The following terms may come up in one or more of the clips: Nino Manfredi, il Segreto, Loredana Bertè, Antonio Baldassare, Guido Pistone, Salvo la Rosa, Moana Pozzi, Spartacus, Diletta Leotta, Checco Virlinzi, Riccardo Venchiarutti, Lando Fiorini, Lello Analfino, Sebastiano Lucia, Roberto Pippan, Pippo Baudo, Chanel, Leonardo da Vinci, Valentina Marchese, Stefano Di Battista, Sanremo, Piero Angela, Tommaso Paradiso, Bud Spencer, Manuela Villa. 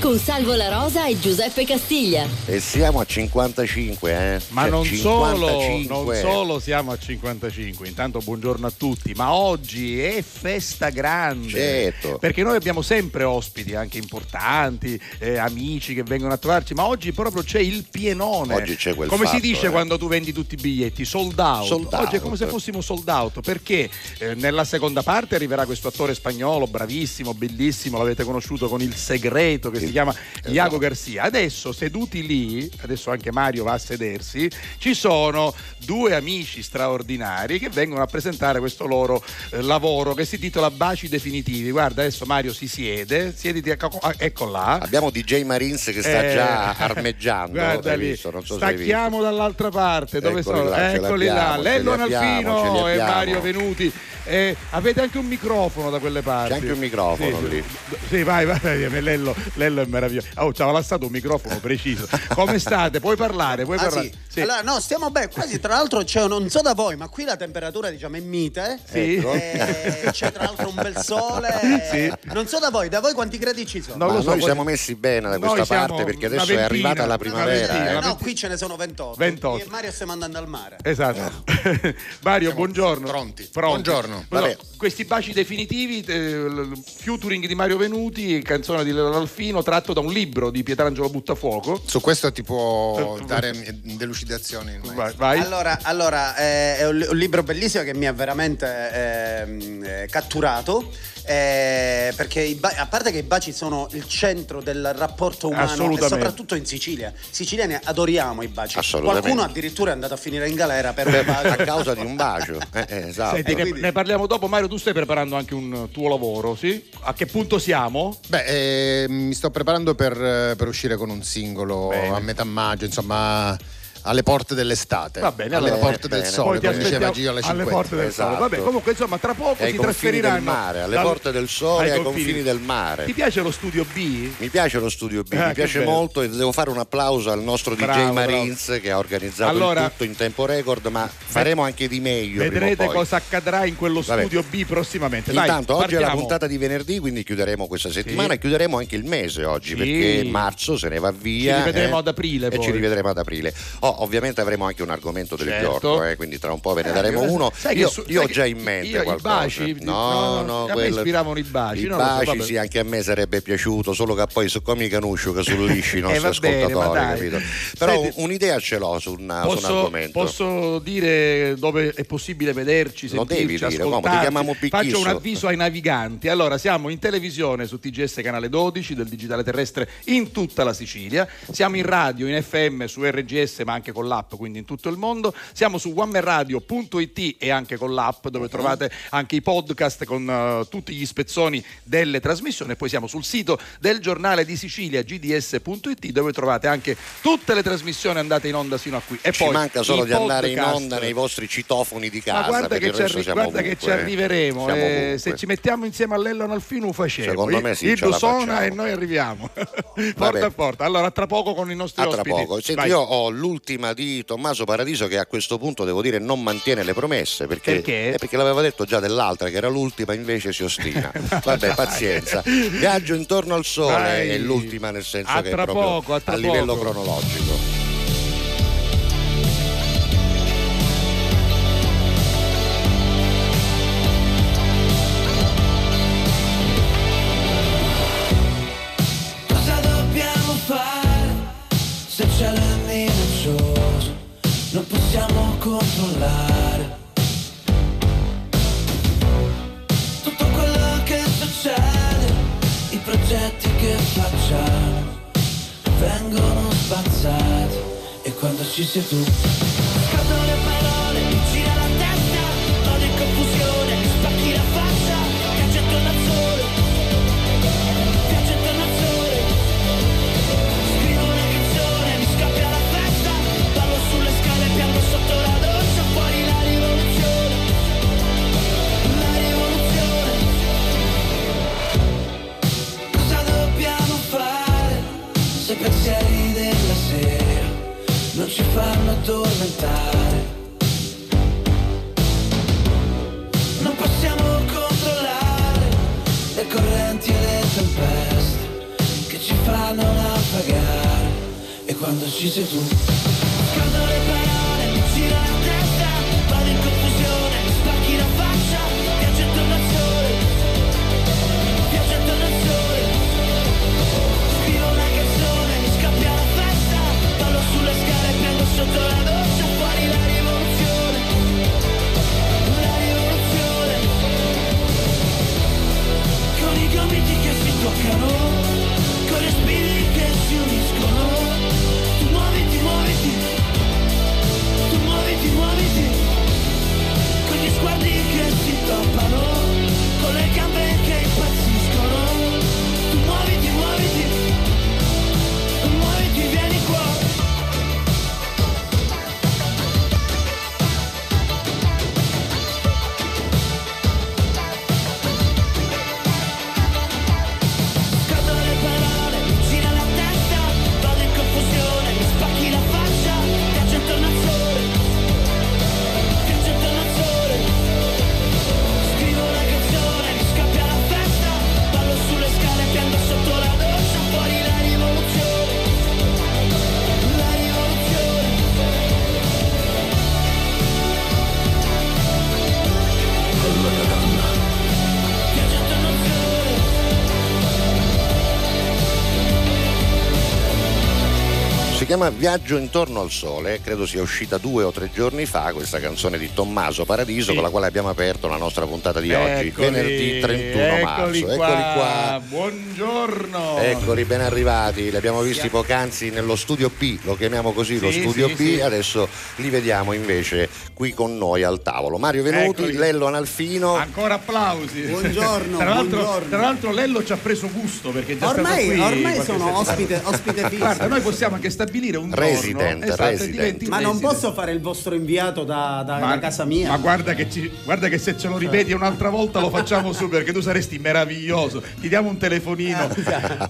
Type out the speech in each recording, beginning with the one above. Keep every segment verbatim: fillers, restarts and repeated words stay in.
Con Salvo la Rosa e Giuseppe Castiglia. E siamo a cinquantacinque, eh? Ma cioè, non, cinquantacinque. Solo, non solo siamo a cinquantacinque. Intanto buongiorno a tutti. Ma oggi è festa grande, certo. Perché noi abbiamo sempre ospiti anche importanti, eh, amici che vengono a trovarci. Ma oggi proprio c'è il pienone. Oggi c'è quel come fatto, si dice eh. quando tu vendi tutti i biglietti, sold out. Sold out. Oggi è come se fossimo sold out. Perché eh, nella seconda parte arriverà questo attore spagnolo, bravissimo, bellissimo. L'avete conosciuto con Il Segreto, che sì. si chiama Iago Garcia. Adesso seduti lì, adesso anche Mario va a sedersi, ci sono due amici straordinari che vengono a presentare questo loro eh, lavoro che si titola Baci Definitivi. Guarda, adesso Mario si siede, siediti, ecco, ecco là. Abbiamo D J Marines che sta eh, già armeggiando. Guarda lì, visto? Non so stacchiamo se dall'altra parte, dove eccoli sono? Là, eccoli là, Lello Analfino e Mario Venuti. Eh, avete anche un microfono da quelle parti. C'è anche un microfono sì, lì. Sì, vai, vai. Lello, Lello è meraviglioso. Oh, ci ha lasciato un microfono preciso. Come state? Puoi parlare? Puoi ah, parlare? Sì. Sì. Allora, no, stiamo bene. Quasi, tra l'altro, c'è, non so da voi, ma qui la temperatura diciamo è mite. Sì. E c'è tra l'altro un bel sole. Sì. Non so da voi, da voi quanti gradi ci sono? No, lo so, noi poi... siamo messi bene da questa parte perché adesso ventina, è arrivata la primavera. Ventina, eh. No, qui ce ne sono ventotto. ventotto. E Mario stiamo andando al mare. Esatto. Eh. Mario, siamo buongiorno. Pronti. Pronti. Buongiorno. Vabbè. Questi baci definitivi, eh, featuring di Mario Venuti, canzone di Lello Analfino tratto da un libro di Pietrangelo Buttafuoco. Su questo ti può dare delucidazioni. Vai, vai. Allora, allora eh, è un libro bellissimo che mi ha veramente eh, catturato. Eh, perché i ba- a parte che i baci sono il centro del rapporto umano e soprattutto in Sicilia. Siciliani adoriamo i baci. Qualcuno addirittura è andato a finire in galera per un bacio. A causa di un bacio. Eh, eh, esatto. Senti, quindi... ne parliamo dopo. Mario, tu stai preparando anche un tuo lavoro, sì? A che punto siamo? Beh, eh, mi sto preparando per, per uscire con un singolo. Bene. A metà maggio, insomma. Alle porte dell'estate. Va bene, alle allora, porte bene, del sole, come diceva Gio alle cinquanta. Alle porte del esatto. sole. Vabbè, comunque insomma tra poco si trasferiranno al mare, alle dal... porte del sole, ai, ai confini. confini del mare. Ti piace lo studio B? Mi piace lo studio B, ah, mi piace bello. molto, e devo fare un applauso al nostro bravo, D J Marines bravo. che ha organizzato allora, il tutto in tempo record, ma faremo anche di meglio. Vedrete cosa accadrà in quello studio Vabbè. B prossimamente. Intanto Dai, oggi partiamo. È la puntata di venerdì, quindi chiuderemo questa settimana sì. e chiuderemo anche il mese oggi sì. perché marzo se ne va via. Ci rivedremo ad aprile poi. E ci rivedremo ad aprile. Oh, ovviamente avremo anche un argomento del certo. giorno, eh, quindi tra un po' ve ne daremo eh, uno. Io, su, io ho già in mente io, qualcosa. I baci, no, no, no, a quel... me ispiravano i baci. I no, baci, so, sì, anche a me sarebbe piaciuto, solo che poi su come canuscio che sullisci i nostri eh, ascoltatori, bene, capito? Però Senti, un'idea ce l'ho su, una, posso, su un argomento. Posso dire dove è possibile vederci, sentirci, ascoltarci? Lo devi dire, come ti chiamiamo Picchisso. Faccio un avviso ai naviganti. Allora, siamo in televisione su T G S canale dodici del digitale terrestre in tutta la Sicilia, siamo in radio, in F M, su R G S ma anche con l'app, quindi in tutto il mondo. Siamo su one man radio punto it e anche con l'app dove trovate anche i podcast con uh, tutti gli spezzoni delle trasmissioni. Poi siamo sul sito del giornale di Sicilia g d s punto it dove trovate anche tutte le trasmissioni andate in onda sino a qui. E ci poi manca solo di andare in onda nei vostri citofoni di casa. Ma guarda che, ci, arri- guarda che ci arriveremo, eh, se ci mettiamo insieme a Lello Analfino facevo. Secondo me sì, il Dusona e noi arriviamo porta a porta. Allora tra poco con i nostri a ospiti. Tra poco. Senti, io ho l'ultima di Tommaso Paradiso che a questo punto devo dire non mantiene le promesse perché, perché? Eh, perché l'aveva detto già dell'altra che era l'ultima, invece si ostina. Vabbè, pazienza. Viaggio intorno al sole Dai. è l'ultima nel senso a che è proprio poco, a, a livello poco. cronologico. Non possiamo controllare tutto quello che succede, i progetti che facciamo vengono spazzati e quando ci sei tu scatto le parole, mi gira la testa, odio e confusione, mi spacchi la faccia, viaggio attorno al sole, viaggio attorno al sole, scrivo una canzone, mi scappia la festa, ballo sulle scale. Piango sotto la doccia, fuori la rivoluzione, la rivoluzione. Cosa dobbiamo fare se i pensieri della sera non ci fanno addormentare? Non possiamo controllare le correnti e le tempeste, ci fanno naufragare, e quando ci sei tu scaldo le parole, giro la testa, vado in confusione, spacchi la faccia, piace attorno al sole, piace attorno al sole, scrivo una canzone, scappi alla festa, ballo sulle scale, piango sotto la doccia, fuori la rivoluzione, la rivoluzione, con i gomiti che si toccano, con le gambe che impazziscono, tu muoviti, muoviti, muoviti, vieni qua. Scordo le parole, gira la testa, vado in confusione, mi spacchi la faccia, piace attorno al sole, piace attorno al sole. Si chiama Viaggio intorno al sole, credo sia uscita due o tre giorni fa questa canzone di Tommaso Paradiso, sì, con la quale abbiamo aperto la nostra puntata di oggi, eccoli, venerdì trentuno eccoli marzo. Qua, eccoli qua, buongiorno, eccoli ben arrivati, li abbiamo visti poc'anzi nello studio B, lo chiamiamo così, sì, lo studio sì, B, sì. Adesso li vediamo invece qui con noi al tavolo. Mario Venuti, eccoli. Lello Analfino. Ancora applausi. Buongiorno. Tra l'altro, buongiorno. Tra l'altro Lello ci ha preso gusto perché è già ormai, stato qui. Ormai sono ospite, ospite fisso. Guarda, noi possiamo anche stare stabilire un resident, giorno, resident. Ma non posso fare il vostro inviato da, da, ma, da casa mia. Ma guarda che, ci, guarda che se ce lo ripeti un'altra volta lo facciamo su, perché tu saresti meraviglioso. Ti diamo un telefonino.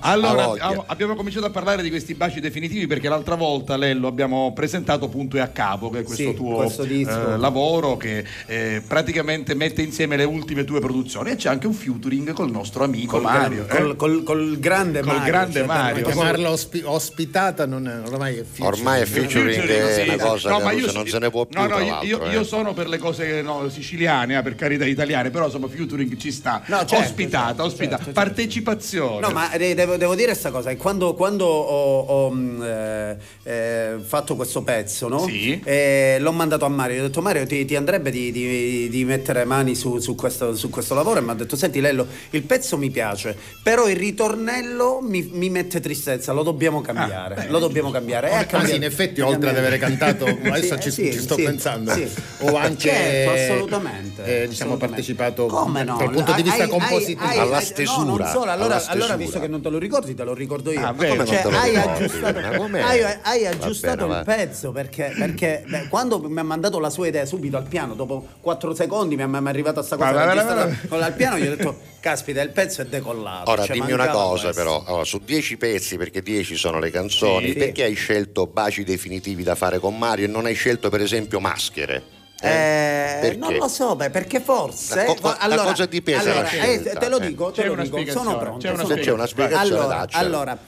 Allora abbiamo, abbiamo cominciato a parlare di questi baci definitivi perché l'altra volta, Lello, abbiamo presentato Punto e a Capo, che è questo sì, tuo questo eh, lavoro che eh, praticamente mette insieme le ultime tue produzioni, e c'è anche un featuring col nostro amico col Mario. Gran, eh? col, col, col grande col Mario. Grande cioè, Mario. Chiamarla ospi- ospitata non è ormai è featuring, ormai è featuring, è una sì, cosa no, che ma io, non se ne può più. No, no, io, io, eh. io sono per le cose no, siciliane, per carità, italiane, però insomma featuring ci sta, no, certo, ospitata, certo, ospitata, certo, partecipazione. No, ma devo, devo dire questa cosa, quando, quando ho, ho eh, eh, fatto questo pezzo, no? Sì. Eh, l'ho mandato a Mario, ho detto Mario ti, ti andrebbe di, di, di mettere mani su, su, questo, su questo lavoro, e mi ha detto senti Lello, il pezzo mi piace, però il ritornello mi, mi mette tristezza, lo dobbiamo cambiare, ah, lo dobbiamo cambiare. Eh, cambiato, anzi, in effetti, oltre ad avere cantato, adesso sì, ci, sì, ci sto sì, pensando, sì. Ho anche certo, assolutamente, eh, diciamo assolutamente. partecipato come no? dal punto di vista hai, compositivo hai, alla stesura. No, non solo, allora, stesura. Allora, visto che non te lo ricordi, te lo ricordo io. Ah, beh, cioè, lo hai, aggiustato, hai, hai aggiustato bene, il beh. pezzo perché, perché beh, quando mi ha mandato la sua idea subito al piano, dopo quattro secondi mi è arrivata questa cosa va, va, va, va. al piano, gli ho detto caspita, il pezzo è decollato. Ora cioè, dimmi una cosa però, allora, su dieci pezzi, perché dieci sono le canzoni, sì, perché sì. hai scelto baci definitivi da fare con Mario e non hai scelto per esempio Maschere? Eh, eh, non lo so, beh, perché forse da, co- da allora, cosa ti pesa allora, la scelta? Eh, te lo dico, eh. te c'è lo dico, sono pronto. C'è una, sono... C'è una spiegazione allora, daccela. Allora,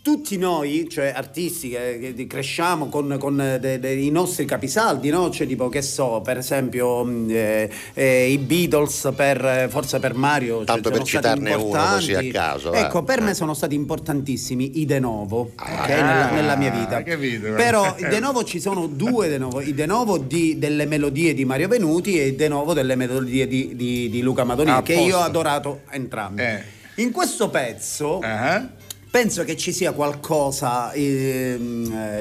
tutti noi, cioè artisti che, che cresciamo con, con de, de, i nostri capisaldi, no? Cioè tipo che so, per esempio eh, eh, i Beatles per forse per Mario, tanto cioè, per citarne uno così a caso. Ecco, eh. per me sono stati importantissimi i Denovo, ah, okay, ah, nella, nella mia vita. Capito. Però i Denovo ci sono due Denovo, i Denovo di, delle melodie di Mario Venuti e i Denovo delle melodie di, di, di Luca Madonia, ah, che posto. io ho adorato entrambi. Eh. In questo pezzo uh-huh. penso che ci sia qualcosa eh,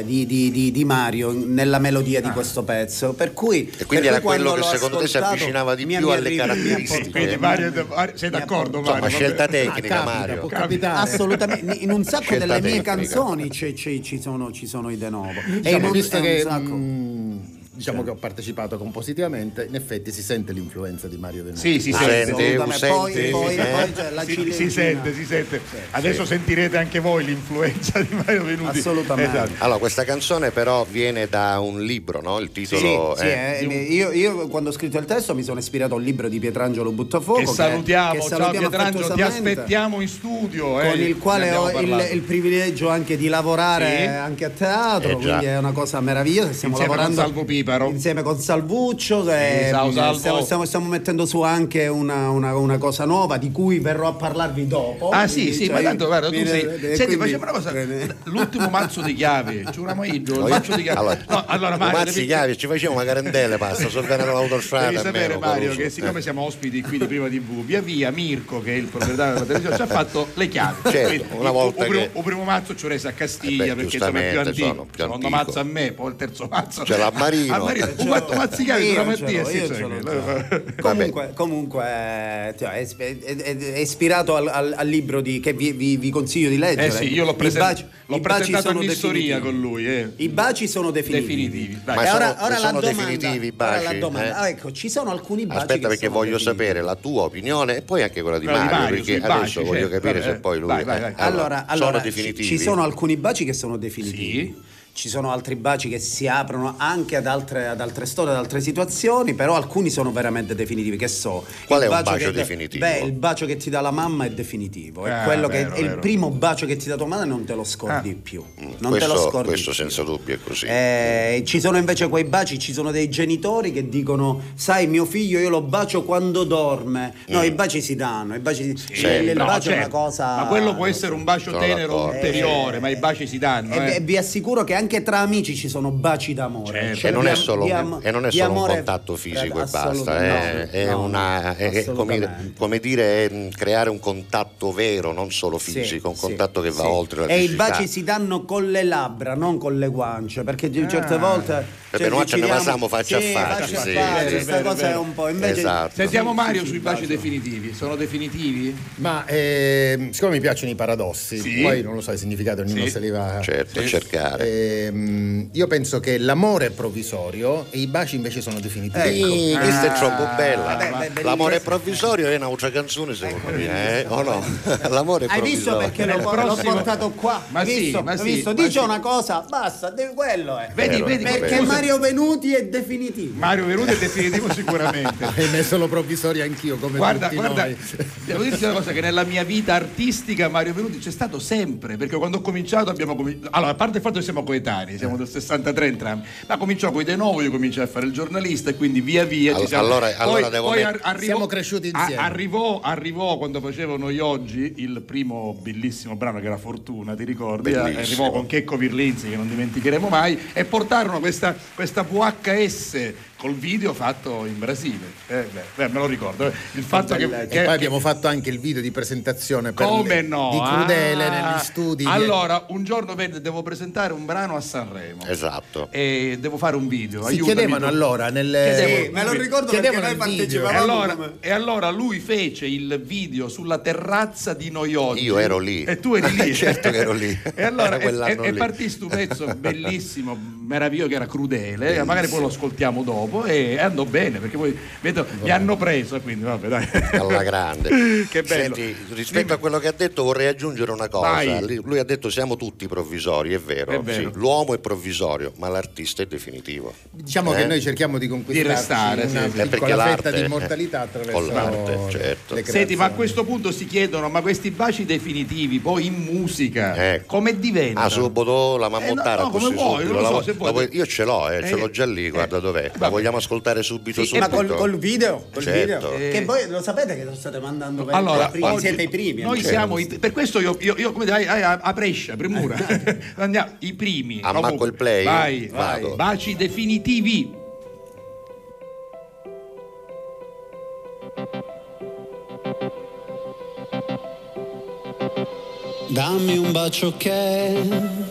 di, di, di Mario nella melodia di questo pezzo, per cui e quindi era quello che secondo te si avvicinava di più alle caratteristiche. Quindi Mario, sei d'accordo Mario? Insomma, scelta tecnica, ah, capita, Mario. Può capitare. Assolutamente, in un sacco scelta delle tecnica. mie canzoni ci, ci, ci, sono, ci sono i Denovo. Diciamo, e visto che sacco... mh, diciamo che ho partecipato compositivamente, in effetti si sente l'influenza di Mario Venuti. Sì, si ah, sente, sente, poi, sente, poi, eh? poi cioè, la si, si sente, si sente. Adesso sì. sentirete anche voi l'influenza di Mario Venuti. Assolutamente. Esatto. Allora, questa canzone però viene da un libro, no? Il titolo sì, è... sì, eh, io, io quando ho scritto il testo mi sono ispirato a un libro di Pietrangelo Buttafuoco. Che, che salutiamo, che salutiamo ciao Pietrangelo, ti aspettiamo in studio. Con eh, il quale ho il, il privilegio anche di lavorare sì. anche a teatro, eh, quindi è una cosa meravigliosa. Stiamo insieme lavorando con Salvo Piparo. Insieme con Salvuccio. Sì, ciao, Salvo. Stiamo, stiamo, stiamo mettendo su anche una, una, una cosa nuova di cui verrò a parlarvi dopo. Ah sì, sì, cioè, ma tanto guarda, tu mi, sei. Eh, senti, quindi... facciamo una cosa. L'ultimo mazzo di chiavi, c'è una maggio, il mazzo di chiavi. Allora, no, allora Mario, mazzi di devi... chiavi, ci facciamo una carandella basta, soltanto l'autostrada. Devi sapere meno, Mario che siccome eh. siamo ospiti qui di Prima tivù, via via Mirko, che è il proprietario della televisione, ci ha fatto le chiavi. Certo, quindi, una volta il, che... il, primo, il primo mazzo ci ho reso a Castiglia eh beh, perché sono più antico. Il secondo mazzo a me, poi il terzo mazzo c'è la Marino. A Marino. Un quattro mazzi chiavi sulla mattina. Comunque, comunque cioè, è, è, è, è ispirato al, al, al libro di, che vi, vi, vi consiglio di leggere. Eh sì, io l'ho, presen- baci, l'ho presentato in storia con lui. Eh. I baci sono definitivi. definitivi. Ma sono, ora, ora sono domanda, definitivi i baci. Ora la domanda. Eh? Ah, ecco, ci sono alcuni baci. Aspetta, perché voglio definitivi. sapere la tua opinione e poi anche quella di Mario. Di Mario perché adesso baci, voglio certo, capire eh, se poi lui. Vai, vai, vai. Eh, allora, allora sono ci, ci sono alcuni baci che sono definitivi. Sì. Ci sono altri baci che si aprono anche ad altre, ad altre storie, ad altre situazioni, però alcuni sono veramente definitivi. Che so, qual è un bacio, bacio definitivo? Beh, il bacio che ti dà la mamma è definitivo, è ah, quello vero, che è vero. Il primo bacio che ti dà tua madre, non te lo scordi ah. più. Non questo, te lo scordi questo più. Senza dubbio è così. Eh, ci sono invece quei baci, ci sono dei genitori che dicono: sai, mio figlio io lo bacio quando dorme. No, mm. i baci si danno, i baci si... sì, il, il no, bacio certo. è una cosa. Ma quello può essere un bacio sono tenero d'accordo. ulteriore, eh, ma i baci si danno. E eh. eh, vi assicuro che anche Anche tra amici ci sono baci d'amore. Certo. Cioè, e, non di, solo, di am- e non è solo amore, un contatto fisico eh, e basta. È, è no, una è come, come dire è creare un contatto vero, non solo fisico, sì, un contatto sì, che va sì. oltre la e fisicità. E i baci si danno con le labbra, non con le guance, perché ah. certe volte. Cioè, noi ce ne passiamo faccia sì, a faccia. Faccia sì. a faccia. Sì, questa vero, cosa vero. è un po'. Invece... Esatto. Sentiamo Mario sui baci definitivi. Sono definitivi? Ma eh, siccome mi piacciono i paradossi, sì. poi non lo so il significato, ognuno sì. se li va certo, sì. a cercare. Eh, io penso che l'amore è provvisorio e i baci invece sono definitivi. Ecco. Ah, questa è troppo bella. Beh, beh, beh, l'amore è provvisorio è un'altra canzone secondo ecco, me. Eh? O no? L'amore è provvisorio. Hai visto perché l'ho portato qua? Ma sì, ma visto? Dice una cosa, basta, quello è. Vedi, vedi perché Mario Mario Venuti è definitivo. Mario Venuti è definitivo sicuramente. E ne sono provvisorio anch'io come guarda, tutti guarda, noi. Devo dirti una cosa che nella mia vita artistica Mario Venuti c'è stato sempre, perché quando ho cominciato abbiamo cominciato, allora a parte il fatto che siamo coetanei, siamo del sessantatré entrambi, ma cominciò con i Denovo, io cominciai a fare il giornalista e quindi via via All- ci siamo. Allora, poi, allora devo poi met- arrivò, siamo cresciuti insieme. A- arrivò, arrivò quando facevo Noi Oggi il primo bellissimo brano che era Fortuna, ti ricordi? Bellissimo. Arrivò con Checco Virlinzi che non dimenticheremo mai e portarono questa questa V H S col video fatto in Brasile, eh, beh, beh, me lo ricordo. Il fatto che, che, che poi abbiamo fatto anche il video di presentazione per come le, no? di Crudele ah, negli studi. Allora, un giorno devo presentare un brano a Sanremo. Esatto. E devo fare un video. Si Aiutami chiedevano tu. allora nelle chiedevo, sì, me lo ricordo perché noi partecipavamo. E allora, come... e allora lui fece il video sulla terrazza di Noi Oggi. Io ero lì. E tu eri lì. Certo che ero lì. E allora e, lì. e partì un pezzo bellissimo, meraviglioso che era Crudele. Bellissimo. Magari poi lo ascoltiamo dopo. E andò bene perché poi vedo, mi hanno preso quindi vabbè dai alla grande. Che bello. Senti, rispetto a quello che ha detto vorrei aggiungere una cosa. Vai. Lui ha detto siamo tutti provvisori, è vero, è vero. Sì, l'uomo è provvisorio ma l'artista è definitivo, diciamo eh? che noi cerchiamo di conquistarci di restare sì. con la fetta di immortalità attraverso con l'arte, certo. le creazioni. Senti, ma a questo punto si chiedono ma questi baci definitivi poi in musica eh. come diventano? Ah, subito la mammotara eh, no, no, come vuoi, subito, lo so, se vuoi. Vuoi, io ce l'ho eh, eh, ce l'ho già lì eh, guarda dov'è vabbè. Vogliamo ascoltare subito sì, subito. Ma col, col video, col certo. video. Eh. Che voi lo sapete che lo state mandando per allora, primi, oggi, siete i primi. Noi certo. siamo i, per questo io, io, io come dire, a, a, a Brescia, premura. Andiamo i primi. A Marco il play. Vai, vado. Baci definitivi. Dammi un bacio che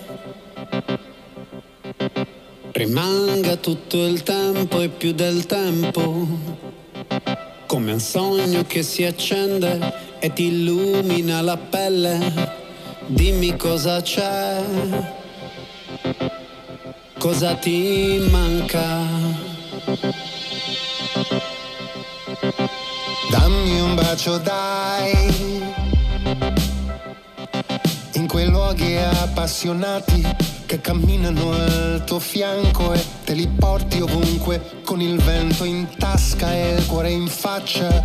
rimanga tutto il tempo e più del tempo, come un sogno che si accende e ti illumina la pelle. Dimmi cosa c'è, cosa ti manca. bacio dai, in quei luoghi appassionati che camminano al tuo fianco e te li porti ovunque con il vento in tasca e il cuore in faccia.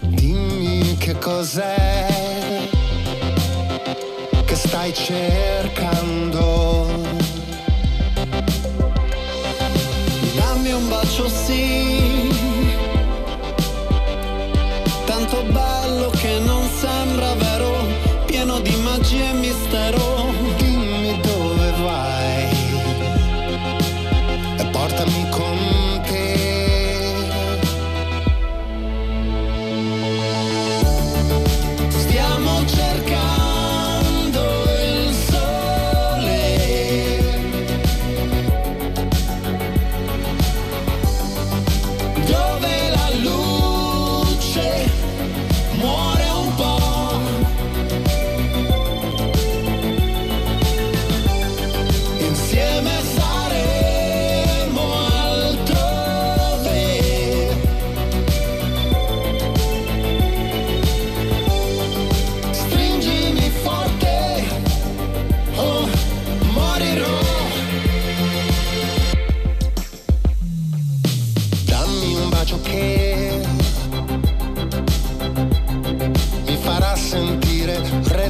Dimmi che cos'è che stai cercando. Dammi un bacio sì, tanto bello che non sembra vero, pieno di magia e mistero. Dimmi dove vai e portami con te. Stiamo cercando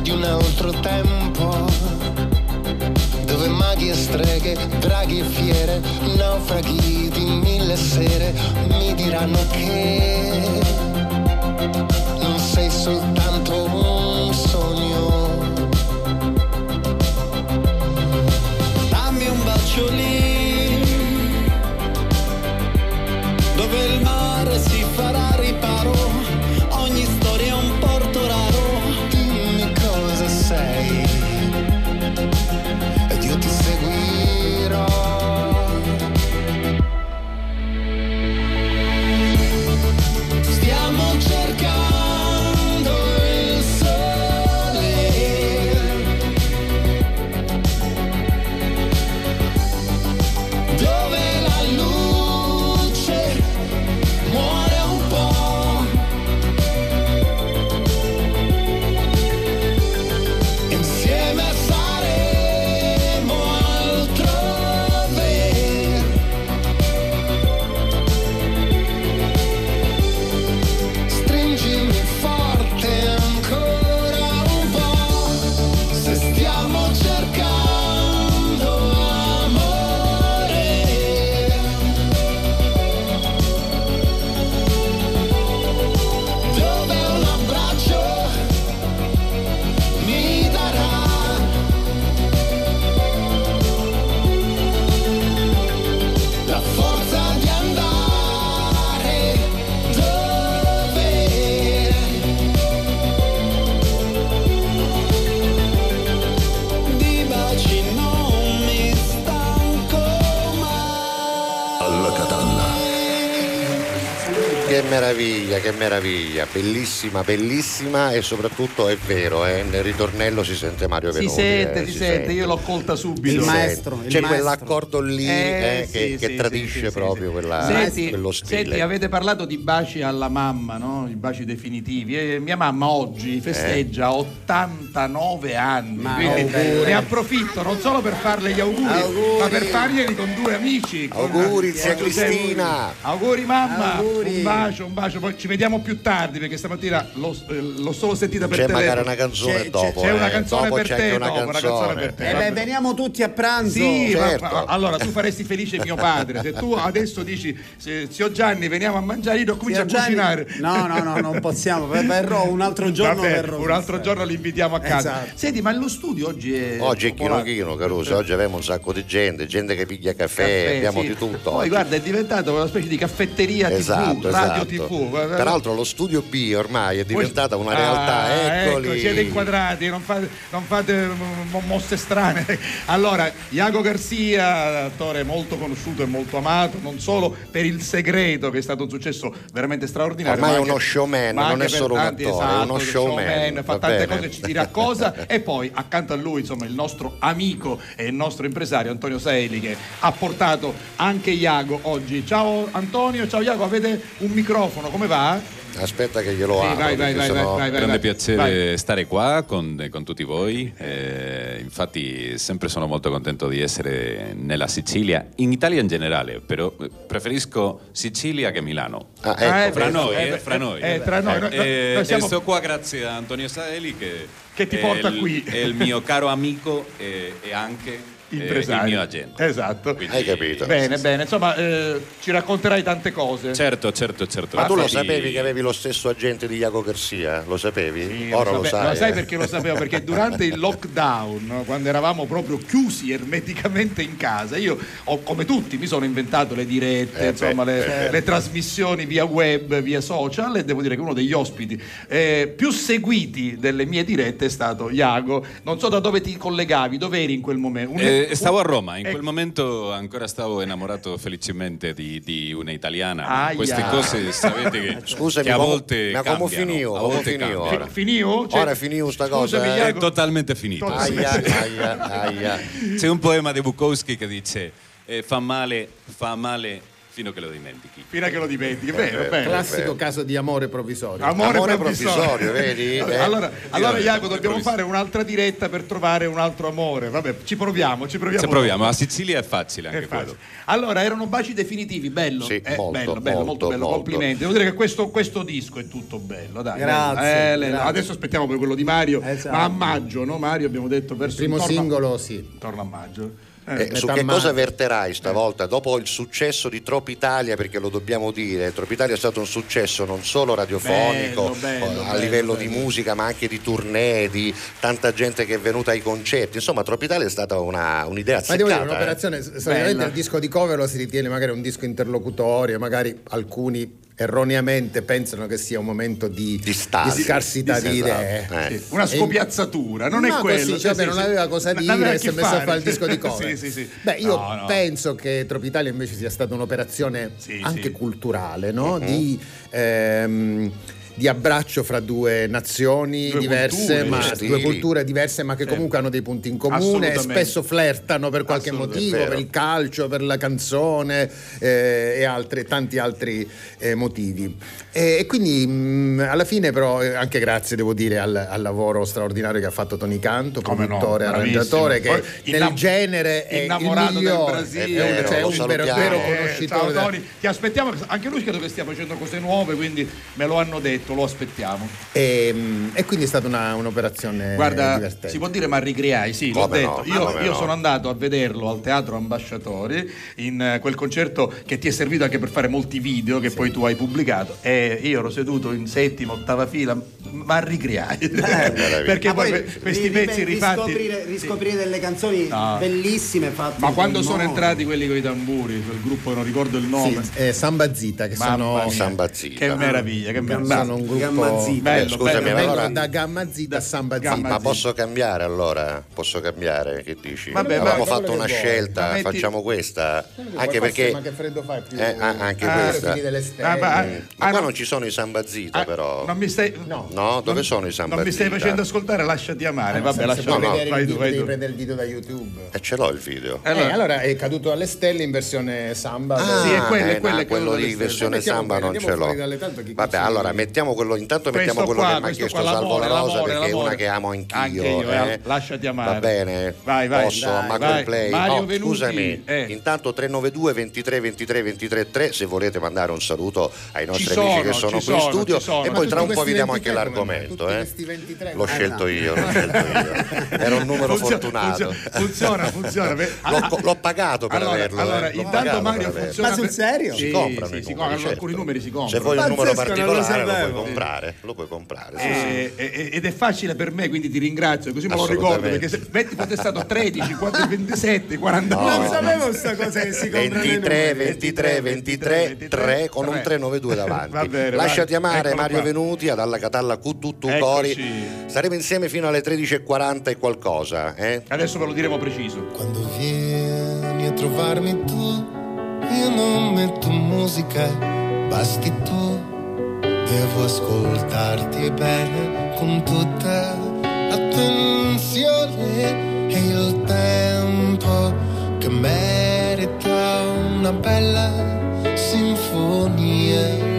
di un altro tempo, dove maghi e streghe, draghi e fiere, naufraghi di mille sere, mi diranno che non sei soltanto un sogno. Dammi un bacio lì, dove il mare si farà riparo, ogni storia è un porto raro. Ed io ti seguirò. Stiamo cercando il sole, dove la luce muore un po'. Che meraviglia, che meraviglia, bellissima, bellissima e soprattutto è vero, eh, nel ritornello si sente Mario Venuti. Si sente, eh, si, si sente, sente, io l'ho colta subito. Il maestro. C'è il quell'accordo maestro. lì eh, eh, sì, che, sì, che tradisce sì, proprio sì, quella, senti, quello stile. Senti, avete parlato di baci alla mamma, no? I baci definitivi. E mia mamma oggi festeggia eh. ottantanove anni, ma quindi auguri. Ne approfitto non solo per farle gli auguri, auguri. ma per farglieli con due amici. Auguri, con, zia eh, Cristina. Auguri mamma. Auguri. Un bacio, un bacio, poi ci vediamo più tardi perché stamattina l'ho, l'ho solo sentita per te. C'è telefono. Magari una canzone c'è, dopo. C'è eh. una canzone dopo per te, una, dopo, canzone. una canzone per te. Eh beh, veniamo tutti a pranzo. Sì, certo. ma, ma, allora tu faresti felice mio padre. Se tu adesso dici se, zio Gianni veniamo a mangiare, io comincio a cucinare. No, no, no, non possiamo. Verrò un altro giorno. Vabbè, verrò, un altro giorno li invitiamo a casa. Esatto. Senti, ma lo studio oggi è. Oggi è chino chino, Caruso. Oggi abbiamo un sacco di gente, gente che piglia caffè, caffè abbiamo sì. di tutto. Poi oggi. guarda, è diventato una specie di caffetteria. Esatto. Esatto. Radio tivù. Tra l'altro lo studio B ormai è diventata una realtà. Ah, eccoli. Ecco, siete inquadrati, non fate, non fate mosse strane. Allora, Iago Garcia, attore molto conosciuto e molto amato, non solo per Il Segreto, che è stato un successo veramente straordinario. Ormai ma è anche, uno showman, non è solo tanti, un attore, esatto, è uno showman. showman fa tante bene. cose, ci dirà cosa. E poi accanto a lui, insomma, il nostro amico e il nostro impresario Antonio Saeli, che ha portato anche Iago oggi. Ciao Antonio, ciao Iago, avete un microfono, come va? Aspetta che glielo sì, apro. Vai, vai, vai, sono... vai, vai, grande vai, piacere vai. Stare qua con, con tutti voi. Eh, infatti sempre sono molto contento di essere nella Sicilia, in Italia in generale, però preferisco Sicilia che Milano. Ah, ecco. ah, fra, noi, eh, eh, fra noi, eh, tra noi. Eh, eh, eh, noi siamo... Sto qua grazie a Antonio Saeli che, che ti porta il, qui. È il mio caro amico e, e anche... impresario. Il mio agente. Esatto. Quindi... Hai capito. Bene, sì, bene. Insomma, eh, ci racconterai tante cose. Certo, certo, certo. Ma infatti... tu lo sapevi che avevi lo stesso agente di Iago Garcia? Lo sapevi? Sì, ora lo, sape... lo sai. Lo sai perché lo sapevo? Perché durante il lockdown, no, quando eravamo proprio chiusi ermeticamente in casa, io, ho, come tutti, mi sono inventato le dirette, eh, insomma, beh, le, beh, le, beh. le trasmissioni via web, via social, e devo dire che uno degli ospiti eh, più seguiti delle mie dirette è stato Iago. Non so da dove ti collegavi, dove eri in quel momento. Un... Eh, Stavo a Roma, in quel momento ancora stavo innamorato felicemente di, di una italiana. Aia. Queste cose sapete che, scusami, che a volte ma come finivo? A volte finivo? Ora finivo cioè, sta cosa scusami, eh. è totalmente finito. Aia, aia, aia. C'è un poema di Bukowski che dice eh, fa male, fa male fino a che lo dimentichi. Fino a che lo dimentichi, vero, eh, vero. Classico vero. Caso di amore provvisorio. Amore, amore provvisorio, provvisorio vedi? Eh. Allora, allora Iago, dobbiamo fare un'altra diretta per trovare un altro amore. Vabbè, ci proviamo, ci proviamo. Ci proviamo, a Sicilia è facile anche è quello. Allora, erano baci definitivi, bello. Sì, eh, molto, bello, bello, molto, molto bello, molto. Complimenti. Devo dire che questo, questo disco è tutto bello, dai. Grazie, eh, grazie. Adesso aspettiamo per quello di Mario, esatto. Ma a maggio, no Mario? Abbiamo detto verso il primo intorno, singolo, sì. Torna a maggio. Eh, eh, su che cosa verterai stavolta? Eh. Dopo il successo di Tropitalia, perché lo dobbiamo dire, Tropitalia è stato un successo non solo radiofonico, bello, bello, a bello, livello bello. Di musica, ma anche di tournée, di tanta gente che è venuta ai concerti. Insomma, Tropitalia è stata una, un'idea azzeccata. Ma devo dire, un'operazione, eh. solitamente il disco di cover lo si ritiene magari un disco interlocutorio, magari alcuni erroneamente pensano che sia un momento di, di, star, di scarsità di, di, di idee, eh. sì. una scopiazzatura, non no, è quello. Così, cioè, sì, non sì, aveva cosa dire, si è messo a fare il disco di cover. sì, sì, sì. Beh, io no, no. penso che Tropitalia invece sia stata un'operazione sì, anche sì. culturale, no? Uh-huh. Di ehm, di abbraccio fra due nazioni due diverse, culture, ma stili. due culture diverse, ma che comunque hanno dei punti in comune e spesso flirtano per qualche motivo, per il calcio, per la canzone eh, e altri, tanti altri eh, motivi. E, e quindi mh, alla fine, però, anche grazie devo dire al, al lavoro straordinario che ha fatto Toni Canto, produttore, no, arrangiatore, che nel innam- genere è innamorato il migliore, del Brasile, è vero, cioè, un vero, vero conoscitore. Eh, ciao, Toni, ti aspettiamo, anche lui credo che stia facendo cose nuove, quindi me lo hanno detto. Lo aspettiamo. E, e quindi è stata una, un'operazione guarda, divertente. Si può dire Marri Griai, sì, l'ho come detto. No, io io no. sono andato a vederlo al Teatro Ambasciatori in quel concerto che ti è servito anche per fare molti video che sì. poi tu hai pubblicato. E io ero seduto in settima, ottava fila, Marri Griai. Eh, perché poi, poi questi ri, pezzi rifatti. Riscoprire, riscoprire sì. delle canzoni no. bellissime fatte. Ma quando sono modo. entrati quelli con i tamburi, quel gruppo non ricordo il nome. Sì, eh, Sambasita, che Mamma sono Sambasita. Che meraviglia, che meraviglia. Un gruppo Gamma Zita. Bello, eh, scusami, bello, allora... da Gamma Zita a Samba Zita. Ma posso cambiare allora? Posso cambiare? Che dici? Vabbè, Abbiamo fatto una scelta, metti... facciamo questa. Anche perché ma che freddo fa più... eh, anche ah, questa. Ah, ma, ah, ma qua ah, non ci sono i Samba Zita ah, però. Non mi stai No, no dove non... sono i Samba Zita? Non mi stai facendo ascoltare, lasciati amare. Ah, vabbè, se lasciati no, no. Vai video, tu, vai devi tu. prendere il video da YouTube. E eh, ce l'ho il video. Eh, eh, allora è caduto alle stelle in versione Samba. Sì, è quello di versione Samba non ce l'ho. Vabbè, allora mettiamo quello intanto mettiamo questo quello qua, che mi ha chiesto qua, Salvo la Rosa, perché è una che amo anch'io, anche io, eh. Lasciati amare, va bene, vai, vai, posso dai, Macro vai. Play Mario oh, Venuti, scusami eh. intanto tre nove due ventitré ventitré ventitré tre se volete mandare un saluto ai nostri sono, amici che sono qui in studio sono, e poi tra un po' vediamo anche l'argomento eh. l'ho scelto io l'ho scelto io era un numero funziona, fortunato funziona funziona l'ho, l'ho pagato per allora, averlo allora eh. intanto Mario funziona ma sul serio? Si comprano alcuni numeri, si comprano se vuoi un numero particolare comprare, lo puoi comprare sì, eh, sì. Eh, ed è facile per me, quindi ti ringrazio così me lo ricordo, perché se metti fosse stato tredici, ventisette, quarantanove no, non sapevo questa cosa che si compra ventitré, ventitré, ventitré, ventitré, ventitré, ventitré, tre con un tre nove due davanti. Va bene, lasciati amare Mario qua. Venuti ad Alla Catalla Q T U T U Cori, saremo insieme fino alle tredici e quaranta e qualcosa eh? Adesso ve lo diremo preciso. Quando vieni a trovarmi tu io non metto musica, basti tu. Devo ascoltarti bene con tutta attenzione. E il tempo che merita una bella sinfonia.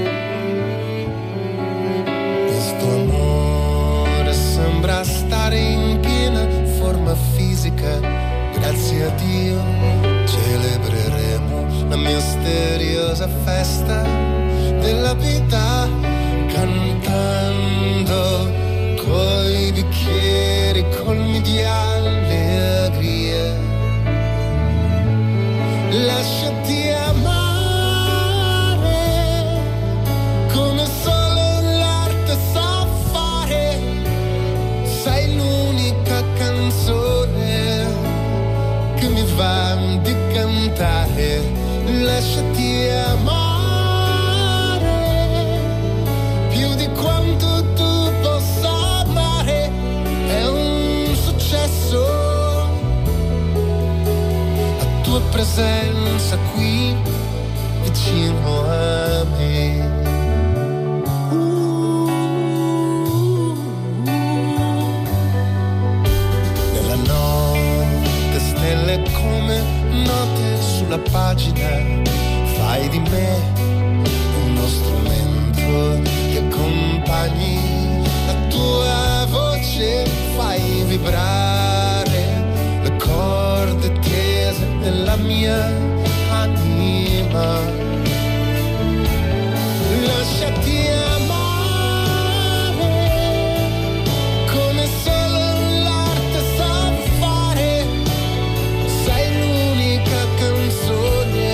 misteriosa festa della vita, cantando coi bicchieri colmi di allegria. Lasciati amare come solo l'arte sa fare, sei l'unica canzone che mi va di cantare. Lasciati amare quanto tu possa amare, è un successo. La tua presenza qui vicino a me. Nella notte stelle come note sulla pagina, fai di me uno strumento che accompagni la tua voce, fai vibrare le corde tese della mia anima. Lasciati amare come solo l'arte sa fare, sei l'unica canzone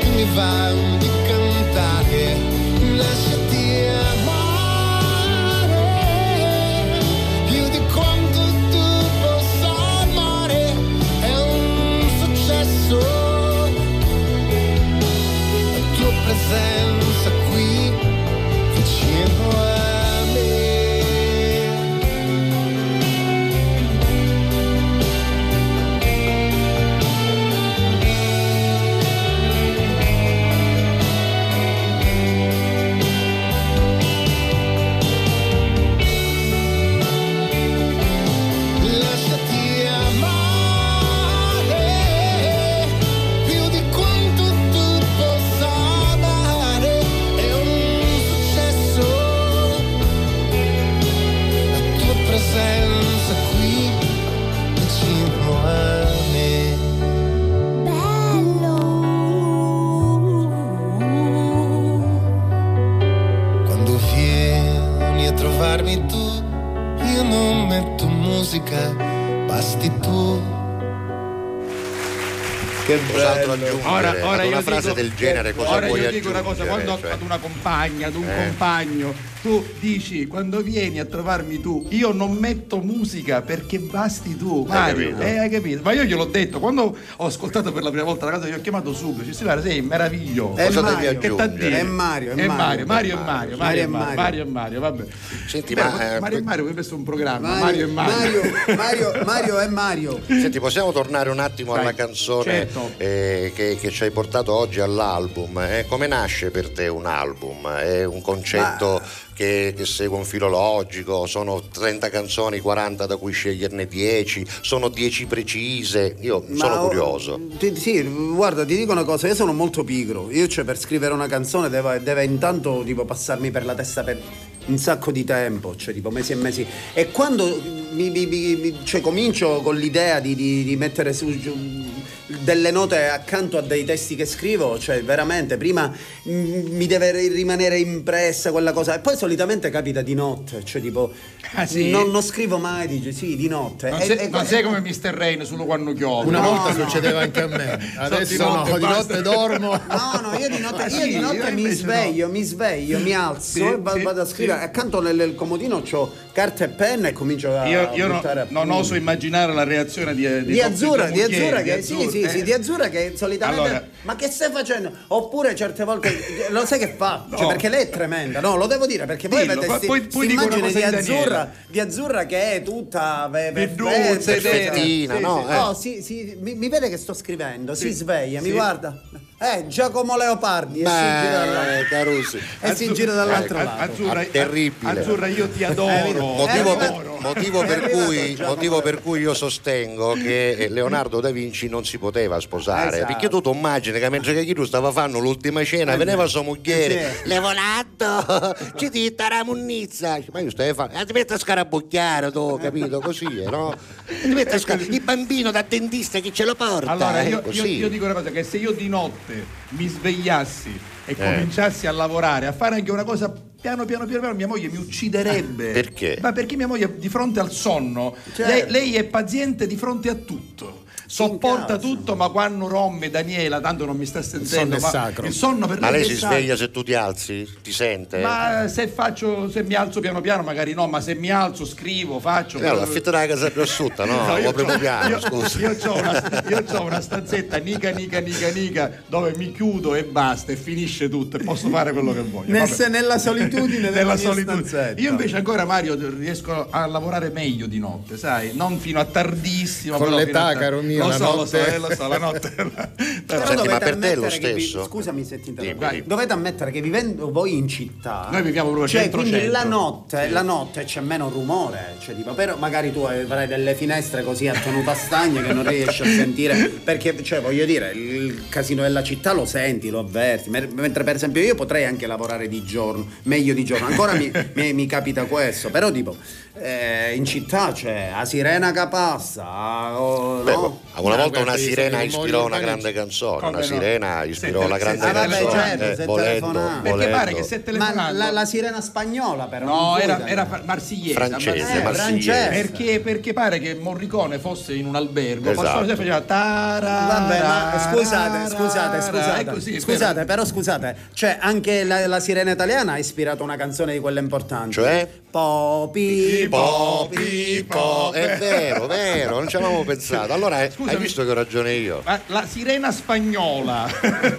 che mi va di cantare. Lasciati amare più di quanto tu possa amare, è un successo. La tua presenza qui vicino a me. Tu, io non metto musica, basti tu. Che bello. Ora, ora io una frase dico, del genere, cosa ora vuoi io dico una cosa, quando cioè... ad una compagna, ad un eh. compagno, tu dici quando vieni a trovarmi tu, io non metto musica perché basti tu, Mario. Hai capito? Eh, hai capito? Ma io gliel'ho detto, quando ho ascoltato per la prima volta la canzone, gli ho chiamato subito, ci si parla, sei meraviglioso. È cosa Mario. Che t'ha detto? È Mario, è Mario, Mario e Mario, Mario e Mario, Mario e Mario, vabbè. Senti, beh, ma, eh, Mario e Mario, questo è un programma, Mario e Mario. Mario, Mario e Mario. Senti, possiamo tornare un attimo alla canzone? Certo. Eh, che, che ci hai portato oggi all'album, eh. Come nasce per te un album? È un concetto ah. che, che segue un filologico? Sono trenta canzoni, quaranta da cui sceglierne dieci? Sono dieci precise? Io Ma sono ho, curioso ti, sì, guarda, ti dico una cosa, io sono molto pigro, io cioè per scrivere una canzone deve, deve intanto tipo passarmi per la testa per un sacco di tempo, cioè tipo mesi e mesi, e quando mi, mi, mi, cioè, comincio con l'idea di, di, di mettere su delle note accanto a dei testi che scrivo, cioè veramente prima mi deve rimanere impressa quella cosa, e poi solitamente capita di notte, cioè tipo ah, sì? non, non scrivo mai, dice sì di notte, non, e, sei, e, non e, sei come mister Rain solo quando chiove, una no, volta no. succedeva anche a me, adesso so, di notte, no, di notte dormo no no io di notte, io sì, di notte io mi sveglio no. mi sveglio mi alzo sì, e vado, sì, vado a scrivere sì. Accanto nel, nel comodino c'ho carta e penna e comincio a io, io no, a non oso immaginare la reazione di, di, di Azzurra di Azzurra che sì sì Eh. sì, di Azzurra che solitamente allora. Ma che stai facendo? Oppure certe volte lo sai che fa? No. Cioè, perché lei è tremenda, no, lo devo dire perché poi Dillo, avete poi, poi l'immagine di Azzurra, di Azzurra che è tutta perfettina, no? No, sì, sì, mi, mi vede che sto scrivendo, sì. Si sveglia, sì. Mi guarda. Eh, Giacomo Leopardi. Beh, e si gira dall'altro, eh, dall'altro eh, lato. Azzurra, terribile. Azzurra, io ti adoro. Eh, motivo, eh, per, motivo, per cui, motivo per cui io sostengo che Leonardo da Vinci non si poteva sposare, esatto. Perché tu ti immagini che mentre che Chiru stava fanno l'ultima cena, eh, veniva sua moglie, eh, Leonardo ci ti taramunnizza, ma io stavo fanno, ti metti a scarabucchiare tu, capito, così eh, no? Ti metti a scar- il bambino da dentista che ce lo porta. Allora io, io, io dico una cosa, che se io di notte mi svegliassi e eh. cominciassi a lavorare, a fare anche una cosa piano piano piano piano, mia moglie mi ucciderebbe. Perché? Ma perché mia moglie di fronte al sonno, cioè, lei, lei è paziente di fronte a tutto, sopporta tutto, ma quando Romme, Daniela, tanto non mi sta sentendo, il sonno ma è sacro. Il sonno per ma lei si sacro. Sveglia se tu ti alzi? Ti sente? Ma se faccio, se mi alzo piano piano magari no, ma se mi alzo, scrivo, faccio. Eh, allora, affitta la casa più asciutta, no? no io primo piano, io, scusa. Io ho una, io ho una stanzetta nica nica nica nica dove mi chiudo e basta e finisce tutto e posso fare quello che voglio. Nel, nella solitudine nella solitudine. Stanzetta. Io invece ancora, Mario, riesco a lavorare meglio di notte, sai? Non fino a tardissimo. Con l'età, caro mio. Lo so, lo so, lo so, la notte. Però senti, ma per te lo stesso. Vi, scusami se ti interrompo. Dimmi, dimmi. Dovete ammettere che vivendo voi in città, noi viviamo proprio cioè, centro, quindi centro. La notte, sì. La notte c'è meno rumore, cioè tipo, però magari tu avrai delle finestre così a tenuta stagna che non riesci a sentire, perché cioè voglio dire, il casino della città lo senti, lo avverti. Mentre per esempio io potrei anche lavorare di giorno, meglio di giorno. Ancora mi, mi, mi capita questo, però tipo eh, in città c'è la sirena che passa, oh, beh, no? Una volta una sirena ispirò una grande canzone, una sirena ispirò la grande canzone, volendo, perché pare che se telefonando. Ma la, la sirena spagnola però. No, era, era marsigliese, francese, eh, marsigliese. Perché, perché pare che Morricone fosse in un albergo, esatto. Faceva faceva tara. Vabbè, ma scusate, scusate, scusate. Così, scusate, però scusate, cioè anche la, la sirena italiana ha ispirato una canzone di quella importante. Cioè Popi, Popi, Popi. È vero, vero, non ci avevamo pensato. Allora scusami, hai visto che ho ragione io? Ma la sirena spagnola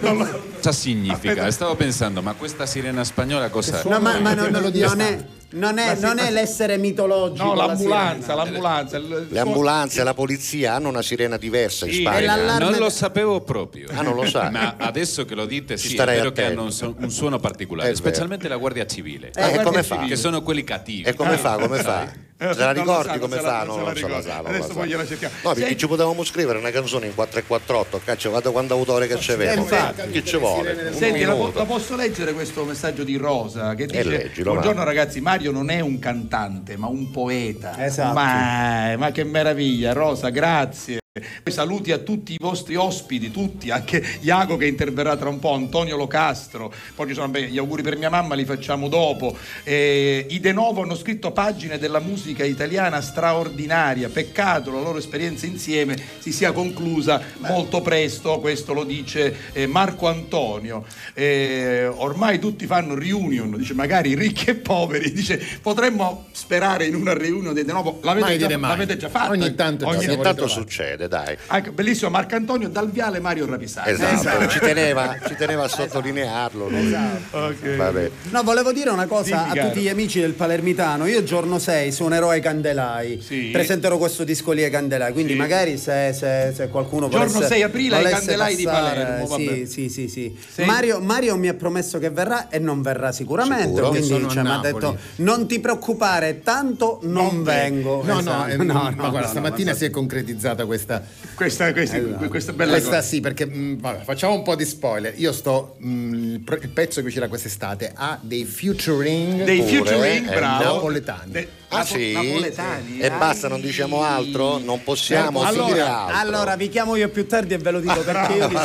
lo... cosa significa? Aspetta. Stavo pensando, ma questa sirena spagnola cosa? No, ma, ma non, non lo dico. Non è, non è, non è l'essere mitologico. No, l'ambulanza, la l'ambulanza. Il... Le ambulanze, la polizia hanno una sirena diversa in sì. Spagna. Non lo sapevo proprio. Ah, non lo sa. Ma adesso che lo dite, sì, è vero che hanno un, su- un suono particolare, specialmente la Guardia Civile. Eh, e come fa? Che sono quelli cattivi. E come fa? Come fa? Se la ricordi come fa? No, non se la sa. Adesso poi gliela cerchiamo. No, perché ci potevamo scrivere una canzone in quattro e quarantotto, caccia, vado quando autore che c'è vero. Che ci vuole? Senti, la posso leggere questo messaggio di Rosa che dice: buongiorno ragazzi, Mario non è un cantante ma un poeta, esatto. ma, ma che meraviglia Rosa, grazie, saluti a tutti i vostri ospiti, tutti, anche Iago che interverrà tra un po', Antonio Locastro, poi ci sono beh, gli auguri per mia mamma li facciamo dopo, eh, i Denovo hanno scritto pagine della musica italiana straordinaria, peccato la loro esperienza insieme si sia conclusa molto presto, questo lo dice eh, Marco Antonio, eh, ormai tutti fanno reunion, dice magari ricchi e poveri, dice potremmo sperare in una reunion dei Denovo, l'avete, già, l'avete già fatta, ogni tanto, ogni tanto, tanto succede, dai. Anche, bellissimo Marco Antonio Dal Viale, Mario Rapisani, esatto, esatto. Ci teneva, ci teneva a sottolinearlo, esatto. Okay. Vabbè. No, volevo dire una cosa. Dimmi, a tutti gli amici del Palermitano, io giorno sei suonerò ai Candelai, sì. Presenterò questo disco lì ai Candelai, quindi sì. Magari se, se, se qualcuno giorno volesse, sei aprile ai Candelai passare, di Palermo, vabbè. Sì, sì, sì, sì. Sì. Mario, Mario mi ha promesso che verrà e non verrà sicuramente. Sicuro? Quindi cioè, mi ha detto non ti preoccupare, tanto non, non vengo. No, esatto. no, eh, no, no, no, ma guarda, no, stamattina no, si è concretizzata questa Questa, questa, esatto. questa bella questa cosa. Sì, perché mh, vabbè, facciamo un po' di spoiler. Io sto mh, il pezzo che uscirà quest'estate ha dei featuring dei pure, featuring eh, bravo napoletani. De- Ah, sì? Napoletani, e basta, non diciamo altro, non possiamo allora, dire altro. Allora vi chiamo io più tardi e ve lo dico perché io vi...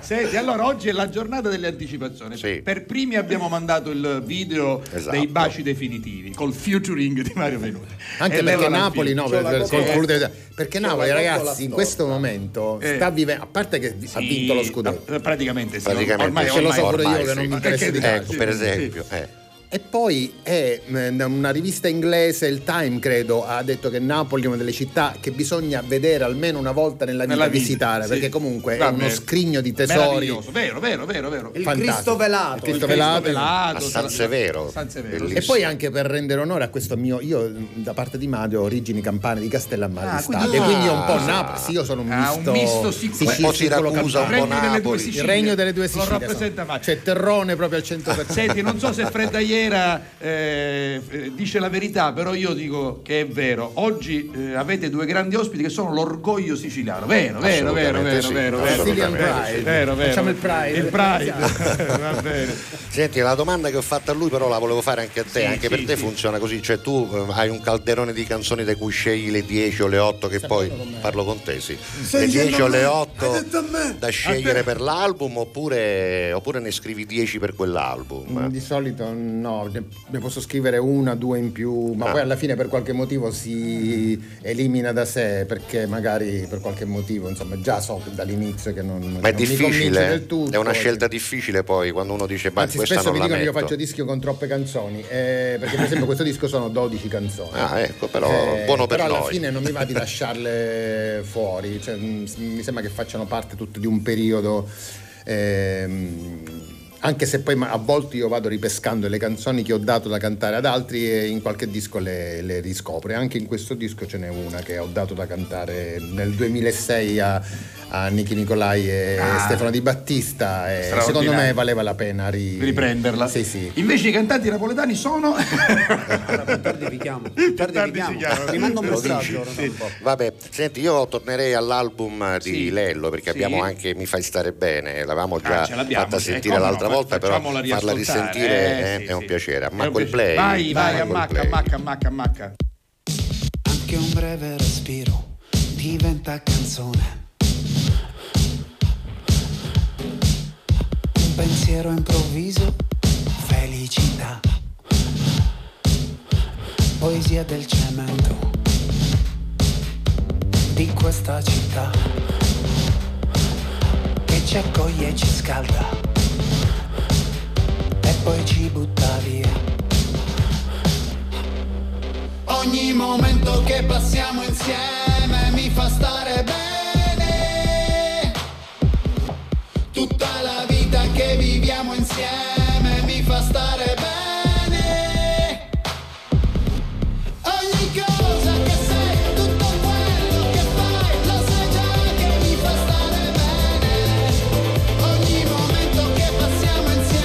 Senti, allora oggi è la giornata delle anticipazioni, sì. Per primi abbiamo mandato il video, esatto. Dei baci definitivi col featuring di Mario Venuti, anche e perché Napoli no, per, per, per, perché Napoli ragazzi in questo momento eh. sta vivendo, a parte che sì, ha vinto lo scudetto praticamente, sì, praticamente. Ormai, ormai, lo so pure ormai, io che sì. Non mi interessa di calcio, ecco, per esempio sì. eh. E poi è una rivista inglese, il Time credo, ha detto che Napoli è una delle città che bisogna vedere almeno una volta nella vita, nella vita visitare, sì. Perché comunque va è uno scrigno di tesori. Vero, vero, vero, vero. Il Cristo velato. Il Cristo velato, il Cristo velato a San Severo. San Severo. E poi anche per rendere onore a questo mio, io da parte di Mario ho origini campane di Castellammare di ah, Stabia, ah, quindi è un po' Napoli, sì, io sono un misto. Ah, un misto siciliano, un Siracusa, un po' Napoli. Il regno delle due Sicilie. Lo rappresenta Mario. C'è Terrone proprio al cento per cento. Senti, non so se Fredda ieri sera eh, dice la verità, però io dico che è vero. Oggi eh, avete due grandi ospiti che sono l'orgoglio siciliano, vero, vero, vero, vero, sì, vero, vero, vero, vero, vero. Facciamo il Pride. Il Pride. Va bene. Senti, la domanda che ho fatto a lui però la volevo fare anche a te, sì, anche sì, per te sì. Funziona così, cioè tu hai un calderone di canzoni da cui scegli le dieci o le otto che Sapendo poi con parlo con te, sì. Sei le dieci o le otto da scegliere per l'album oppure oppure ne scrivi dieci per quell'album? Di solito no, ne posso scrivere una, due in più, ma ah. poi alla fine per qualche motivo si elimina da sé, perché magari per qualche motivo, insomma, già so dall'inizio che non, ma è non difficile, mi del tutto, è una scelta difficile poi quando uno dice anzi, questa spesso non mi dicono che io faccio dischi con troppe canzoni, eh, perché per esempio questo disco sono dodici canzoni. Ah, ecco, però eh, buono per però noi. Alla fine non mi va di lasciarle fuori, cioè, mi sembra che facciano parte tutto di un periodo. Ehm, anche se poi a volte io vado ripescando le canzoni che ho dato da cantare ad altri e in qualche disco le, le riscopro. Anche in questo disco ce n'è una che ho dato da cantare nel duemilasei a, a Nichi Nicolai e ah, Stefano Di Battista, e secondo me valeva la pena ri... riprenderla. Sì, sì. Invece i cantanti napoletani sono allora, tardi vi chiamo tardi, tardi vi chiamo mi mando un messaggio sì. un vabbè, senti, io tornerei all'album di sì. Lello, perché sì. abbiamo anche Mi fai stare bene, l'avevamo già ah, fatta sentire eh, l'altra no? volta, però farla risentire eh, sì, è un sì. piacere. Ammacco il play. Vai, vai, ammacca, ammacca, ammacca, ammacca. Anche un breve respiro diventa canzone. Un pensiero improvviso, felicità. Poesia del cemento di questa città che ci accoglie e ci scalda. Poi ci butta via. Ogni momento che passiamo insieme mi fa stare bene. Tutta la vita che viviamo insieme mi fa stare bene. Ogni cosa che sei, tutto quello che fai, lo sai già che mi fa stare bene. Ogni momento che passiamo insieme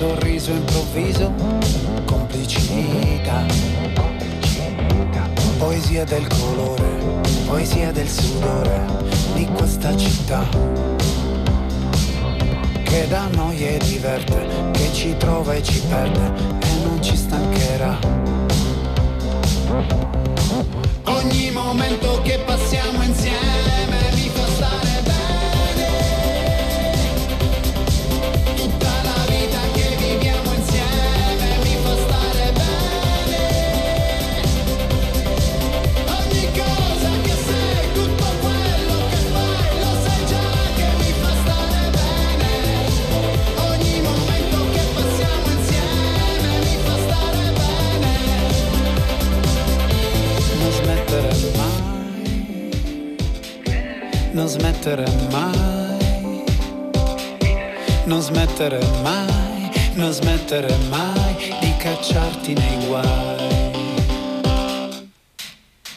sorriso improvviso, complicità, poesia del colore, poesia del sudore di questa città che da noi è diverte, che ci trova e ci perde e non ci stancherà. Ogni momento che passiamo insieme mi fa stare bene. Non smettere mai, non smettere mai, non smettere mai di cacciarti nei guai.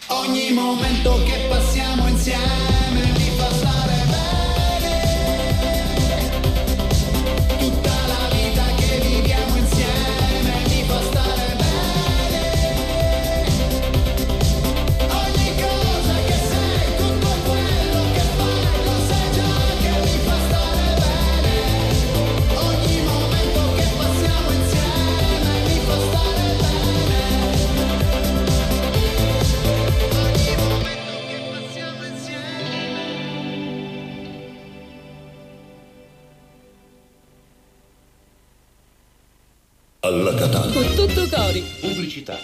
Ogni momento che passiamo insieme mi fa stare bene. Tutta la vita che viviamo insieme mi fa stare bene. Ogni cosa che sei, tutto quello che fai, lo sai già che mi fa stare bene. Ogni momento che passiamo insieme mi fa stare bene. Ogni momento che passiamo insieme. Alla Catania. Con tutto cori. Pubblicità.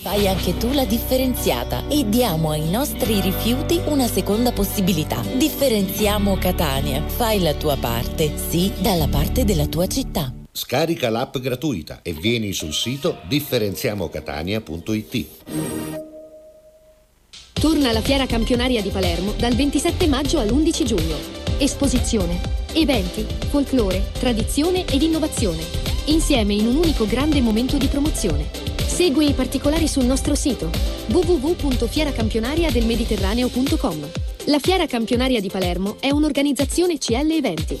Fai anche tu la differenziata e diamo ai nostri rifiuti una seconda possibilità. Differenziamo Catania. Fai la tua parte, sì, dalla parte della tua città. Scarica l'app gratuita e vieni sul sito differenziamo catania punto it. Torna alla Fiera Campionaria di Palermo dal ventisette maggio all'undici giugno. Esposizione, eventi, folklore, tradizione ed innovazione, insieme in un unico grande momento di promozione. Segui i particolari sul nostro sito w w w punto fiera campionaria del mediterraneo punto com. La Fiera Campionaria di Palermo è un'organizzazione C L Eventi.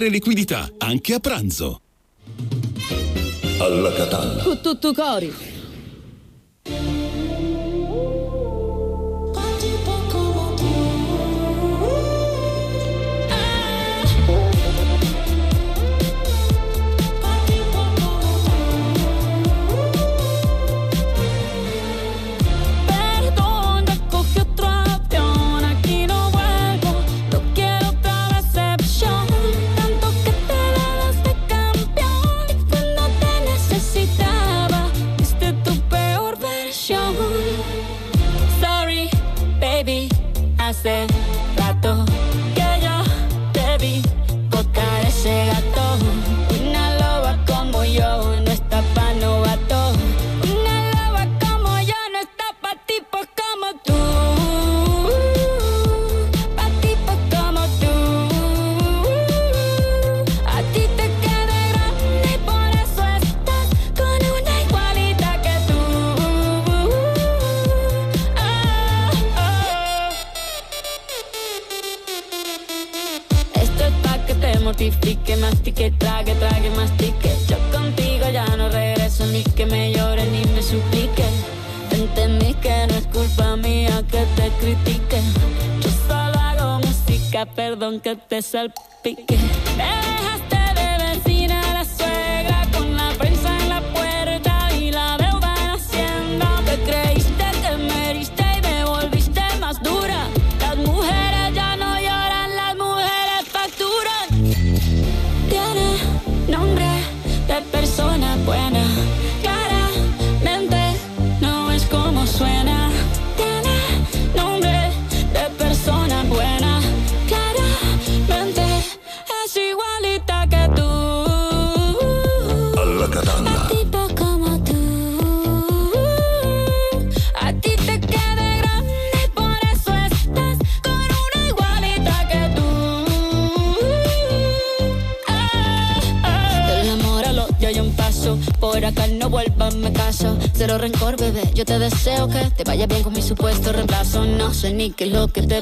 liquidità anche a pranzo. Alla Catalla con tutto cori. Hace rato que yo te vi tocar ese gato. Una loba como yo no está pa' novato. Una loba como yo no está pa' tipos como tú. Pa' tipos como tú. A ti te queda grande y por eso estás con una igualita que tú. Oh, oh. Mortifique, mastique, trague, trague, mastique. Yo contigo ya no regreso, ni que me llore, ni me suplique. Entendí que no es culpa mía que te critique. Yo solo hago música, perdón que te salpique. Me dejaste de vecina a la suegra con la prensa en la puerta y la deuda en Hacienda. Te creíste que me heriste y me volviste más dura. Las mujeres ya no lloran, las mujeres facturan. Nombre de persona buena, claramente no es como suena. Tiene nombre de persona buena, claramente es igualita que tú. Alla Catalla. Tipo como tú. A ti te queda grande y por eso estás con una igualita que tú. Yo un paso, por acá no vuelvas, me caso. Cero rencor, bebé, yo te deseo que te vaya bien con mi supuesto reemplazo. No sé ni qué es lo que te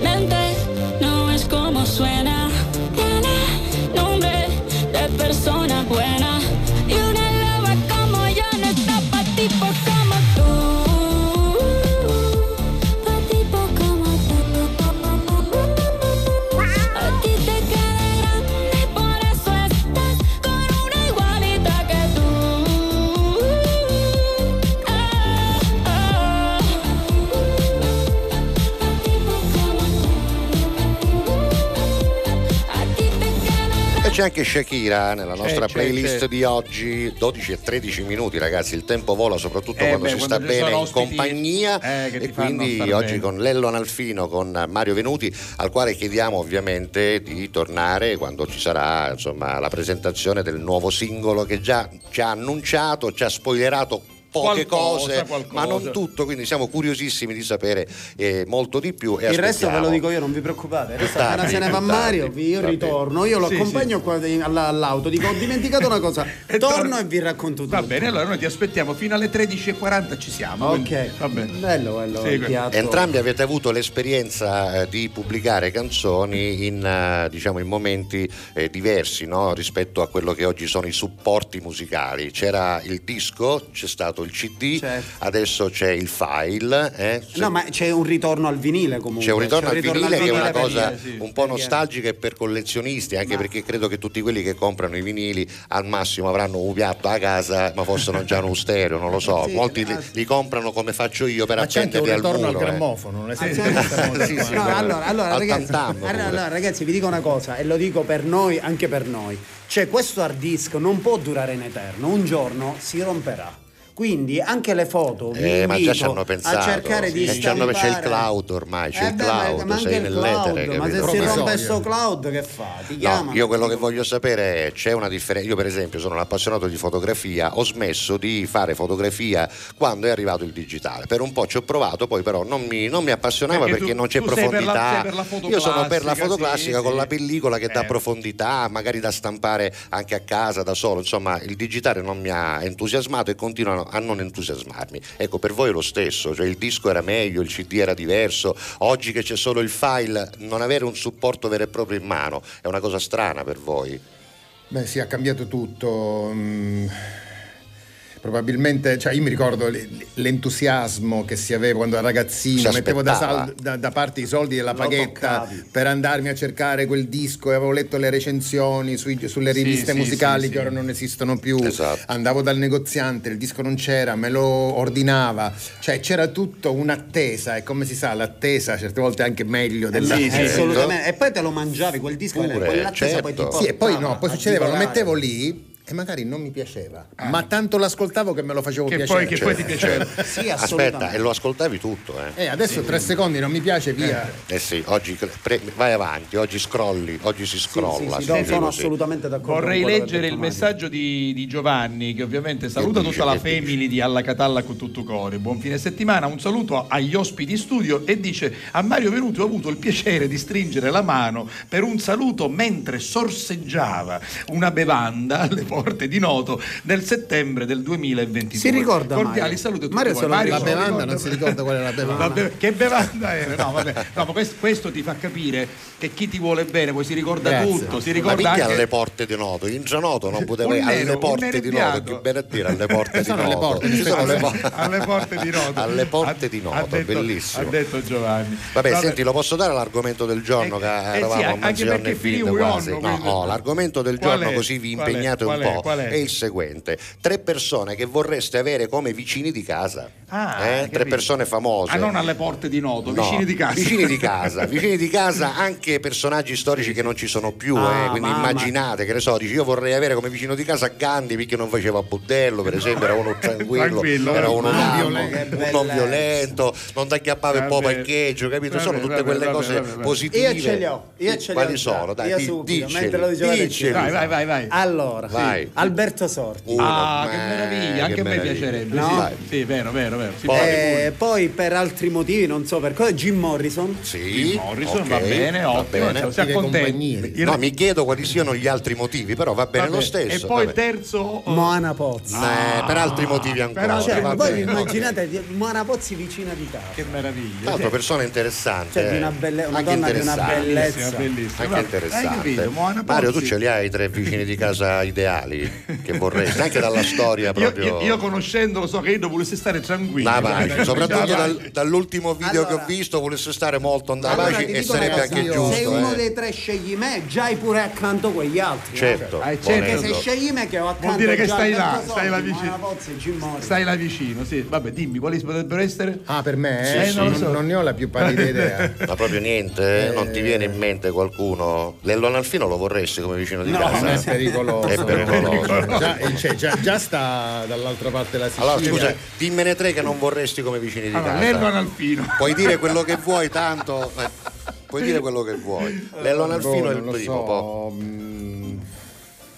claramente no es como suena. Tiene nombre de persona buena y una loba como yo no está pa' tipo como tú. C'è anche Shakira nella nostra eh, playlist c'è. Di oggi, dodici e tredici minuti ragazzi, il tempo vola soprattutto eh quando beh, si quando sta bene in compagnia eh, e quindi oggi bene. Con Lello Analfino, con Mario Venuti, al quale chiediamo ovviamente di tornare quando ci sarà insomma la presentazione del nuovo singolo che già ci ha annunciato, ci ha spoilerato poche qualcosa, cose, qualcosa. Ma non tutto, quindi siamo curiosissimi di sapere eh, molto di più. E il resto ve lo dico io, non vi preoccupate. Appena se ne va Mario, io ritorno, io lo sì, accompagno sì. Qua all'auto, dico ho dimenticato una cosa, torno e vi racconto tutto. Va bene, allora noi ti aspettiamo fino alle tredici e quaranta, ci siamo. Ok, va bene. Bello, bello. Sì, entrambi avete avuto l'esperienza di pubblicare canzoni in, diciamo, in momenti eh, diversi, no? Rispetto a quello che oggi sono i supporti musicali. C'era il disco, c'è stato il C D, certo. Adesso c'è il file. Eh? No, ma c'è un ritorno al vinile comunque. C'è un ritorno, c'è un ritorno al vinile, ritorno al vinile che è una cosa vinile, sì, un po' nostalgica e per collezionisti, anche ma... perché credo che tutti quelli che comprano i vinili al massimo avranno un piatto a casa, ma fossero già uno stereo, non lo so. Sì, molti li, li comprano come faccio io per appenderli al muro. Ma c'è un ritorno al grammofono, eh. non è sempre sì, sì, no, allora, allora, ragazzi, allora ragazzi, vi dico una cosa e lo dico per noi, anche per noi. Cioè, questo hard disk non può durare in eterno, un giorno si romperà. Quindi anche le foto vi eh, ma già ci hanno pensato, a cercare di sì. stampare. C'è il cloud ormai, c'è eh il beh, cloud, ma sei nell'etere. Cloud, ma se si rompe questo cloud che fa? Ti chiamano? No, io quello che voglio sapere è, c'è una differenza. Io per esempio sono un appassionato di fotografia, ho smesso di fare fotografia quando è arrivato il digitale. Per un po' ci ho provato, poi però non mi, non mi appassionava perché, perché tu, non c'è profondità. Per la, io sono per la fotoclassica sì, con sì. la pellicola che eh. dà profondità, magari da stampare anche a casa da solo. Insomma, il digitale non mi ha entusiasmato e continuano a non entusiasmarmi. Ecco, per voi è lo stesso, cioè il disco era meglio, il C D era diverso, oggi che c'è solo il file, non avere un supporto vero e proprio in mano è una cosa strana per voi? Beh sì, ha cambiato tutto. Mm. Probabilmente, cioè io mi ricordo l'entusiasmo che si aveva quando ero ragazzino, mettevo da, saldo, da, da parte i soldi della paghetta per andarmi a cercare quel disco e avevo letto le recensioni sui, sulle riviste sì, musicali sì, sì, che sì. ora non esistono più, esatto. Andavo dal negoziante, il disco non c'era, me lo ordinava, cioè c'era tutto un'attesa e come si sa l'attesa certe volte è anche meglio della sì, sì, assolutamente. E poi te lo mangiavi quel disco pure, quell'attesa certo. poi ti portava, sì, e poi no, poi succedeva, lo mettevo lì e magari non mi piaceva, ah. ma tanto l'ascoltavo che me lo facevo che piacere. Poi, che cioè, poi ti piaceva. Sì, aspetta, e lo ascoltavi tutto. Eh, eh adesso sì. tre secondi non mi piace, via. Eh, eh sì, oggi pre- vai avanti, oggi scrolli, oggi si scrolla. Sì, sì, sì, sì, sono così. Assolutamente d'accordo. Vorrei leggere il messaggio di, di Giovanni, che ovviamente saluta che dice, tutta la family dice. Di Alla Catalla con tutto cuore. Buon fine settimana, un saluto agli ospiti di studio e dice: a Mario Venuti ho avuto il piacere di stringere la mano per un saluto mentre sorseggiava una bevanda. Porte di Noto nel settembre del duemilaventidue. Si ricorda cordiali saluti a tutti. Mario, Mario la bevanda non si ricorda qual era la bevanda. Be- che bevanda era? No, vabbè. No, ma questo, questo ti fa capire che chi ti vuole bene poi si ricorda Grazie. tutto, si ricorda ma anche alle porte di Noto, in Gianoto non poteva nero, alle porte di Noto, che bene a dire alle porte di Noto. Porte, ci sono alle, po- alle porte di Noto. Alle porte di Noto, ha detto, bellissimo. Ha detto Giovanni. Vabbè, vabbè, senti, lo posso dare l'argomento del giorno eh, che eravamo eh sì, a mangiare in film quasi. No, no, l'argomento del giorno così vi impegnate un po', è, è il seguente: tre persone che vorreste avere come vicini di casa. Ah, eh? Tre persone famose, ah, non alle porte di Noto, no, vicini di casa, vicini di casa, vicini di casa, anche personaggi storici che non ci sono più. Ah, eh? Quindi mamma. Immaginate, che ne so, dici, io vorrei avere come vicino di casa Gandhi, perché non faceva budello, per esempio, era uno tranquillo, tranquillo era uno non violento, non, violento, non ti acchiappava il po' parcheggio, capito? Sono tutte quelle cose positive. Io ce le ho, io ce le ho. Quali sono? Dai, dici, vai, vai, vai, vai. Allora. Vai. Alberto Sorti. Uno, ah, che meraviglia, anche a me piacerebbe. No? Sì, sì, vero, vero, vero. Sì, poi, eh, poi per altri motivi, non so per cosa, Jim Morrison. Sì, Jim Morrison, okay, va bene, ottimo. Cioè, si accontenti. No, mi chiedo quali siano gli altri motivi, però va bene, va bene. lo stesso. E poi terzo uh... Moana Pozzi. Ah, eh, per altri motivi ancora. Cioè, va voi bene, immaginate okay. Moana Pozzi vicina di casa. Che meraviglia. Un'altra persona interessante. Cioè, eh. di una, belle... una donna di una bellezza. Bellissima, anche interessante. Mario, tu ce li hai tre vicini di casa ideali? Che vorresti anche dalla storia proprio. Io, io, io conoscendolo so che io volesse stare tranquillo, vai, soprattutto dal, dall'ultimo video allora, che ho visto, volesse stare molto andavaci allora, e sarebbe anche io, giusto. Se uno eh. dei tre scegli me, già hai pure accanto quegli altri. Certo. Eh, certo. Se scegli me che ho accanto. Vuol dire che stai là, soldi, stai là vicino. Pozzi, stai là vicino, sì. Vabbè, dimmi quali potrebbero essere. Ah, per me sì, eh, sì. Non, so. non ne ho la più pallida idea. Ma proprio niente, eh. non ti viene in mente qualcuno? Lello Analfino lo vorresti come vicino di no, casa? È pericoloso. È pericoloso. Già, cioè, già, già sta dall'altra parte della Sicilia. Allora scusa, dimmene tre che non vorresti come vicini di allora, casa. Lello Analfino. Puoi dire quello che vuoi, tanto puoi dire quello che vuoi. Lello Analfino è il primo, so. po'.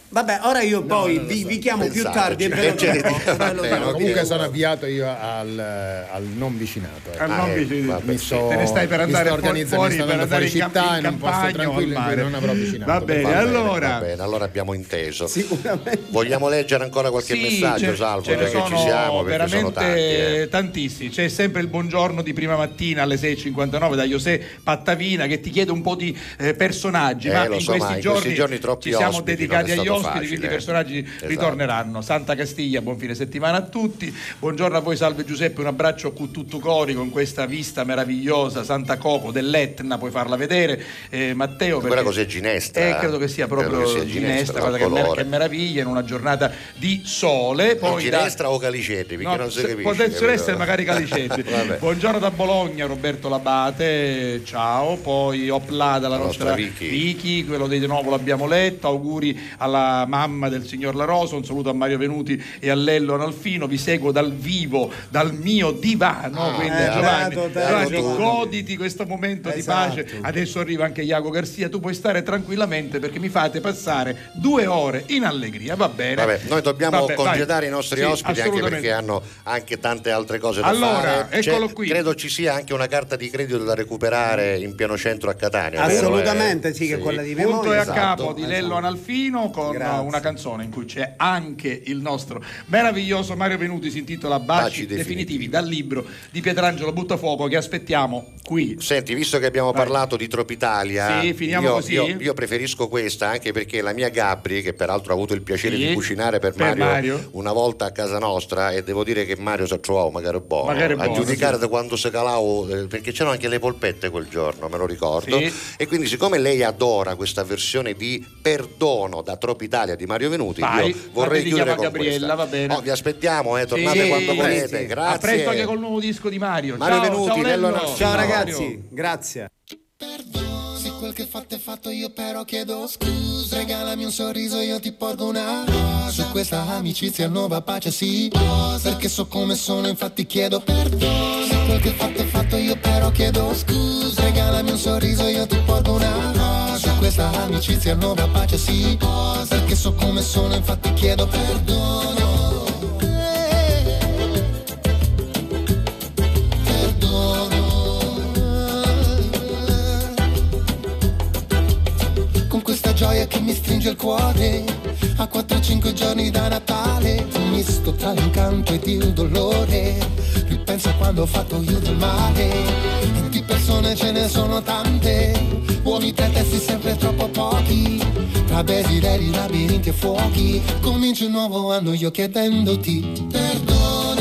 Vabbè, ora io no, poi vi, so. vi chiamo Pensate, più tardi. È bello, bello, no, comunque sono avviato io al, al non vicinato. Eh. Al ah, non vicinato. Eh, so, te ne stai per andare fuori, fuori per andare in città, in, in un posto tranquillo, non avrò vicinato. Va bene, va bene, allora. Va bene, allora abbiamo inteso. Sicuramente. Vogliamo leggere ancora qualche sì, messaggio, Salvo? Ce ne sono, ci siamo, veramente sono tanti, eh. tantissimi. C'è sempre il buongiorno di prima mattina alle sei e cinquantanove da José Pattavina che ti chiede un po' di eh, personaggi. Ma in questi giorni ci siamo dedicati agli ospiti. facile, quindi i personaggi esatto. ritorneranno. Santa Castiglia, buon fine settimana a tutti, buongiorno a voi, salve Giuseppe, un abbraccio cu tutto cori con questa vista meravigliosa, Santa Coco dell'Etna, puoi farla vedere, eh, Matteo, quella cosa è ginestra, eh, credo che sia proprio che sia ginestra, ginestra che, mer- che meraviglia, in una giornata di sole. Poi ginestra da... o calicetri, perché no, non si se, capisce, potessero essere magari calicetri. Buongiorno da Bologna, Roberto Labate, ciao. Poi Oplà dalla nostra Vicky, quello dei Denovo l'abbiamo letto, auguri alla mamma del signor La Rosa, un saluto a Mario Venuti e a Lello Analfino, vi seguo dal vivo dal mio divano, ah, quindi eh, Giovanni, dato, dato, Giovanni goditi questo momento esatto. di pace. Adesso arriva anche Iago Garcia, tu puoi stare tranquillamente perché mi fate passare due ore in allegria, va bene? Vabbè, noi dobbiamo Vabbè, congedare vai. i nostri sì, ospiti anche perché hanno anche tante altre cose da allora, fare. Eccolo qui. Credo ci sia anche una carta di credito da recuperare in piano centro a Catania. Assolutamente, vero? sì, che sì. quella di Punto memoria. È a esatto, capo di Lello esatto. Analfino con Grazie. una canzone in cui c'è anche il nostro meraviglioso Mario Venuti, si intitola Baci, Baci definitivi. definitivi dal libro di Pietrangelo Buttafuoco, che aspettiamo qui. Senti, visto che abbiamo vai. parlato di Tropitalia, sì, finiamo io, così. Io, io preferisco questa anche perché la mia Gabri, che peraltro ha avuto il piacere sì. di cucinare per, per Mario, Mario una volta a casa nostra, e devo dire che Mario si ha trovato magari buono, magari a buono, giudicare sì. da quando si calavo, perché c'erano anche le polpette quel giorno, me lo ricordo, sì. e quindi siccome lei adora questa versione di Perdono da Tropitalia di Mario Venuti, vai, io vorrei chiudere con Gabriella, questa. Va bene. Oh, vi aspettiamo, eh, tornate sì, quando sì, volete, sì. grazie. A presto anche col nuovo disco di Mario. Mario ciao, Venuti, ciao, Lello. Ciao ragazzi, Mario. grazie. Se quel che fatto è fatto, io però chiedo scusa. Regalami un sorriso, io ti porgo una rosa. Su questa amicizia nuova pace si posa, perché so come sono, infatti chiedo perdono. Se quel che fatto è fatto, io però chiedo scusa. Regalami un sorriso, io ti porgo una rosa. Su questa amicizia nuova pace si posa, perché so come sono, infatti chiedo perdono. Gioia che mi stringe il cuore, a quattro cinque giorni da Natale, un misto tra l'incanto ed il dolore, ripenso a quando ho fatto io del male, e di persone ce ne sono tante, uomini pretesi sempre troppo pochi, tra desideri, labirinti e fuochi, comincio un nuovo anno io chiedendoti perdono.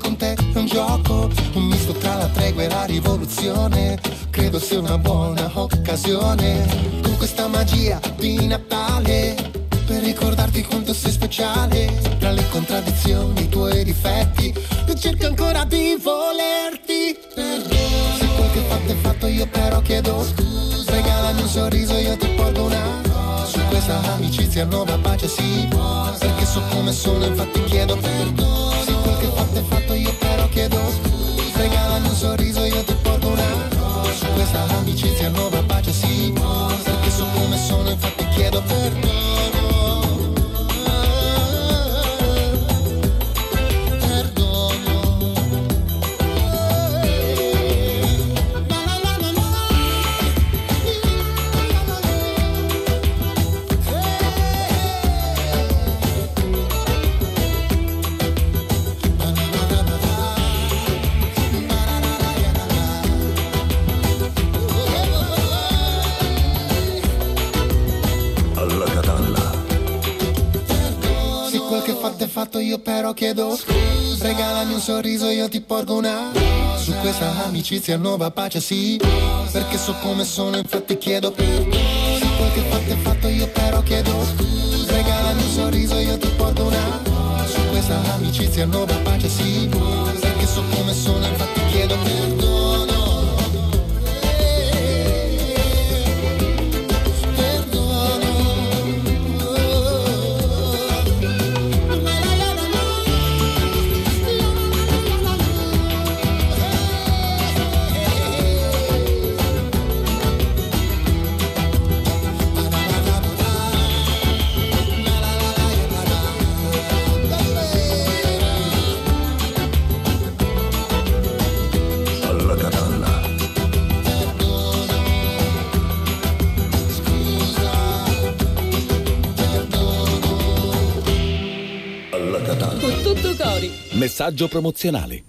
Con te è un gioco, un misto tra la tregua e la rivoluzione, credo sia una buona occasione, con questa magia di Natale, per ricordarti quanto sei speciale, tra le contraddizioni i tuoi difetti, io cerco ancora di volerti, perdono, se quel che fatto è fatto io però chiedo scusa, regalami un sorriso io ti porgo una rosa, su questa amicizia nuova pace si posa, perché so come sono infatti chiedo perdono. Che fatto è fatto io però chiedo scusa, regalami un sorriso io ti porgo una rosa, su questa amicizia nuova pace si posa, perché so come sono infatti chiedo perdono. Fatto io però chiedo scusa, regalami un sorriso io ti porgo una rosa, su questa amicizia nuova pace sì rosa, perché so come sono infatti chiedo perdono, se quel che fatto è fatto io però chiedo scusa, regalami un sorriso io ti porgo una rosa, su questa amicizia nuova pace sì rosa, perché so come sono infatti chiedo perdono. con tutto cori. Messaggio promozionale.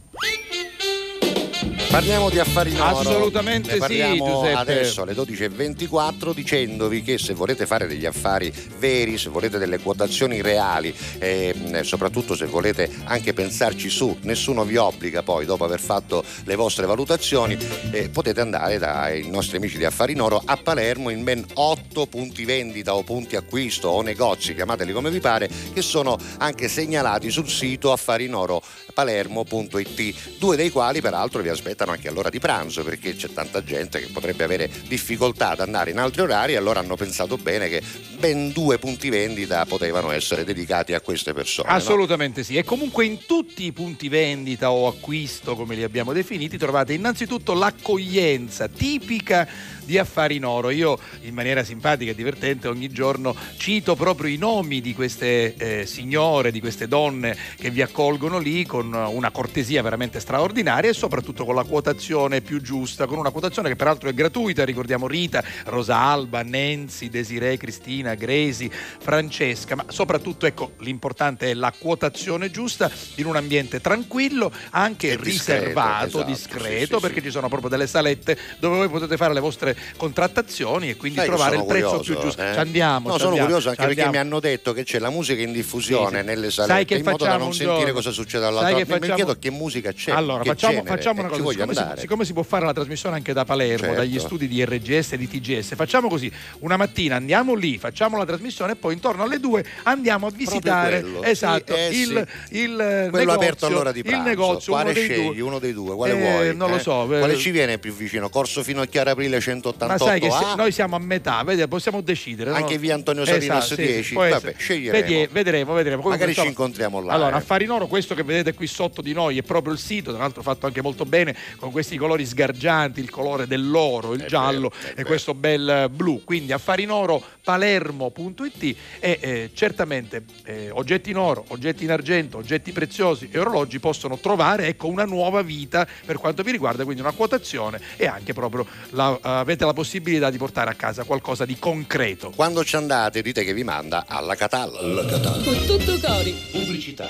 Parliamo di affari in oro. Assolutamente sì, Giuseppe. Adesso alle dodici e ventiquattro, dicendovi che se volete fare degli affari veri, se volete delle quotazioni reali e soprattutto se volete anche pensarci su, nessuno vi obbliga poi dopo aver fatto le vostre valutazioni, eh, potete andare dai nostri amici di Affari in Oro a Palermo in ben otto punti vendita o punti acquisto o negozi, chiamateli come vi pare, che sono anche segnalati sul sito affarinoropalermo punto it, due dei quali peraltro vi aspettano anche all'ora di pranzo, perché c'è tanta gente che potrebbe avere difficoltà ad andare in altri orari, e allora hanno pensato bene che ben due punti vendita potevano essere dedicati a queste persone. Assolutamente no? Sì, e comunque in tutti i punti vendita o acquisto, come li abbiamo definiti, trovate innanzitutto l'accoglienza tipica di Affari in Oro. Io in maniera simpatica e divertente ogni giorno cito proprio i nomi di queste eh, signore, di queste donne che vi accolgono lì con una cortesia veramente straordinaria e soprattutto con la quotazione più giusta, con una quotazione che peraltro è gratuita. Ricordiamo Rita, Rosalba, Nancy, Desiree, Cristina, Gresi, Francesca, ma soprattutto, ecco, l'importante è la quotazione giusta in un ambiente tranquillo, anche discreto, riservato, esatto, discreto, sì, perché sì, ci sono proprio delle salette dove voi potete fare le vostre contrattazioni e quindi Sai trovare il prezzo curioso, più giusto. Eh? Ci andiamo. No, ci sono andiamo, curioso anche perché mi hanno detto che c'è la musica in diffusione, sì, sì, nelle salette, in modo da non sentire cosa succede all'altro. Mi chiedo che musica c'è. Allora, facciamo, facciamo una cosa. Siccome si, siccome si può fare la trasmissione anche da Palermo, certo, dagli studi di R G S e di T G S, facciamo così: una mattina andiamo lì, facciamo la trasmissione e poi intorno alle due andiamo a visitare esatto, sì, eh, il, sì. il, quello negozio, aperto all'ora di pranzo. Il negozio, quale uno scegli? Due. Uno dei due, quale vuoi? Non lo so. Quale ci viene più vicino? Corso fino a Chiara Aprile centottantotto. Ma sai che se noi siamo a metà, vedi, possiamo decidere, no? Anche via Antonio Saeli, esatto, dieci, sì, vabbè, sceglieremo. Vedi, vedremo, vedremo. Come magari facciamo? Ci incontriamo là. Allora, Affari in Oro, questo che vedete qui sotto di noi è proprio il sito, tra l'altro fatto anche molto bene con questi colori sgargianti, il colore dell'oro, il è giallo bello, e bello. questo bel blu. Quindi Affari in Oro Palermo punto it e eh, certamente eh, oggetti in oro, oggetti in argento, oggetti preziosi e orologi possono trovare, ecco, una nuova vita per quanto vi riguarda, quindi una quotazione e anche proprio la uh, avete la possibilità di portare a casa qualcosa di concreto. Quando ci andate dite che vi manda alla Catalla. Alla Catalla. Con tutto cori. Pubblicità.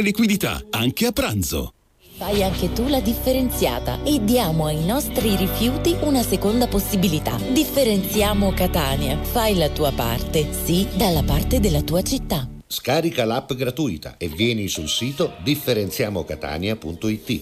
liquidità anche a pranzo. Fai anche tu la differenziata e diamo ai nostri rifiuti una seconda possibilità. Differenziamo Catania. Fai la tua parte, sì, dalla parte della tua città. Scarica l'app gratuita e vieni sul sito differenziamo catania punto it.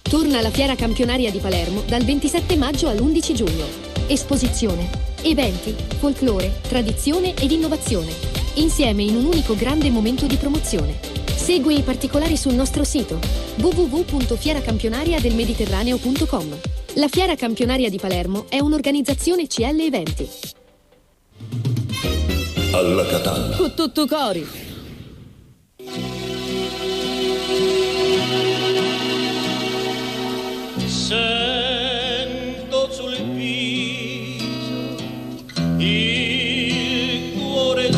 Torna la fiera campionaria di Palermo dal ventisette maggio all'undici giugno. Esposizione, eventi, folklore, tradizione ed innovazione, insieme in un unico grande momento di promozione. Segui i particolari sul nostro sito w w w punto fiera campionaria del mediterraneo punto com. La Fiera Campionaria di Palermo è un'organizzazione C L Eventi. Alla Catalla. Con tutto cori. Sento sul viso il cuore.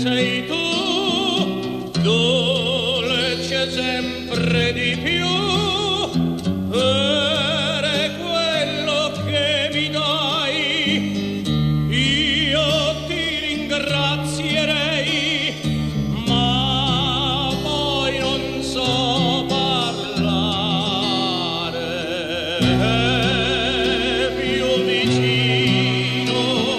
Sei tu, dolce sempre di più, per quello che mi dai, io ti ringrazierei, ma poi non so parlare più vicino. Oh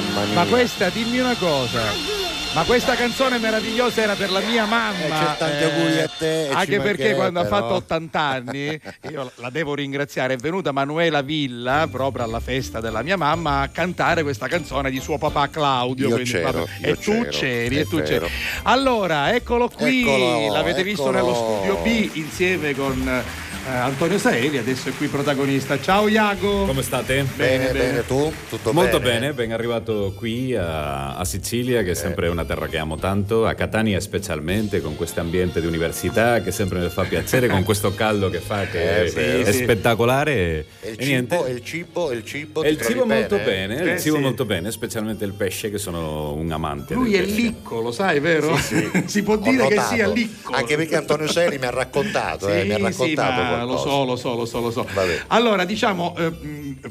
Mamma mia. Ma questa, dimmi una cosa, ma questa canzone meravigliosa era per la mia mamma, eh, tanti auguri a te, eh, anche perché quando però. ha fatto ottanta anni io la devo ringraziare, è venuta Manuela Villa proprio alla festa della mia mamma a cantare questa canzone di suo papà Claudio, io c'ero, io e tu c'eri, e tu c'eri. Allora eccolo qui, eccolo, l'avete eccolo. visto nello studio B insieme con Eh, Antonio Saeli, adesso è qui protagonista. Ciao Iago, come state? Bene, bene, bene. Tu? Tutto molto bene? Molto bene, ben arrivato qui a, a Sicilia, che è sempre una terra che amo tanto, a Catania specialmente, con questo ambiente di università che sempre mi fa piacere, con questo caldo che fa, che eh, è, sì, è sì. spettacolare. E il, e cibo, il cibo, il cibo, il cibo molto bene, bene eh, il cibo sì. molto bene, specialmente il pesce, che sono un amante. Lui è pesce. licco, lo sai, vero? Sì, sì. Si può Ho dire notato. che sia licco. Anche perché Antonio Saeli mi ha raccontato, eh, sì, mi ha raccontato. Sì, Lo so, lo so, lo so, lo so. Vabbè. Allora, diciamo, eh,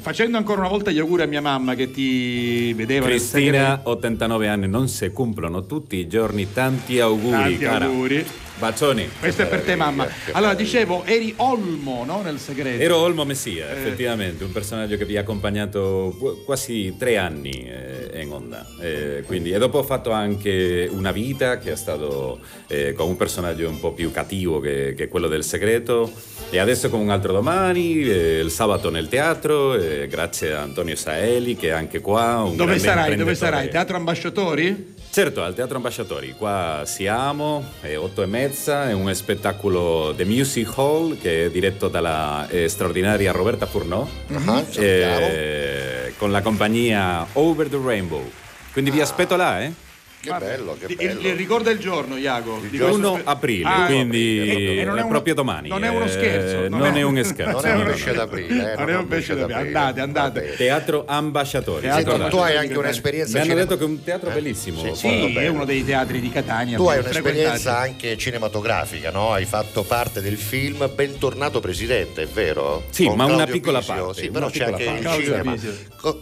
facendo ancora una volta gli auguri a mia mamma che ti vedeva. Cristina, ottantanove anni, non si complono tutti i giorni. Tanti auguri. Tanti cara. auguri. Bacioni. Questo è per te, mamma. Allora, dicevo, eri Olmo, no? Nel segreto. Ero Olmo Messia, eh. effettivamente, un personaggio che vi ha accompagnato quasi tre anni eh, in onda. Eh, quindi, e dopo ho fatto anche Una vita, che è stato eh, con un personaggio un po' più cattivo che, che quello del segreto. E adesso con Un altro domani, eh, il sabato nel teatro, eh, grazie a Antonio Saeli, che è anche qua. Un dove sarai? Dove sarai? Teatro Ambasciatori? Certo, al Teatro Ambasciatori, qua siamo, è otto e mezza, è un spettacolo The Music Hall che è diretto dalla eh, straordinaria Roberta Furnò, uh-huh, eh, con la compagnia Over the Rainbow, quindi ah. vi aspetto là, eh? Che Vabbè. bello, che bello. Il, il ricorda il giorno, Iago? Il uno aprile, ah, quindi aprile. E, e non è, è uno, proprio domani. Non è uno scherzo. Non, non è, è un scherzo. Non è un pesce d'aprile. Eh, non, non è un pesce d'aprile. Andate, andate. Vabbè. Teatro Ambasciatori. Teatro, tu hai anche un'esperienza. Mi hanno detto che è un teatro eh? bellissimo. Sì, sì, è uno dei teatri di Catania. Tu hai un'esperienza anche cinematografica, no? Hai fatto parte del film Bentornato Presidente, è vero? Sì, ma una piccola parte. Sì, però c'è anche il cinema.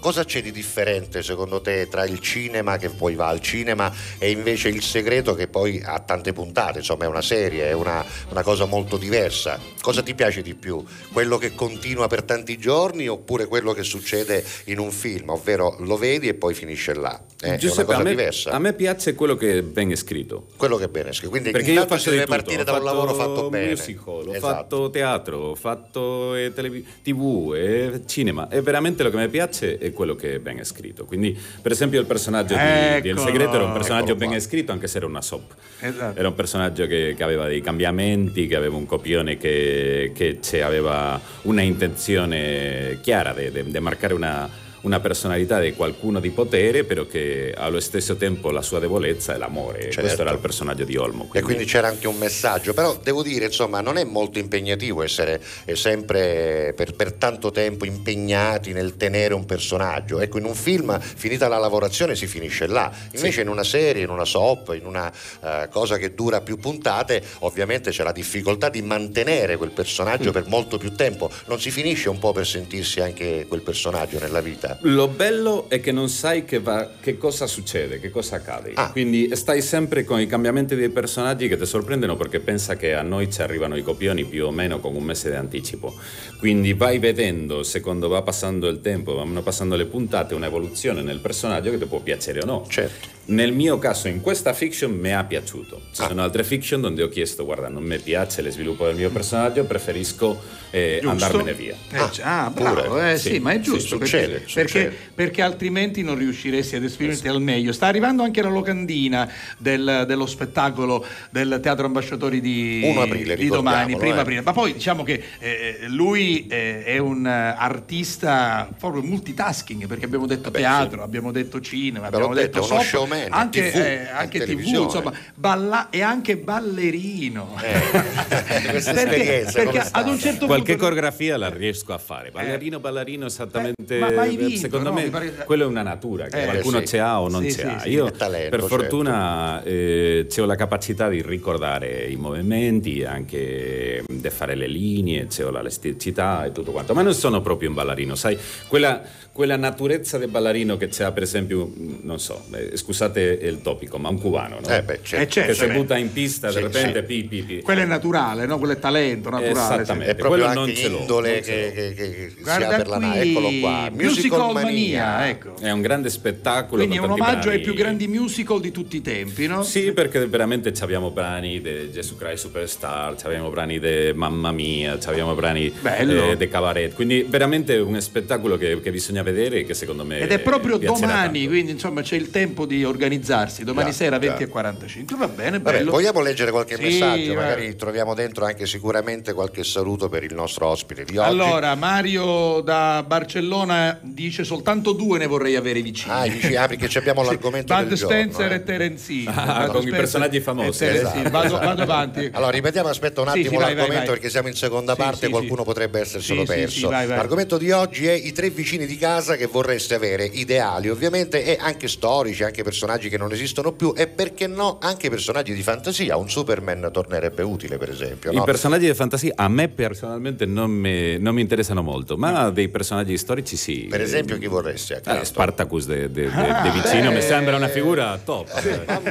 Cosa c'è di differente, secondo te, tra il cinema, che poi va al cinema, e invece Il segreto, che poi ha tante puntate, insomma è una serie, è una, una cosa molto diversa? Cosa ti piace di più? Quello che continua per tanti giorni, oppure quello che succede in un film, ovvero lo vedi e poi finisce là? Eh, Giuseppe, è una cosa a me, diversa. A me piace quello che viene scritto. Quello che viene scritto. Quindi perché io faccio, si deve partire da un lavoro fatto bene. Musical, ho esatto. fatto teatro, ho fatto eh, telev- tv, eh, cinema, e veramente lo che mi piace è quello che viene scritto. Quindi per esempio il personaggio di, di Il segreto era un personaggio ben scritto, anche se era una soap. Esatto. Era un personaggio che, che aveva dei cambiamenti, che aveva un copione che, che aveva una intenzione chiara di marcare una, una personalità di qualcuno di potere, però che allo stesso tempo la sua debolezza è l'amore. Certo. Questo era il personaggio di Olmo. Quindi. E quindi c'era anche un messaggio, però devo dire, insomma, non è molto impegnativo essere sempre per, per tanto tempo impegnati nel tenere un personaggio. Ecco, in un film, finita la lavorazione, si finisce là. Invece sì. in una serie, in una soap, in una uh, cosa che dura più puntate, ovviamente c'è la difficoltà di mantenere quel personaggio mm. per molto più tempo. Non si finisce un po' per sentirsi anche quel personaggio nella vita? Lo bello è che non sai che, va, che cosa succede, che cosa accade. Ah. Quindi stai sempre con i cambiamenti dei personaggi che ti sorprendono, perché pensa che a noi ci arrivano i copioni più o meno con un mese di anticipo. Quindi vai vedendo, secondo va passando il tempo, vanno passando le puntate, un'evoluzione nel personaggio che ti può piacere o no. Certo. Nel mio caso, in questa fiction mi è piaciuto. Ci ah. sono altre fiction dove ho chiesto, guarda, non mi piace lo sviluppo del mio personaggio, preferisco eh, andarmene via. Ah, ah bravo, eh, sì, sì, ma è giusto. Sì, succede, perché, succede. Perché, perché altrimenti non riusciresti ad esprimerti al meglio. Sta arrivando anche la locandina del, dello spettacolo del Teatro Ambasciatori di, uno aprile, di domani, prima eh. aprile. Ma poi diciamo che eh, lui eh, è un artista proprio multitasking, perché abbiamo detto Beh, teatro, sì. abbiamo detto cinema, Però abbiamo detto soap. Anche tivù, eh, anche tivù, insomma, balla, e anche ballerino. Eh, questa perché perché ad stata? un certo qualche punto... coreografia la riesco a fare. Ballerino, ballerino, esattamente. Eh, ma vai vinto, secondo no? me, pare... quello è una natura che eh, qualcuno sì. ce ha o non sì, ce sì, ha. Sì, Io, talento, per fortuna, certo. eh, c'ho la capacità di ricordare i movimenti, anche di fare le linee, c'ho la elasticità e tutto quanto. Ma non sono proprio un ballerino, sai? Quella, quella naturezza del ballerino che c'ha, per esempio, non so, eh, scusate. Scusate il topico, ma un cubano, no? Eh beh, certo. Che certo, si butta in pista sì, di repente sì. pi, pi, pi. Quello è naturale, no? Quello è talento naturale. Esattamente. Sì. È proprio quello anche l'indole che, che, che si ha per la nave. Eccolo qua. Musical Mania, ecco. È un grande spettacolo. Quindi è un omaggio ai più grandi musical di tutti i tempi, no? Sì, perché veramente abbiamo brani di Gesù Christ Superstar, abbiamo brani di Mamma Mia, abbiamo brani eh, di Cabaret. Quindi veramente un spettacolo che, che bisogna vedere, che secondo me. Ed è proprio domani, tanto. Quindi insomma c'è il tempo di organizzarsi. Domani yeah, sera yeah. venti e quarantacinque, va bene, bello. Vabbè, vogliamo leggere qualche sì, messaggio, magari va. Troviamo dentro anche sicuramente qualche saluto per il nostro ospite di oggi. Allora, Mario da Barcellona dice: soltanto due ne vorrei avere vicini. Ah, dici, ah perché abbiamo l'argomento Bud del giorno. Spencer eh. e Terenzino. Ah, con i personaggi famosi. Esatto, esatto. Vado, vado avanti. Allora, ripetiamo, aspetta un attimo sì, sì, l'argomento vai, vai, vai. Perché siamo in seconda sì, parte, sì, qualcuno sì. potrebbe esserselo sì, perso. Sì, sì, vai, vai. L'argomento di oggi è i tre vicini di casa che vorreste avere, ideali ovviamente, e anche storici, anche personaggi che non esistono più, e perché no anche personaggi di fantasia. Un Superman tornerebbe utile, per esempio, no? I personaggi di fantasia a me personalmente non mi, non mi interessano molto, ma dei personaggi storici sì. Per esempio, chi vorresti? Eh, Spartacus de, de, de, ah, de vicino eh, mi sembra una figura top.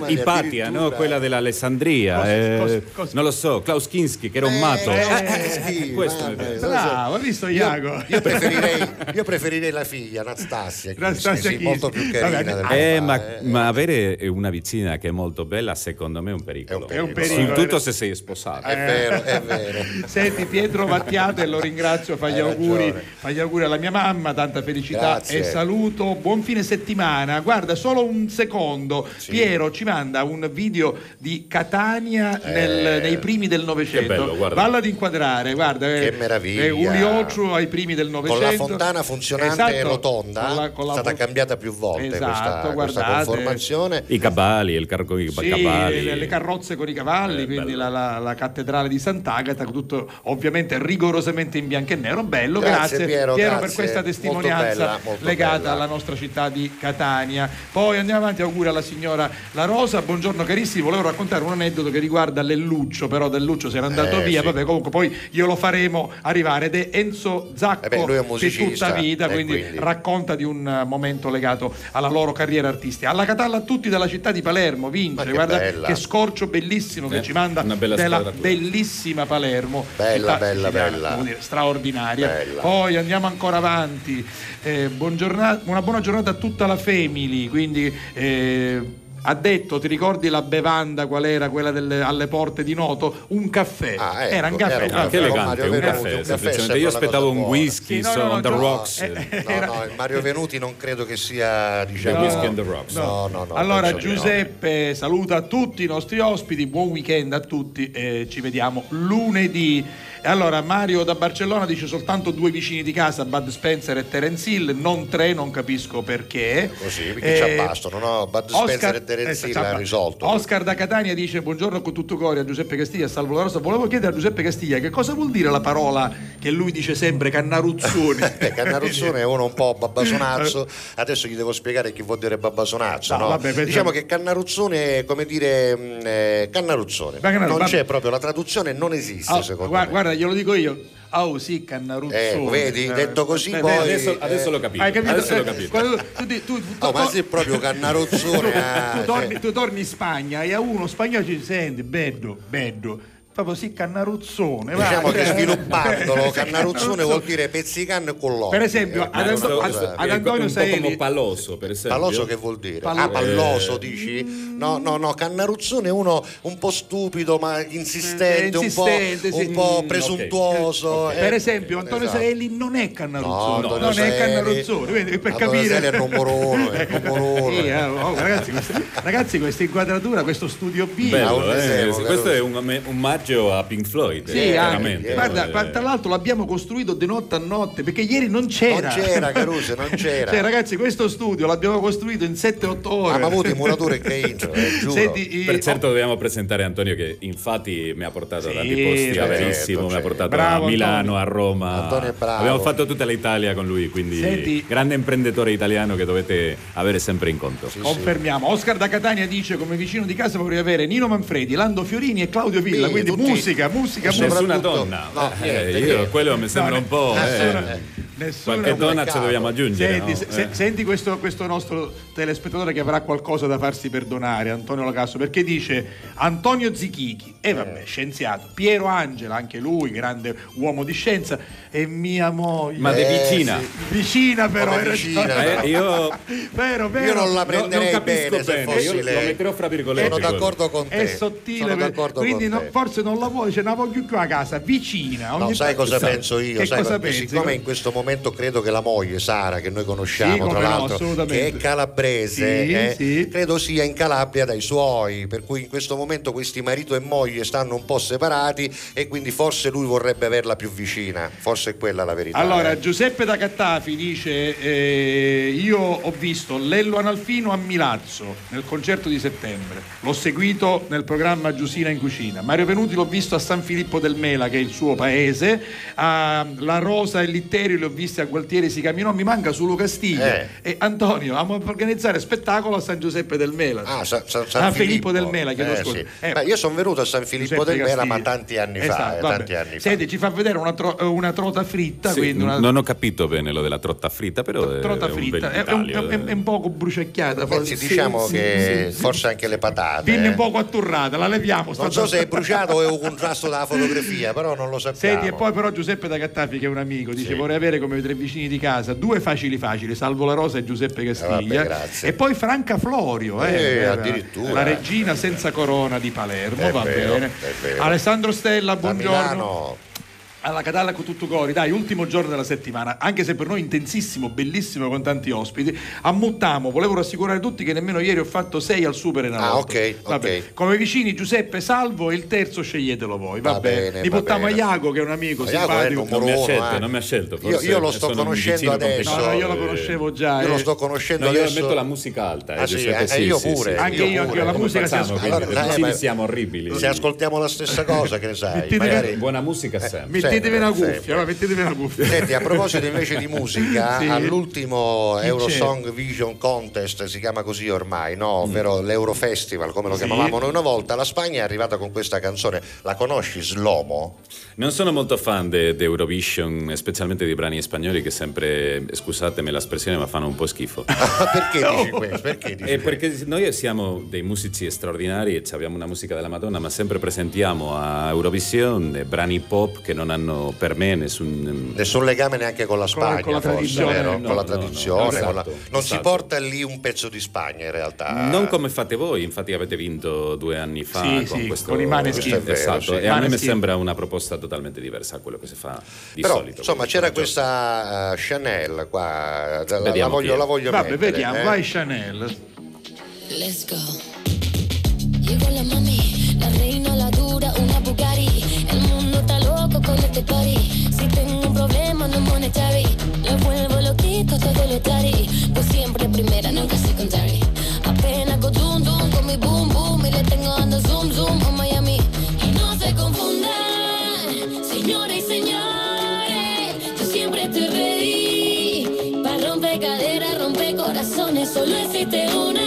Eh, Ipatia, no? Quella dell'Alessandria, cos, eh, cos, cos, non lo so, Klaus Kinski che era un eh, matto eh, eh, questo vabbè, bravo, hai visto Iago? Io, io, preferirei, io preferirei la figlia Anastasia, Anastasia Kinski, sì, molto più carina. Vabbè, eh, ma, eh. ma avere una vicina che è molto bella secondo me è un pericolo, è un pericolo. soprattutto se sei sposato. È vero, è vero. Senti, Pietro Mattiate, lo ringrazio, fa gli auguri, fa gli auguri alla mia mamma, tanta felicità. Grazie. E saluto, buon fine settimana. Guarda, solo un secondo, sì. Piero ci manda un video di Catania eh. nel, nei primi del Novecento, valla ad inquadrare, guarda che eh, meraviglia, eh, Ulioccio ai primi del Novecento con la fontana funzionante, esatto, e rotonda, con la, con la è stata font... cambiata più volte, esatto, questa, questa conformazione, i cavalli, il car- i sì, cavalli. Le, le carrozze con i cavalli, eh, quindi la, la, la cattedrale di Sant'Agata, tutto ovviamente rigorosamente in bianco e nero. Bello, grazie, grazie Piero, Piero grazie. Per questa testimonianza molto bella, molto legata bella. Alla nostra città di Catania. Poi andiamo avanti, auguri alla signora La Rosa, buongiorno carissimi, volevo raccontare un aneddoto che riguarda Lelluccio, però Lelluccio si era andato eh, via, sì. vabbè, comunque poi glielo faremo arrivare, ed è Enzo Zacco, eh beh, lui è un musicista, di tutta vita, eh, quindi, quindi racconta di un momento legato alla loro carriera artistica. Alla Catalla a tutti dalla città di Palermo, vince, che guarda bella. Che scorcio bellissimo eh, che ci manda della bellissima Palermo, bella, bella, bella, dire, straordinaria, bella. Poi andiamo ancora avanti, eh, buongiorno, una buona giornata a tutta la family, quindi eh, ha detto, ti ricordi la bevanda qual era, quella delle, alle porte di Noto? Un caffè, ah, ecco, era un caffè, era un caffè. Ah, elegante, un Venuti, caffè, un semplicemente. Io aspettavo un whisky, sì, no, so, no, no, on the no, rocks eh, era... no, no, il Mario Venuti non credo che sia, diciamo, no, whisky on the rocks, no, no, no, no. Allora Giuseppe no. saluta tutti i nostri ospiti, buon weekend a tutti, eh, ci vediamo lunedì. Allora Mario da Barcellona dice soltanto due vicini di casa, Bud Spencer e Terence Hill, non tre, non capisco perché. Così, perché eh, ci abbastano, no? Bud Oscar, Spencer e Terence Hill l'ha risolto. Oscar da Catania dice buongiorno con tutto cuore a Giuseppe Castiglia, a Salvo la Rosa. Volevo chiedere a Giuseppe Castiglia che cosa vuol dire la parola che lui dice sempre, Cannaruzzone. Beh, Cannaruzzone è uno un po' babbasonazzo, adesso gli devo spiegare chi vuol dire babbasonazzo, no? no? Vabbè, per diciamo che Cannaruzzone è come dire eh, Cannaruzzone, Cannaruzzone, non c'è proprio, la traduzione non esiste, oh, secondo guarda, me. Guarda, glielo dico io. Oh sì, Cannaruzzone. Eh, vedi, detto così eh, poi adesso, adesso eh, l'ho capito. Hai capito? Adesso eh, l'ho capito. Tu, tu, tu, tu, oh, ma sei proprio Cannaruzzone. tu, tu, torni, tu torni in Spagna e a uno spagnolo ci sente bello, bello. Proprio sì, Cannaruzzone. Diciamo vai, che cioè, sviluppandolo, Cannaruzzone vuol dire pezzicanno con l'occhio. Per esempio, ad, Anto, ad, ad Antonio Saeli. Un po' come palloso, per esempio. Palloso che vuol dire? Palloso. Ah, palloso, eh. dici? No, no, no, Cannaruzzone è uno un po' stupido, ma insistente, insistente un po', sì. un po' presuntuoso. Okay. Okay. Eh, per esempio, Antonio esatto. Saeli non è Cannaruzzone. No, no, non Saeli, è Cannaruzzone. Quindi, per Antonio capire. Saeli è rumorone, rumorone. sì, allora, ragazzi, questa, ragazzi, questa inquadratura, questo studio B. Bello, eh, questo è un match a Pink Floyd, sì, eh, anche, guarda, eh, tra l'altro l'abbiamo costruito di notte a notte perché ieri non c'era non c'era Caruso, non c'era cioè, ragazzi, questo studio l'abbiamo costruito in sette otto ore, abbiamo avuto i muratori che eh, per certo dobbiamo presentare Antonio, che infatti mi ha portato sì, da tanti posti, certo, verissimo, mi ha portato bravo, a Milano, Antonio. A Roma, Antonio è bravo. Abbiamo fatto tutta l'Italia con lui, quindi senti, grande imprenditore italiano che dovete avere sempre in conto. Sì, confermiamo. Sì. Oscar da Catania dice come vicino di casa vorrei avere Nino Manfredi, Lando Fiorini e Claudio Villa, sì, quindi musica, musica, musica. Nessuna donna. No, eh, niente, io, niente. Quello mi sembra no, un po'. Eh. Eh. Nessuno. Qualche donna ce dobbiamo aggiungere. Senti, no? se, eh. senti questo, questo nostro telespettatore che avrà qualcosa da farsi perdonare, Antonio Lacasso, perché dice Antonio Zichichi, e eh, vabbè, eh. scienziato, Piero Angela, anche lui, grande uomo di scienza, e mia moglie. Ma eh, vicina. Sì. Vicina però. Vicina. Eh, io... vero, vero. Io non la prenderei no, non bene, se bene. Io lei. Lo metterò fra virgolette. Sono d'accordo con te. È sottile, per... quindi no, forse non la vuoi, ce cioè, la voglio più a casa, vicina. No, sai cosa sai. penso io? Sai, cosa pensi? Siccome in questo momento credo che la moglie Sara, che noi conosciamo, sì, tra l'altro, no, che è calabrese, sì, eh, sì. credo sia in Calabria dai suoi, per cui in questo momento questi marito e moglie stanno un po' separati e quindi forse lui vorrebbe averla più vicina, forse è quella la verità. Allora eh. Giuseppe da Cattafi dice eh, io ho visto Lello Analfino a Milazzo nel concerto di settembre, l'ho seguito nel programma Giusina in cucina. Mario Venuti l'ho visto a San Filippo del Mela, che è il suo paese, a La Rosa e Litterio l'ho visti a Gualtieri Sicaminò, mi manca solo Castiglia eh. e Antonio, amo organizzare spettacolo a San Giuseppe del Mela. Ah, San, San, San, San Filippo. Filippo del Mela, chiedo eh, scusa. Sì. Eh, Beh, io sono venuto a San Filippo Giuseppe del Castiglia. Mela, ma tanti anni esatto, fa, eh, tanti anni Senti, fa. Ci fa vedere una, tro- una trota fritta, sì, quindi una... non ho capito bene lo della trota fritta, però Tr- trota è fritta, un, è, un, è, un, è un poco bruciacchiata, forse. Sì, diciamo sì, che sì, forse sì. anche le patate. Viene eh. un poco atturrata, la leviamo. Non so se è bruciato o è un contrasto dalla fotografia, però non lo sappiamo. Senti, e poi però Giuseppe da Cattafi, che è un amico, dice vorrei avere come i tre vicini di casa due facili facili, Salvo la Rosa e Giuseppe Castiglia, eh, vabbè, e poi Franca Florio eh, eh, addirittura la regina senza corona di Palermo, è va vero, bene Alessandro Stella, buongiorno alla Catalla con tutto cori, dai, ultimo giorno della settimana, anche se per noi intensissimo, bellissimo, con tanti ospiti. A Muttamo, volevo rassicurare tutti che nemmeno ieri ho fatto sei al Super Enalotto. Ah, ok, vabbè. ok. Come vicini Giuseppe, Salvo, e il terzo sceglietelo voi, va, va bene. Li buttiamo a Iago, che è un amico simpatico. Non mi ha scelto, eh. non mi ha scelto. Io, io lo sto conoscendo adesso. No, no, io lo conoscevo già. Io eh. lo sto conoscendo no, io adesso. Io metto la musica alta. Eh, ah, sì, eh, sì, io pure. Sì, anche io, anche la musica si ascolta. Siamo orribili. Se ascoltiamo la stessa cosa, che ne sai? Buona musica sempre. Mettetevi una cuffia, allora, mettetevi una cuffia. Senti, a proposito invece di musica, sì. all'ultimo Eurosong Vision Contest, si chiama così ormai, no? Ovvero mm. l'Eurofestival, come lo sì. chiamavamo noi una volta, la Spagna è arrivata con questa canzone. La conosci, Slomo? Non sono molto fan di Eurovision, specialmente di brani spagnoli che sempre, scusatemi l'espressione, ma fanno un po' schifo. Perché no. dici questo? Perché dici eh, questo? Perché noi siamo dei musici straordinari e abbiamo una musica della Madonna, ma sempre presentiamo a Eurovision brani pop che non hanno hanno per me nessun nessun legame neanche con la Spagna, con la tradizione, forse, no, con la tradizione no, no, esatto, con la... non esatto. si porta lì un pezzo di Spagna in realtà, non come fate voi, infatti avete vinto due anni fa sì, con sì, questo con i Maneskin, esatto, vero, sì. e a me sembra una proposta totalmente diversa a quello che si fa di però, solito, insomma c'era questa uh, Chanel qua, la, la voglio, la voglio vabbè, mettere, vediamo, eh. vai Chanel, let's go. Llegó la mami, la reina, la dura, una Bugatti. El mundo está loco con este party. Si tengo un problema no monetary, lo vuelvo loquito, todo lo tari. Pues siempre primera, nunca secondary. Apenas con zoom, zoom, con mi boom, boom. Y le tengo dando zoom, zoom a Miami. Y no se confundan, señores y señores, yo siempre estoy ready. Pa' romper caderas, romper corazones, solo existe una.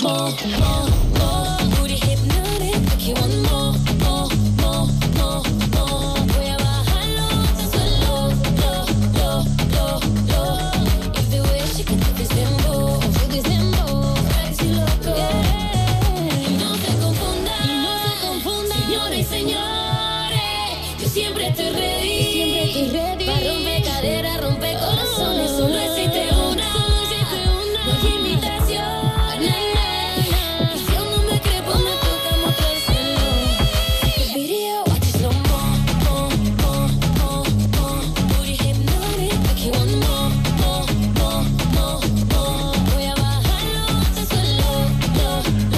More, more, more.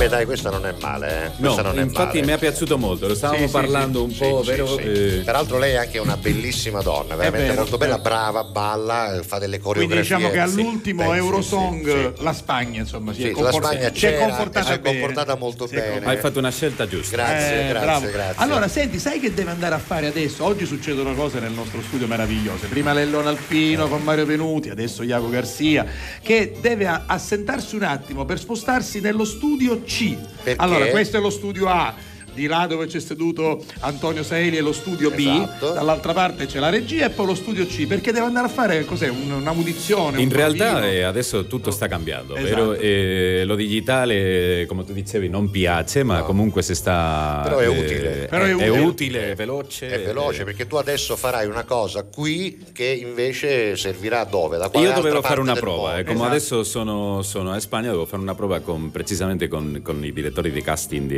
Beh, dai, questa non è male. Eh. Questa no, non è infatti male. Mi è piaciuto molto, lo stavamo sì, parlando sì, un sì, po', sì, vero? Sì, sì. Eh. Peraltro lei è anche una bellissima donna, veramente vero, molto bella, brava, balla, fa delle coreografie. Quindi diciamo che all'ultimo sì, beh, Eurosong sì, sì, la Spagna, insomma, si sì, è comportata, la Spagna c'era, si è comportata, si è comportata molto si è bene. Hai fatto una scelta giusta. Grazie, eh, grazie, bravo. grazie. Allora, senti, sai che deve andare a fare adesso? Oggi succedono cose nel nostro studio meravigliose. Prima Lello Analfino con Mario Venuti, adesso Iago Garcia, che deve assentarsi un attimo per spostarsi nello studio C. Perché? Allora, questo è lo studio A, di là dove c'è seduto Antonio Saeli è lo studio B, esatto, dall'altra parte c'è la regia e poi lo studio C, perché deve andare a fare cos'è, un'audizione? In un realtà eh, adesso tutto sta cambiando, esatto, vero? Eh, lo digitale, come tu dicevi, non piace, ma no, comunque si sta... Però è utile. Eh, Però è, è utile, utile, è veloce. È veloce, eh, perché tu adesso farai una cosa qui che invece servirà dove? Da quale Io dovevo fare una prova, eh, come esatto, adesso sono, sono a Spagna, devo fare una prova con, precisamente con, con i direttori di casting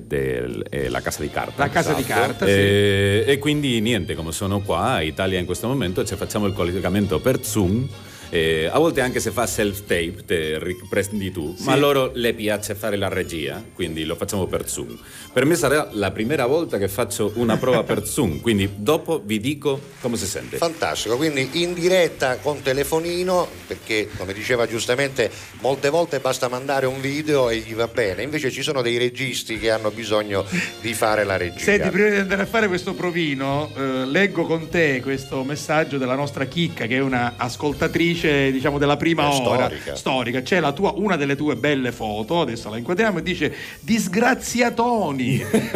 del... De, la casa di carta la casa esatto, di carta sì. e, e quindi niente, come sono qua in Italia in questo momento, ci facciamo il collegamento per Zoom. Eh, a volte anche se fa self-tape, te riprendi tu, sì, ma loro le piace fare la regia, quindi lo facciamo per Zoom. Per me sarà la prima volta che faccio una prova per Zoom, quindi dopo vi dico come si sente. Fantastico, quindi in diretta con telefonino, perché come diceva giustamente, molte volte basta mandare un video e gli va bene, invece ci sono dei registi che hanno bisogno di fare la regia. Senti, prima di andare a fare questo provino, eh, leggo con te questo messaggio della nostra Chicca, che è una ascoltatrice, diciamo, della prima ora storica. storica C'è la tua, una delle tue belle foto, adesso la inquadriamo, e dice: disgraziatoni,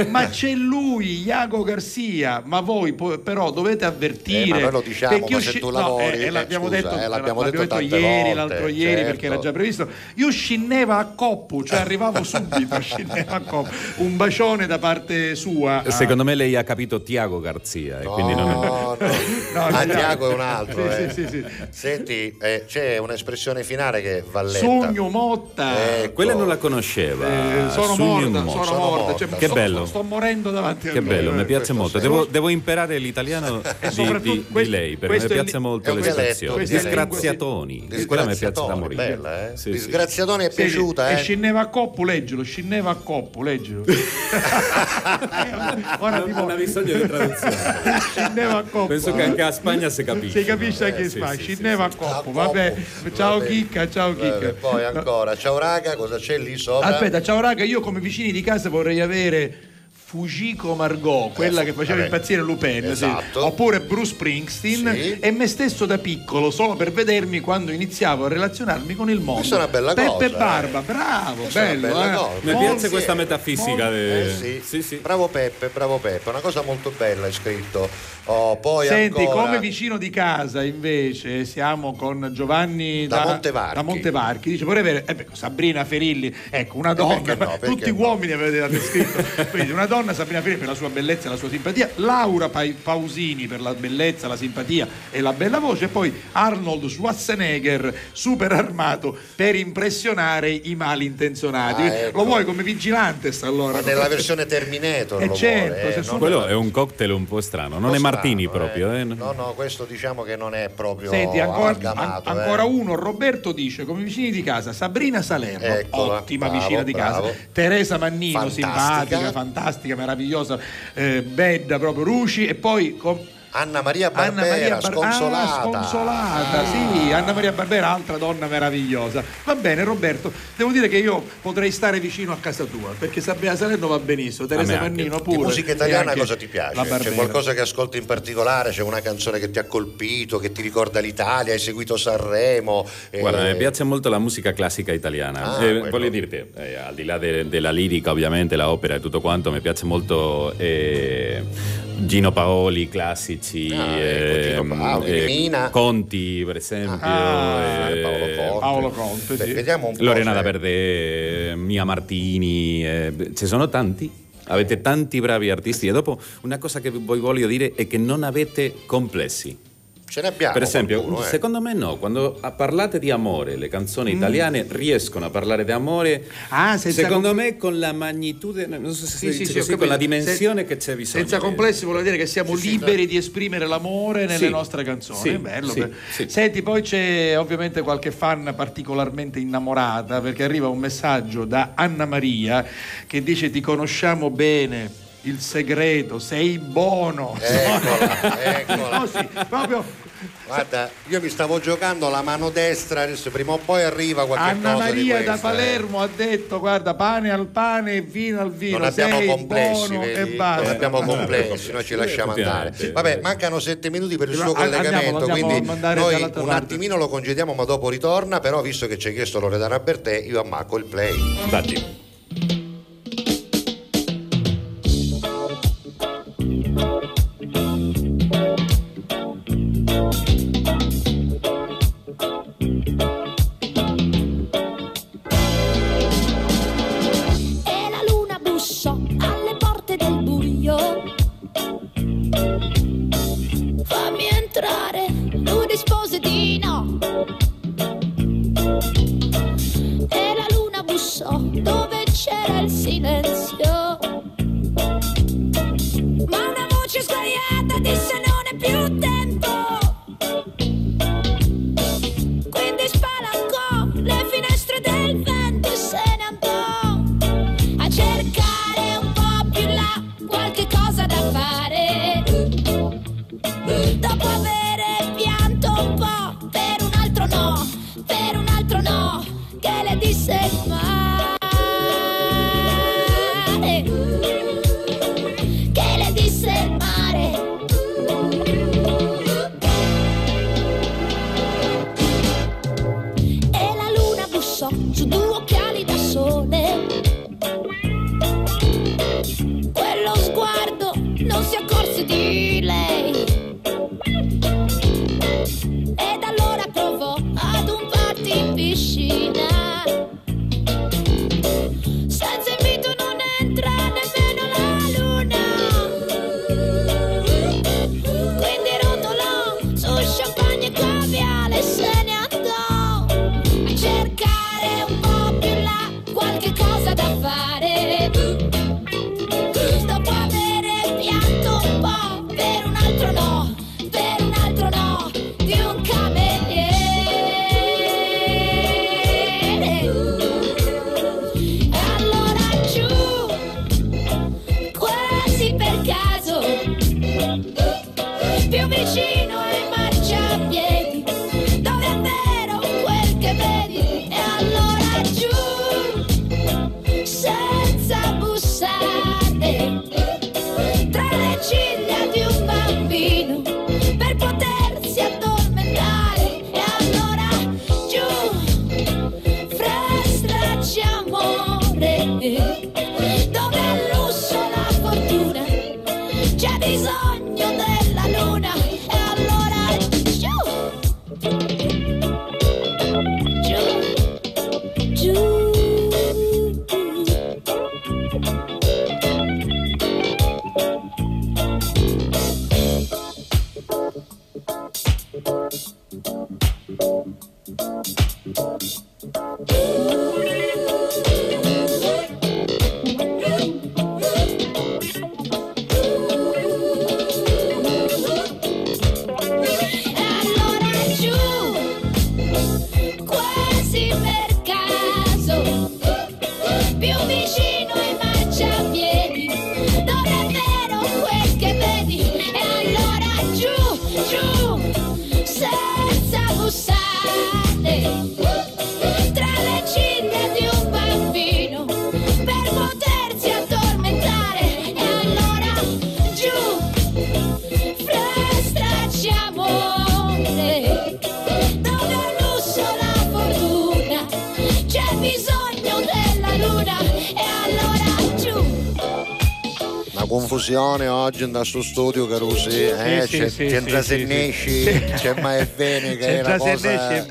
ma c'è lui Iago Garcia, ma voi po- però dovete avvertire, eh, ma noi lo diciamo, perché ma se sci- tu lavori no, eh, eh, l'abbiamo, scusa, detto, eh, l'abbiamo, l'abbiamo detto, detto ieri volte, l'altro ieri, certo, perché era già previsto. Io scinneva a coppu, cioè arrivavo subito scinneva a coppu. Un bacione da parte sua a... secondo me lei ha capito Iago Garcia, e no, quindi non... no, no, ah, Iago è un altro. Sì, eh. sì, sì, sì. Senti, Eh, c'è un'espressione finale che va letta. Sogno motta, ecco, quella non la conosceva. Eh, sono, morta, morta. sono morta, cioè, che sto, bello. Sto morendo davanti a che me. Che bello, eh, mi piace molto. Devo, devo imparare l'italiano di, di, questo, di lei, perché mi piace molto l'espressione. Disgraziatoni, quella mi piace da morire. Bella, eh? Sì, disgraziatoni è sì, piaciuta. Sì, eh? E scendeva a coppo, leggilo, scendeva a coppo, leggilo. Ora non ha bisogno di traduzione. Scendeva a coppo. Penso che anche a Spagna si capisce. Si capisce anche in Spagna, scendeva a coppo. Vabbè, ciao vabbè. Chicca, ciao Chicca. Vabbè, poi ancora, ciao raga, cosa c'è lì sopra? Aspetta, ciao raga, io come vicini di casa vorrei avere Fujiko Margot, quella che faceva impazzire Lupin, esatto, sì, oppure Bruce Springsteen, sì, e me stesso da piccolo, solo per vedermi quando iniziavo a relazionarmi con il mondo. Questa è una bella Peppe cosa. Peppe Barba, eh. bravo, questa bello. Bella eh. cosa. Mi Monziere. piace questa metafisica. De... Eh, sì. Sì, sì. Bravo Peppe, bravo Peppe, una cosa molto bella hai scritto. Oh, poi Senti, ancora... come vicino di casa invece siamo con Giovanni da, da Montevarchi. Da Montevarchi. Dice, vorrei avere eh, Sabrina Ferilli, ecco, una donna, no, tutti no. uomini avete scritto, quindi una donna. Sabrina Ferilli per la sua bellezza e la sua simpatia, Laura pa- Pausini per la bellezza, la simpatia e la bella voce, e poi Arnold Schwarzenegger super armato per impressionare i malintenzionati. Ah, ecco. Lo vuoi come Vigilantes allora? Ma nella versione Terminator. Eh lo certo, vuole, eh, sono... quello è un cocktail un po' strano, non po è strano, Martini eh. proprio. Eh. No, no, questo diciamo che non è proprio. Senti, ancora, an- ancora eh. uno, Roberto dice come vicini di casa Sabrina Salerno, Eccola, ottima bravo, vicina di bravo. casa, Teresa Mannino, fantastica. simpatica, fantastica. meravigliosa, eh, bella proprio Ruci, e poi con Anna Maria Barbera, Anna Maria Bar- sconsolata, ah, sconsolata ah. sì, Anna Maria Barbera, altra donna meravigliosa. Va bene Roberto, devo dire che io potrei stare vicino a casa tua, perché Sabrina Salerno va benissimo, Teresa Mannino pure. Di musica italiana cosa ti piace? C'è qualcosa che ascolti in particolare? C'è una canzone che ti ha colpito, che ti ricorda l'Italia, hai seguito Sanremo? Eh... Guarda, mi piace molto la musica classica italiana, ah, eh, voglio dirti, eh, al di là de- della lirica ovviamente, la opera e tutto quanto, mi piace molto eh, Gino Paoli, classici. Ah, eh, ecco, Paoli, eh, Conti per esempio, ah, eh, Paolo Conte, Paolo Conte sì. Beh, vediamo un po', Lorena da Verde, eh, Mia Martini, eh, ci sono tanti. Avete tanti bravi artisti, e dopo una cosa che vi voglio dire è che non avete complessi. Ce ne abbiamo. Per esempio, qualcuno, eh. secondo me no, quando parlate di amore, le canzoni italiane mm. riescono a parlare di amore. Ah, senza secondo com... me con la magnitudine, non so se sì, sì, sì, così, con la dimensione se... che c'è bisogno. Senza complessi vuol dire che siamo sì, liberi sì, di esprimere l'amore nelle sì, nostre canzoni. Sì, bello. Sì, sì. Senti, poi c'è ovviamente qualche fan particolarmente innamorata, perché arriva un messaggio da Anna Maria che dice: ti conosciamo bene. Il segreto, sei buono. Eccola, eccola. No, sì, proprio. Guarda, io mi stavo giocando la mano destra, adesso prima o poi arriva qualche Anna cosa. Anna Maria di questa, da Palermo eh. ha detto: guarda, pane al pane, vino al vino. Non abbiamo sei complessi, vedi? E non abbiamo complessi, noi ci lasciamo andare. Vabbè, mancano sette minuti per il suo collegamento, andiamo, andiamo quindi noi un attimino lo congediamo, ma dopo ritorna. Però, visto che ci hai chiesto Loredana Bertè, io ammacco il play. Datti. Oggi in questo studio, Carusi, sì, eh, sì, c'è, sì, c'entra sì, se nesci, sì, sì. C'è Maefene che c'entra è la cosa... C'entra se nesci è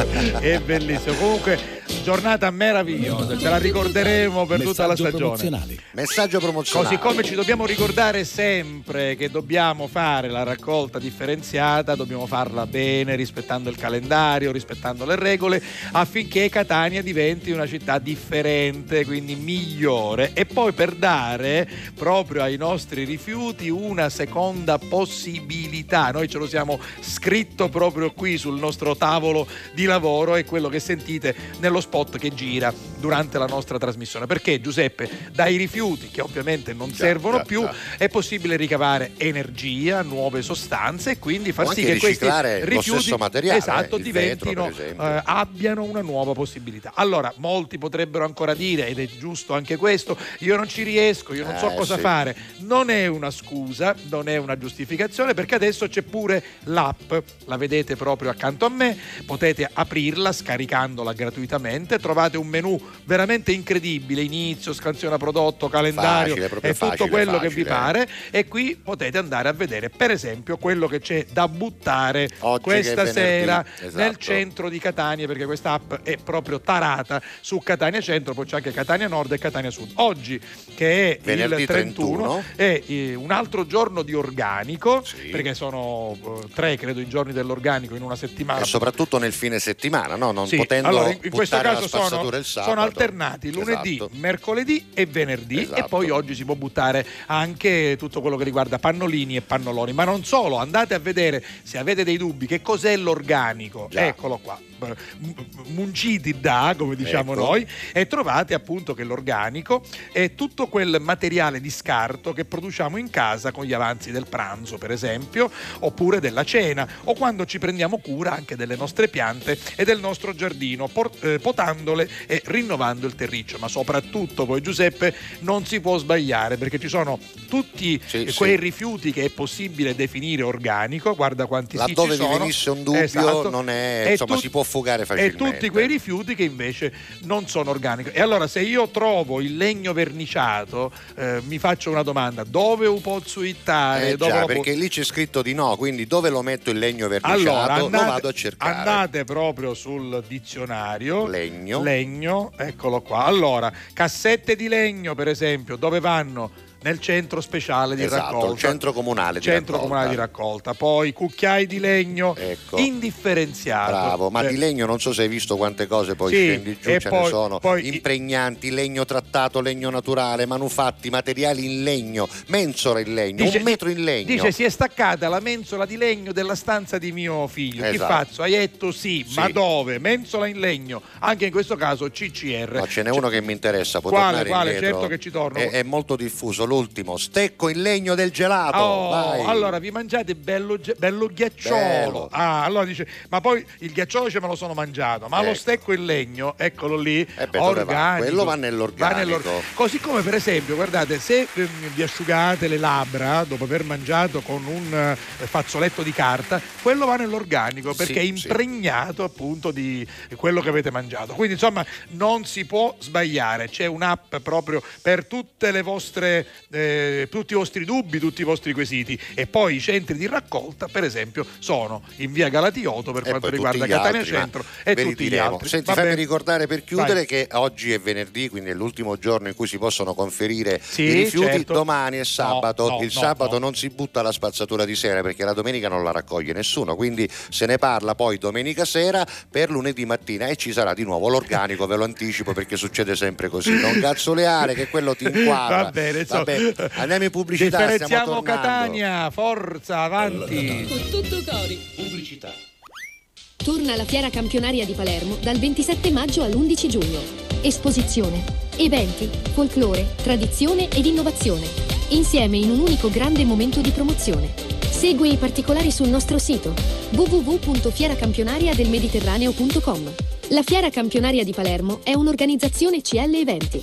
bellissimo, è bellissimo. Comunque giornata meravigliosa, ce la ricorderemo per tutta la stagione. Messaggio promozionale. Così come ci dobbiamo ricordare sempre che dobbiamo fare la raccolta differenziata, dobbiamo farla bene, rispettando il calendario, rispettando le regole, affinché Catania diventi una città differente, quindi migliore, e poi per dare proprio ai nostri rifiuti una seconda possibilità. Noi ce lo siamo scritto proprio qui sul nostro tavolo di lavoro, è quello che sentite nello spot che gira durante la nostra trasmissione, perché Giuseppe, dai rifiuti che ovviamente non già, servono già, più già. è possibile ricavare energia, nuove sostanze, e quindi far sì che questi rifiuti materiale, esatto, diventino vetro, eh, abbiano una nuova possibilità. Allora molti potrebbero ancora dire, ed è giusto anche questo, io non ci riesco, io non eh, so cosa sì. fare. Non è una scusa, non è una giustificazione, perché adesso c'è pure l'app, la vedete proprio accanto a me, potete aprirla scaricandola gratuitamente, trovate un menu veramente incredibile, inizio, scansiona prodotto, calendario, facile, e tutto facile, quello facile. che vi pare, e qui potete andare a vedere per esempio quello che c'è da buttare oggi, questa sera, esatto, nel centro di Catania, perché questa app è proprio tarata su Catania Centro, poi c'è anche Catania Nord e Catania Sud. Oggi, che è venerdì il trentuno, trentuno, è eh, un altro giorno di organico, sì, perché sono eh, tre credo i giorni dell'organico in una settimana, e soprattutto nel fine settimana, no? Non sì. potendo allora, in, in questo caso sono, il sabato, sono alternati lunedì, esatto, mercoledì e venerdì, esatto, e poi oggi si può buttare anche tutto quello che riguarda pannolini e pannoloni, ma non solo. Andate a vedere, se avete dei dubbi, che cos'è l'organico, Già. eccolo qua, munciti da, come diciamo ecco. noi, e trovate appunto che l'organico è tutto quel materiale di scarto che produciamo in casa con gli avanzi del pranzo, per esempio, oppure della cena, o quando ci prendiamo cura anche delle nostre piante e del nostro giardino, port- eh, potandole e rinnovando il terriccio. Ma soprattutto, poi Giuseppe, non si può sbagliare, perché ci sono tutti sì, quei sì. rifiuti che è possibile definire organico, guarda quanti sì ci sono. Laddove venisse un dubbio, esatto, non è, insomma, tut- si può fugare facilmente. E tutti quei rifiuti che invece non sono organici. E allora, se io trovo il legno verniciato, eh, mi faccio una domanda: dove lo posso ittare? Eh, dove già, lo perché po- lì c'è scritto di no, quindi dove lo metto il legno verniciato? Allora, andate, lo vado a cercare. Andate proprio sul dizionario. Legno. Legno, eccolo qua. Allora, cassette di legno, per esempio, dove vanno? Nel centro speciale di esatto, raccolta, il centro comunale di centro raccolta. comunale di raccolta. Poi cucchiai di legno, ecco, indifferenziato. Bravo, ma eh. di legno non so se hai visto quante cose poi sì, scendi giù, ce poi, ne sono poi... impregnanti, legno trattato, legno naturale, manufatti, materiali in legno, mensola in legno, dice, un metro in legno. Dice, si è staccata la mensola di legno della stanza di mio figlio. Esatto. Che faccio? Hai detto sì, sì, ma dove? Mensola in legno. Anche in questo caso C C R. Ma no, ce n'è uno che mi interessa, può quale, tornare quale? indietro. Certo che ci torno. È, è molto diffuso. L'ultimo, stecco in legno del gelato. Oh, vai. Allora vi mangiate bello, bello ghiacciolo. Bello. Ah, allora dice, ma poi il ghiacciolo ce me lo sono mangiato, ma ecco, lo stecco in legno, eccolo lì, eh beh, organico. Va? Quello va nell'organico. va nell'organico. Così come, per esempio, guardate, se vi asciugate le labbra dopo aver mangiato con un fazzoletto di carta, quello va nell'organico, perché sì, è impregnato sì. appunto di quello che avete mangiato. Quindi, insomma, non si può sbagliare. C'è un'app proprio per tutte le vostre... Eh, tutti i vostri dubbi, tutti i vostri quesiti. E poi i centri di raccolta, per esempio, sono in via Galatioto per e quanto riguarda Catania altri, Centro e tutti gli altri. Senti, Va fammi bene. ricordare per chiudere Vai. che oggi è venerdì, quindi è l'ultimo giorno in cui si possono conferire sì, i rifiuti, certo. domani è sabato, no, no, il sabato no, no. non si butta la spazzatura di sera, perché la domenica non la raccoglie nessuno, quindi se ne parla poi domenica sera per lunedì mattina, e ci sarà di nuovo l'organico, ve lo anticipo, perché succede sempre così, non cazzoleare che quello ti inquadra. Va bene, so. Va bene. Andiamo in pubblicità. Differenziamo Catania, forza, avanti. Con tutto cori. Pubblicità. Torna la fiera campionaria di Palermo dal ventisette maggio all'undici giugno. Esposizione, eventi, folklore, tradizione ed innovazione, insieme in un unico grande momento di promozione. Segui i particolari sul nostro sito w w w punto fiera campionaria del mediterraneo punto com. La fiera campionaria di Palermo è un'organizzazione C L Eventi.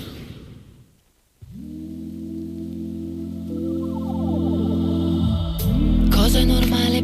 Cosa è normale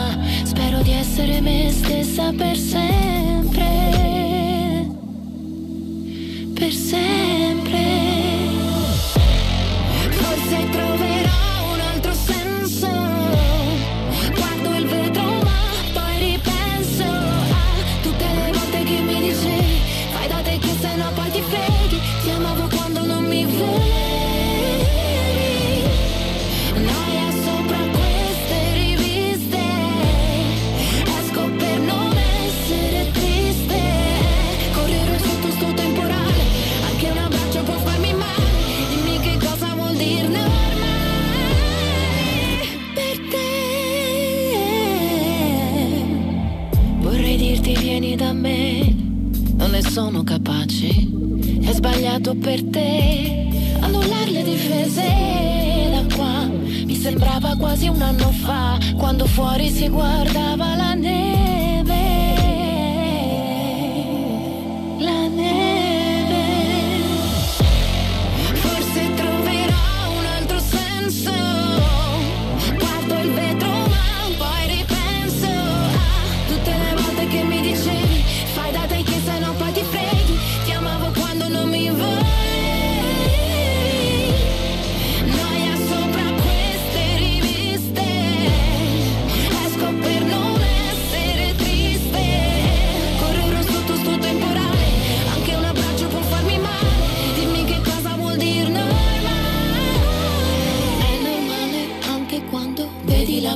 spero di essere me stessa per sempre, per sempre. Forse troverò un altro senso, guardo il vetro ma poi ripenso a tutte le volte che mi dicevi fai da te che se no poi ti freghi, ti amavo quando non mi volevi. Vieni da me, non ne sono capace, è sbagliato per te annullare le difese. Da qua mi sembrava quasi un anno fa quando fuori si guardava la neve, la neve. La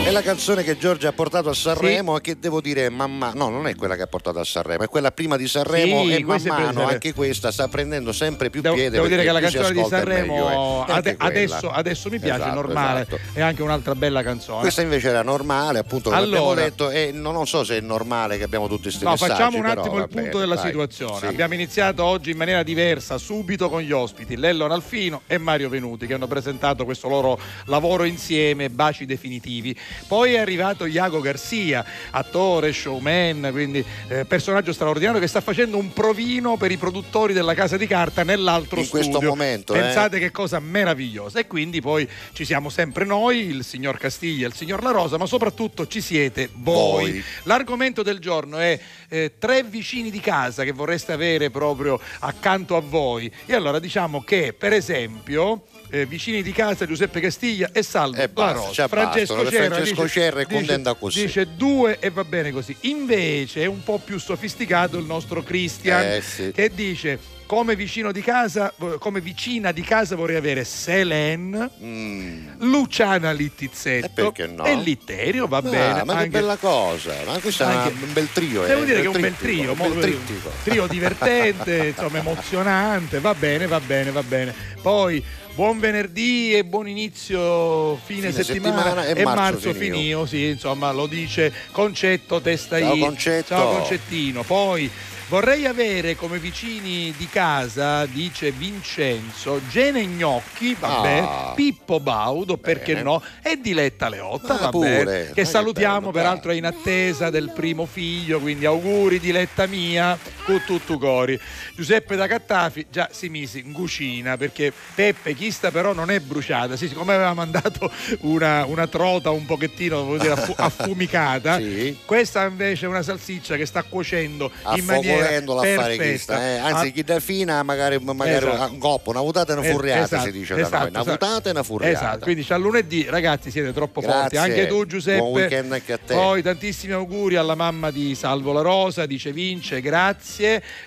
È la canzone che Giorgia ha portato a Sanremo, sì. E che devo dire mamma, no, non è quella che ha portato a Sanremo, è quella prima di Sanremo, sì, e man mano anche questa sta prendendo sempre più devo, piede. Devo dire che la canzone di Sanremo meglio, eh. ade- adesso, adesso mi piace, esatto, normale, esatto. È anche un'altra bella canzone. Questa invece era normale, appunto, come allora, abbiamo detto, e non so se è normale che abbiamo tutti questi no, messaggi. No, facciamo un attimo però, il punto bene, della vai. Situazione. Sì. Abbiamo iniziato oggi in maniera diversa, subito con gli ospiti Lello Analfino e Mario Venuti, che hanno presentato questo loro lavoro insieme, Baci Definitivi. Poi è arrivato Iago Garcia, attore, showman, quindi eh, personaggio straordinario che sta facendo un provino per i produttori della Casa di Carta nell'altro in studio. Questo momento, pensate eh. che cosa meravigliosa. E quindi poi ci siamo sempre noi, il signor Castiglia, il signor La Rosa, ma soprattutto ci siete voi. voi. L'argomento del giorno è eh, tre vicini di casa che vorreste avere proprio accanto a voi. E allora diciamo che, per esempio, eh, vicini di casa Giuseppe Castiglia e Salvo e basta, la Rosa. Francesco basta, Cerra, Francesco dice, Cerra è contenta dice, così. Dice due e va bene così. Invece è un po' più sofisticato il nostro Christian eh, sì. che dice... Come vicino di casa, come vicina di casa vorrei avere Selen, mm. Luciana Littizzetto e, no? e Litterio, va no, bene. Ma anche... che bella cosa, ma questo anche... è un bel trio. Devo eh, dire che è un bel trio, un bel trittico. Trio divertente, insomma emozionante, va bene, va bene, va bene. Poi buon venerdì e buon inizio fine, fine settimana, settimana e, e marzo, marzo finio, sì, insomma lo dice Concetto Testa I. Ciao Concetto. Ciao Concettino. Poi vorrei avere come vicini di casa, dice Vincenzo, Gene Gnocchi, vabbè, ah, Pippo Baudo, perché bene. no, e Diletta Leotta, ah, vabbè, pure. che ma salutiamo, che bello, peraltro è in attesa del primo figlio, quindi auguri Diletta mia, con tutto cori. Giuseppe da Cattafi già si mise in cucina, perché Peppe Chista però non è bruciata, sì, siccome aveva mandato una, una trota un pochettino voglio dire, affu- affumicata, sì. Questa invece è una salsiccia che sta cuocendo a in maniera... volendola a fare questa, eh. anzi ah. chi dà fina magari, magari esatto. un coppo, una vutata e una furriata, esatto, si dice esatto, da noi, una esatto. vutata e una furriata, esatto. Quindi c'è lunedì, ragazzi, siete troppo Grazie. forti, anche tu Giuseppe, buon weekend anche a te. Poi tantissimi auguri alla mamma di Salvo la Rosa, dice Vince, grazie.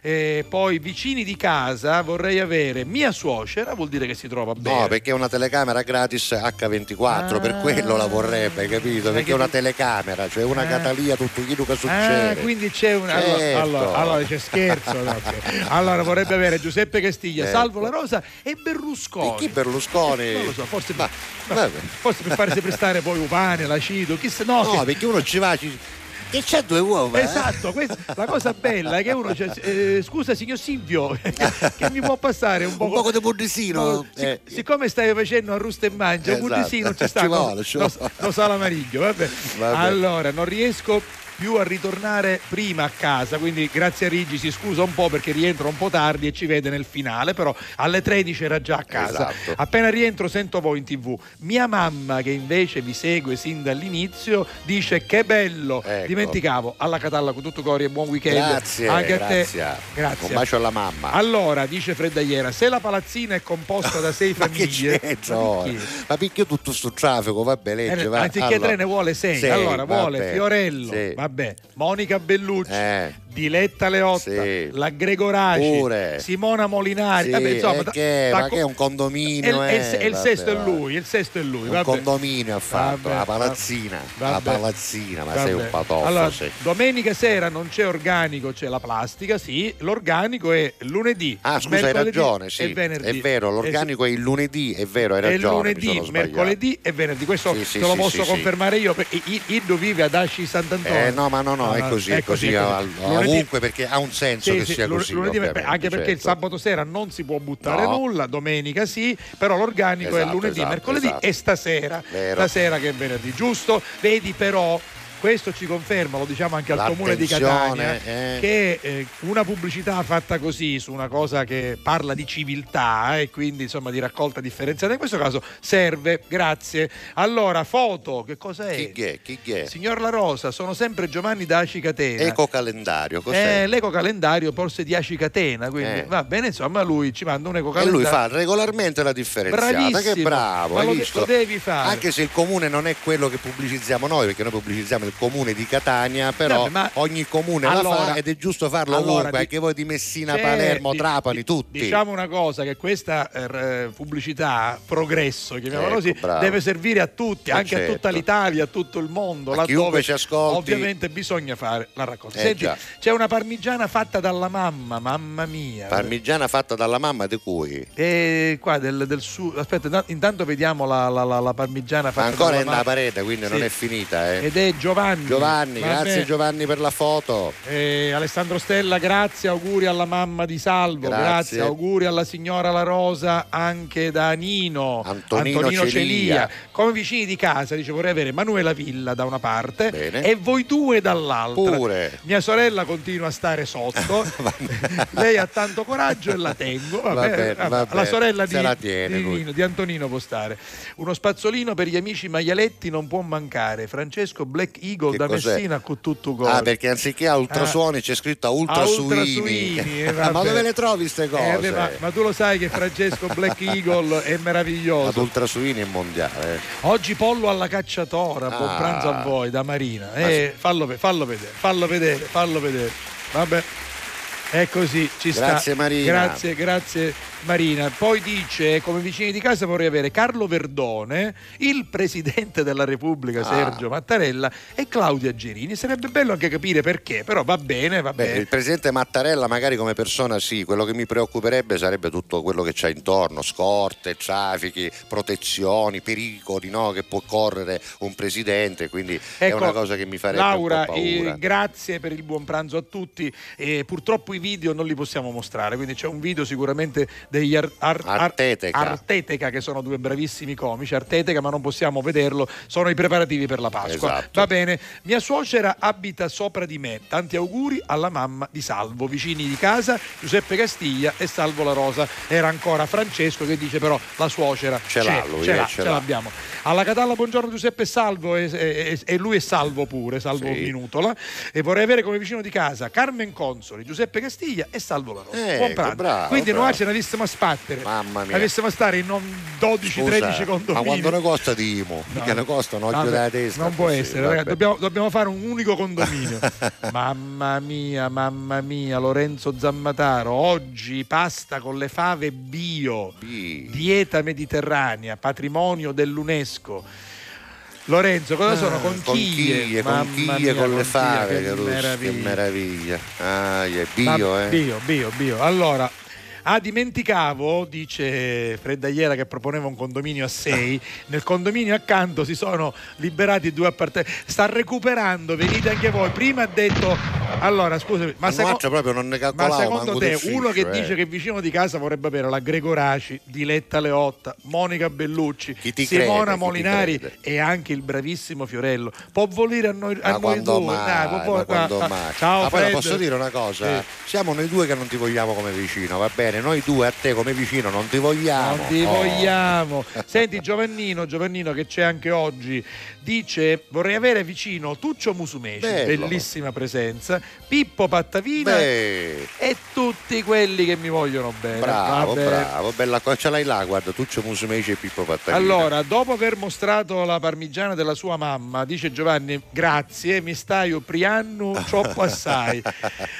E poi vicini di casa vorrei avere mia suocera, vuol dire che si trova bene, no, perché è una telecamera gratis acca ventiquattro, ah. per quello la vorrebbe, capito, perché è una telecamera, cioè una ah. catalia tutto quello che succede, ah, quindi c'è una certo. allora, allora c'è scherzo, no? Allora vorrebbe avere Giuseppe Castiglia, certo. Salvo la Rosa e Berlusconi. E chi Berlusconi? Eh, non lo so, forse, ma, ma, forse per farsi prestare poi un pane, l'acido, chissà, no, no che... perché uno ci va ci... che c'ha due uova, esatto, eh? Questa, la cosa bella è che uno dice, eh, scusa signor Silvio, che mi può passare un, un poco di bordisino, sic- eh. siccome stai facendo arrusto e mangia, esatto. un bordisino ci sta, lo no, salamariglio, vabbè. vabbè allora non riesco più a ritornare prima a casa, quindi grazie a Riggi si scusa un po' perché rientro un po' tardi e ci vede nel finale, però alle tredici era già a casa, esatto. Appena rientro sento voi in TV. Mia mamma, che invece vi segue sin dall'inizio, dice che bello, ecco. dimenticavo, alla Catalla con tutto cori e buon weekend, grazie, anche grazie. a te, grazie, un bacio alla mamma. Allora dice Freddaiera, se la palazzina è composta da sei famiglie, ma, no. ma perché tutto sto traffico, vabbè, legge, eh, va. anziché allora. tre ne vuole sei, sei allora vuole vabbè. Fiorello, sì. vabbè. Vabbè, Monica Bellucci, eh. Diletta Leotta, sì. la Gregoraci, pure. Simona Molinari, sì. vabbè, insomma, che, ta, ta, ma che è un condominio, e eh, il sesto è lui, il sesto è lui, un vabbè. condominio ha fatto, vabbè, la palazzina, vabbè. la palazzina, ma vabbè. sei un patofo. Allora, sì. domenica sera non c'è organico, c'è la plastica, sì, l'organico è lunedì. Ah, scusa, hai ragione, sì. E venerdì. È vero, l'organico eh, sì. è il lunedì, è vero, hai ragione. È lunedì, mercoledì e venerdì, questo sì, sì, te lo sì, posso sì, confermare sì. io, perché Iddo vive ad Asci Sant'Antonio. Eh, no, ma no, no, no, è così, è così. È così. Comunque, perché ha un senso sì, che sì, sia così, lunedì, anche perché certo. il sabato sera non si può buttare no. nulla, domenica sì, però l'organico esatto, è lunedì, esatto, mercoledì esatto. e stasera, Vero. stasera che è venerdì, giusto? Vedi però, questo ci conferma, lo diciamo anche al Comune di Catania, eh. che eh, una pubblicità fatta così su una cosa che parla di civiltà e eh, quindi insomma di raccolta differenziata in questo caso serve, grazie. Allora, foto, che cosa è? Chi è? Chi è? Signor La Rosa, sono sempre Giovanni da Aci Catena. Eco calendario, cos'è? Eh, l'eco calendario forse di Aci Catena, quindi eh. va bene, insomma lui ci manda un eco calendario. E lui fa regolarmente la differenziata, Bravissimo. che bravo, ma hai lo, visto? Lo devi fare. Anche se il Comune non è quello che pubblicizziamo noi, perché noi pubblicizziamo Comune di Catania, però no, ogni comune allora, la fa ed è giusto farlo allora, ovunque, anche voi di Messina, Palermo, di, Trapani, di, tutti. Diciamo una cosa, che questa eh, pubblicità progresso, chiamiamolo così, ecco, deve servire a tutti, Ma anche certo. a tutta l'Italia, a tutto il mondo, a laddove chiunque ci ascolti. Ovviamente bisogna fare la raccolta. Eh, Senti, già. c'è una parmigiana fatta dalla mamma, mamma mia. Parmigiana fatta dalla mamma di cui? Eh, qua del, del su... aspetta, intanto vediamo la, la, la, la parmigiana fatta ancora dalla mamma. Ancora è nella parete, quindi sì. non è finita. Eh. Ed è Giovanni Giovanni, Giovanni grazie Giovanni per la foto. Eh, Alessandro Stella, grazie, auguri alla mamma di Salvo, grazie, grazie auguri alla signora La Rosa anche da Nino, Antonino, Antonino Celia. Celia. Come vicini di casa, dice, vorrei avere Manuela Villa da una parte Bene. e voi due dall'altra. Pure. Mia sorella continua a stare sotto, lei ha tanto coraggio e la tengo. Vabbè, va bene, va bene. La sorella di, la tiene, di, Nino, di Antonino può stare. Uno spazzolino per gli amici maialetti non può mancare. Francesco Black Eagle che da cos'è? Messina con tutto gol. Ah, perché anziché a ultrasuoni ah, c'è scritto a ultrasuini. Eh, ma dove le trovi queste cose? Eh, ma, ma tu lo sai che Francesco Black Eagle è meraviglioso. Ad ultrasuini è mondiale. Oggi pollo alla cacciatora, ah. buon pranzo a voi da Marina. Eh, fallo, fallo vedere, fallo vedere, fallo vedere. Vabbè. È così, ci sta. Grazie Marina. Grazie, grazie Marina. Poi dice, come vicini di casa vorrei avere Carlo Verdone, il Presidente della Repubblica Sergio ah. Mattarella e Claudia Gerini. Sarebbe bello anche capire perché, però va bene, va Beh, bene. Il Presidente Mattarella magari come persona sì, quello che mi preoccuperebbe sarebbe tutto quello che c'è intorno, scorte, traffici, protezioni, pericoli, no? Che può correre un Presidente, quindi ecco, è una cosa che mi farebbe Laura, un po' paura. Eh, grazie per il buon pranzo a tutti. Eh, purtroppo i video non li possiamo mostrare, quindi c'è un video sicuramente degli ar- ar- Arteteca. Arteteca che sono due bravissimi comici, Arteteca, ma non possiamo vederlo, sono i preparativi per la Pasqua. Esatto. Va bene, mia suocera abita sopra di me, tanti auguri alla mamma di Salvo, vicini di casa Giuseppe Castiglia e Salvo la Rosa. Era ancora Francesco che dice però la suocera ce c'è, l'ha lui, ce, eh, l'ha, ce l'ha. l'abbiamo. Alla Catalla buongiorno Giuseppe e Salvo e, e, e lui è Salvo pure, Salvo sì. Minutola, e vorrei avere come vicino di casa Carmen Consoli, Giuseppe Castiglia e Salvo la Rosa. Eh, buon pranzo. Bravo, quindi noi ce ne avessimo a sbattere. Mamma mia. Avessimo a stare in dodici tredici condomini. Ma quanto ne costa di Imo? No. Che ne costa un occhio della testa? Non può così, essere, ragazzi, dobbiamo, dobbiamo fare un unico condominio. Mamma mia, mamma mia, Lorenzo Zammataro, oggi pasta con le fave bio. Bi. Dieta mediterranea, patrimonio dell'UNESCO. Lorenzo, cosa sono? Conchiglie, conchiglie, conchiglie mia, con le fave, che, che meraviglia, che meraviglia. Ah, è bio, Ma, eh. bio, bio, bio. Allora, ah, dimenticavo, dice Freddagliera che proponeva un condominio a sei, nel condominio accanto si sono liberati due appartamenti. Sta recuperando, venite anche voi. Prima ha detto, allora scusami, ma, seco- proprio non ne calcolavo, ma secondo te difficile, uno che eh. dice che vicino di casa vorrebbe avere la Gregoraci, Diletta Leotta, Monica Bellucci, Simona crede, Molinari e anche il bravissimo Fiorello. Può volere a noi, a ma noi due mai, no, può, ma quando ah, mai. Ciao, ma poi posso dire una cosa, sì. siamo noi due che non ti vogliamo come vicino, va bene? Noi due a te come vicino non ti vogliamo. Non ti oh. vogliamo. Senti Giovannino, Giovannino che c'è anche oggi, dice vorrei avere vicino Tuccio Musumeci, Bello. bellissima presenza, Pippo Pattavina Beh. e tutti quelli che mi vogliono bene. Bravo, Vabbè. bravo, bella cosa ce l'hai là, guarda, Tuccio Musumeci e Pippo Pattavina. Allora, dopo aver mostrato la parmigiana della sua mamma, dice Giovanni, grazie, mi stai upriando troppo assai.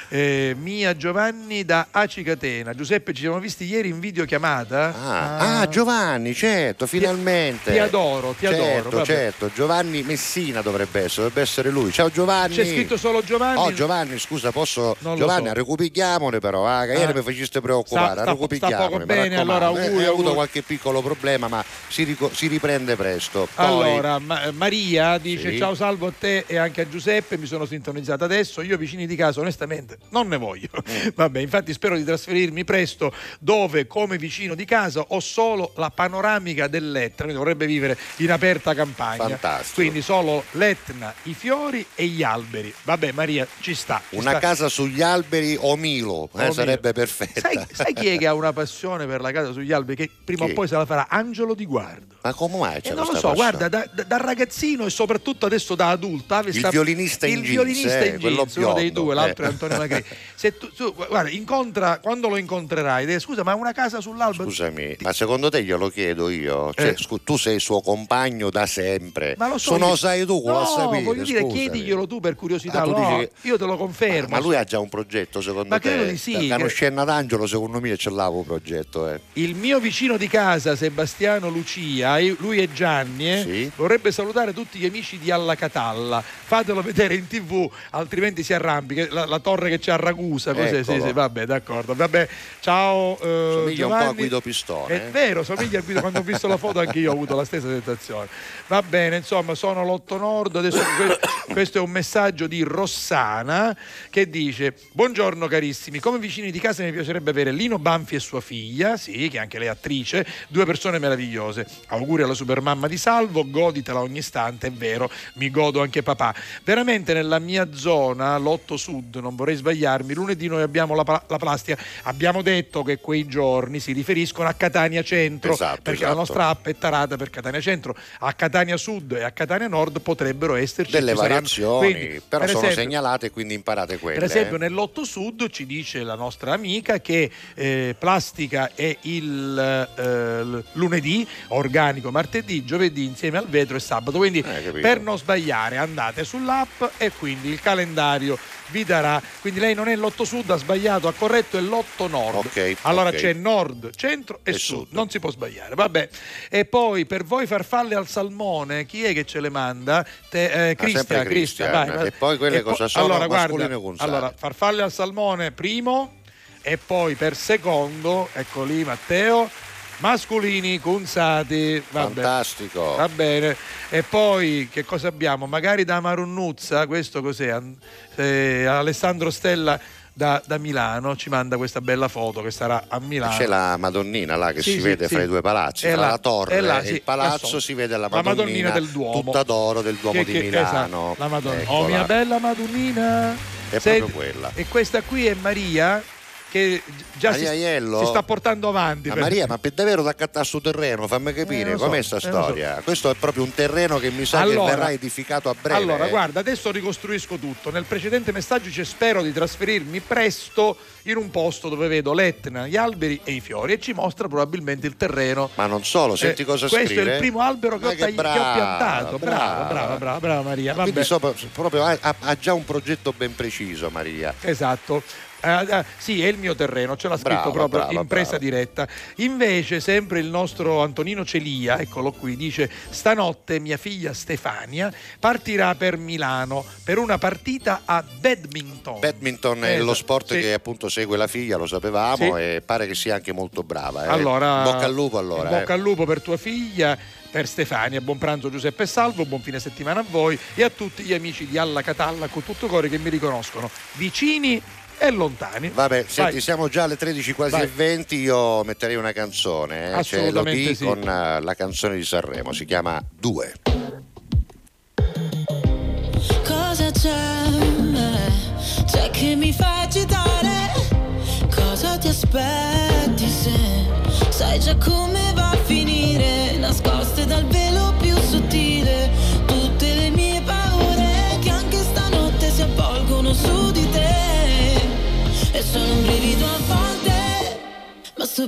eh, mia Giovanni da Acicatena. Giuseppe, ci siamo visti ieri in videochiamata. Ah, ah. ah Giovanni, certo, finalmente. Ti adoro, ti certo, adoro. Vabbè. Certo, Giovanni Messina dovrebbe essere, dovrebbe essere lui. Ciao Giovanni. C'è scritto solo Giovanni. Oh Giovanni, scusa, posso non Giovanni, so. recupighiamone però, ah, che ah. ieri mi faciste preoccupare, sta, sta, sta poco bene, allora auguri, auguri. Ho avuto qualche piccolo problema, ma si, ric- si riprende presto. Poi... Allora, ma- Maria dice sì. ciao Salvo a te e anche a Giuseppe, mi sono sintonizzata adesso, io vicini di casa onestamente non ne voglio. Mm. Vabbè, infatti spero di trasferirmi presto dove come vicino di casa ho solo la panoramica dell'Etna, quindi vorrebbe vivere in aperta campagna. Fantastico. Quindi solo l'Etna, i fiori e gli alberi. Vabbè Maria, ci sta. Ci una sta. casa sugli alberi o Milo, eh, sarebbe perfetta. Sai, sai chi è che ha una passione per la casa sugli alberi che prima chi? o poi se la farà? Angelo Di Guardo. Ma come mai c'è eh, non lo so, passione? Guarda, da, da, da ragazzino e soprattutto adesso da adulta. Il sta, violinista in il jeans, violinista eh, in jeans, uno dei due, l'altro eh. è Antonio Macri. Se tu, tu, guarda, incontra, quando lo incontra scusa, ma una casa sull'albero? Scusami, ma secondo te glielo chiedo io? Cioè, eh. scu- tu sei il suo compagno da sempre. Ma lo so. Se non lo sai tu, no, lo sapete. Voglio dire, scusami. chiediglielo tu per curiosità. Ah, tu no, che... Io te lo confermo. Ma, ma lui ha già un progetto, secondo ma te? Ma credo di sì. La Canoscenna d'Angelo, secondo me, ce l'ha un progetto. Eh. Il mio vicino di casa, Sebastiano Lucia, lui è Gianni, eh, sì. vorrebbe salutare tutti gli amici di Alla Catalla. Fatelo vedere in tivù, altrimenti si arrampica. La, la torre che c'è a Ragusa, cos'è? Sì, sì, vabbè, d'accordo. Vabbè. Ciao eh, somiglia Giovanni. un po' a Guido Pistone. È eh? vero, somiglia a Guido, quando ho visto la foto anche io ho avuto la stessa sensazione. Va bene, insomma, sono l'otto Nord, adesso questo è un messaggio di Rossana che dice buongiorno carissimi, come vicini di casa mi piacerebbe avere Lino Banfi e sua figlia, sì, che anche lei è attrice, due persone meravigliose. Auguri alla supermamma di Salvo, goditela ogni istante, è vero, mi godo anche papà. Veramente nella mia zona, l'otto Sud, non vorrei sbagliarmi, lunedì noi abbiamo la, la plastica, abbiamo detto scommetto che quei giorni si riferiscono a Catania Centro, esatto, perché esatto. la nostra app è tarata per Catania Centro. A Catania Sud e a Catania Nord potrebbero esserci delle variazioni, quindi, però per sono esempio, segnalate, quindi imparate quelle. Per esempio nel Lotto Sud ci dice la nostra amica che eh, plastica è il eh, lunedì, organico martedì, giovedì insieme al vetro e sabato, quindi eh, per non sbagliare andate sull'app e quindi il calendario vi darà, quindi lei non è Lotto Sud, ha sbagliato, ha corretto, è Lotto Nord. Okay, allora okay. c'è Nord, Centro e, e sud. sud, non si può sbagliare. Vabbè. E poi per voi farfalle al salmone, chi è che ce le manda? Te, eh, Cristian, ah, Cristian. Vai, e poi quelle e cosa po- sono? Allora, guarda, allora, farfalle al salmone primo e poi per secondo, ecco lì Matteo, mascolini cunzati. Vabbè. Fantastico. Va bene. E poi che cosa abbiamo? Magari da Marunnuzza, questo cos'è? Eh, Alessandro Stella Da, da Milano ci manda questa bella foto che sarà a Milano. C'è la Madonnina là che sì, si sì, vede sì. fra i due palazzi, è tra la, la torre là, e sì, il palazzo so. si vede la Madonnina, la Madonnina del Duomo, tutta d'oro del Duomo che, di che, Milano. Esatto, la Madonnina. Oh mia bella Madonnina! È Senti, proprio quella. E questa qui è Maria, che già Maria si, Aiello, si sta portando avanti. Ma per... Maria, ma per davvero da accattare sto terreno, fammi capire eh, com'è so, sta eh, storia. So. Questo è proprio un terreno che mi sa allora, che verrà edificato a breve. Allora, guarda, adesso ricostruisco tutto. Nel precedente messaggio c'è spero di trasferirmi presto in un posto dove vedo l'Etna, gli alberi e i fiori, e ci mostra probabilmente il terreno. Ma non solo, senti eh, cosa questo scrive. Questo è il primo albero che, ho, che tagli- brava, che ho piantato. Brava, brava, brava, brava Maria. Vabbè. Quindi so, proprio, ha, ha già un progetto ben preciso Maria. Esatto. Ah, ah, sì, è il mio terreno, ce l'ha scritto brava, proprio brava, in presa brava. diretta. Invece sempre il nostro Antonino Celia, eccolo qui, dice: stanotte mia figlia Stefania partirà per Milano per una partita a badminton. Badminton è esatto. lo sport sì. che appunto segue la figlia, lo sapevamo, sì. e pare che sia anche molto brava. Eh. Allora, bocca al lupo allora. Bocca eh. al lupo per tua figlia. Per Stefania, buon pranzo Giuseppe e Salvo, buon fine settimana a voi e a tutti gli amici di Alla Catalla con tutto cuore che mi riconoscono, vicini e lontani. Vabbè, senti, siamo già alle tredici quasi e venti, io metterei una canzone, eh, cioè Elodie sì. con la canzone di Sanremo, si chiama Due. Cosa c'è? C'è che mi fa agitare? Cosa ti aspetti se sai già come va a finire? Nascoste dal velo più sottile tutte le mie paure che anche stanotte si avvolgono su di te. E sono un brivido a volte, ma sto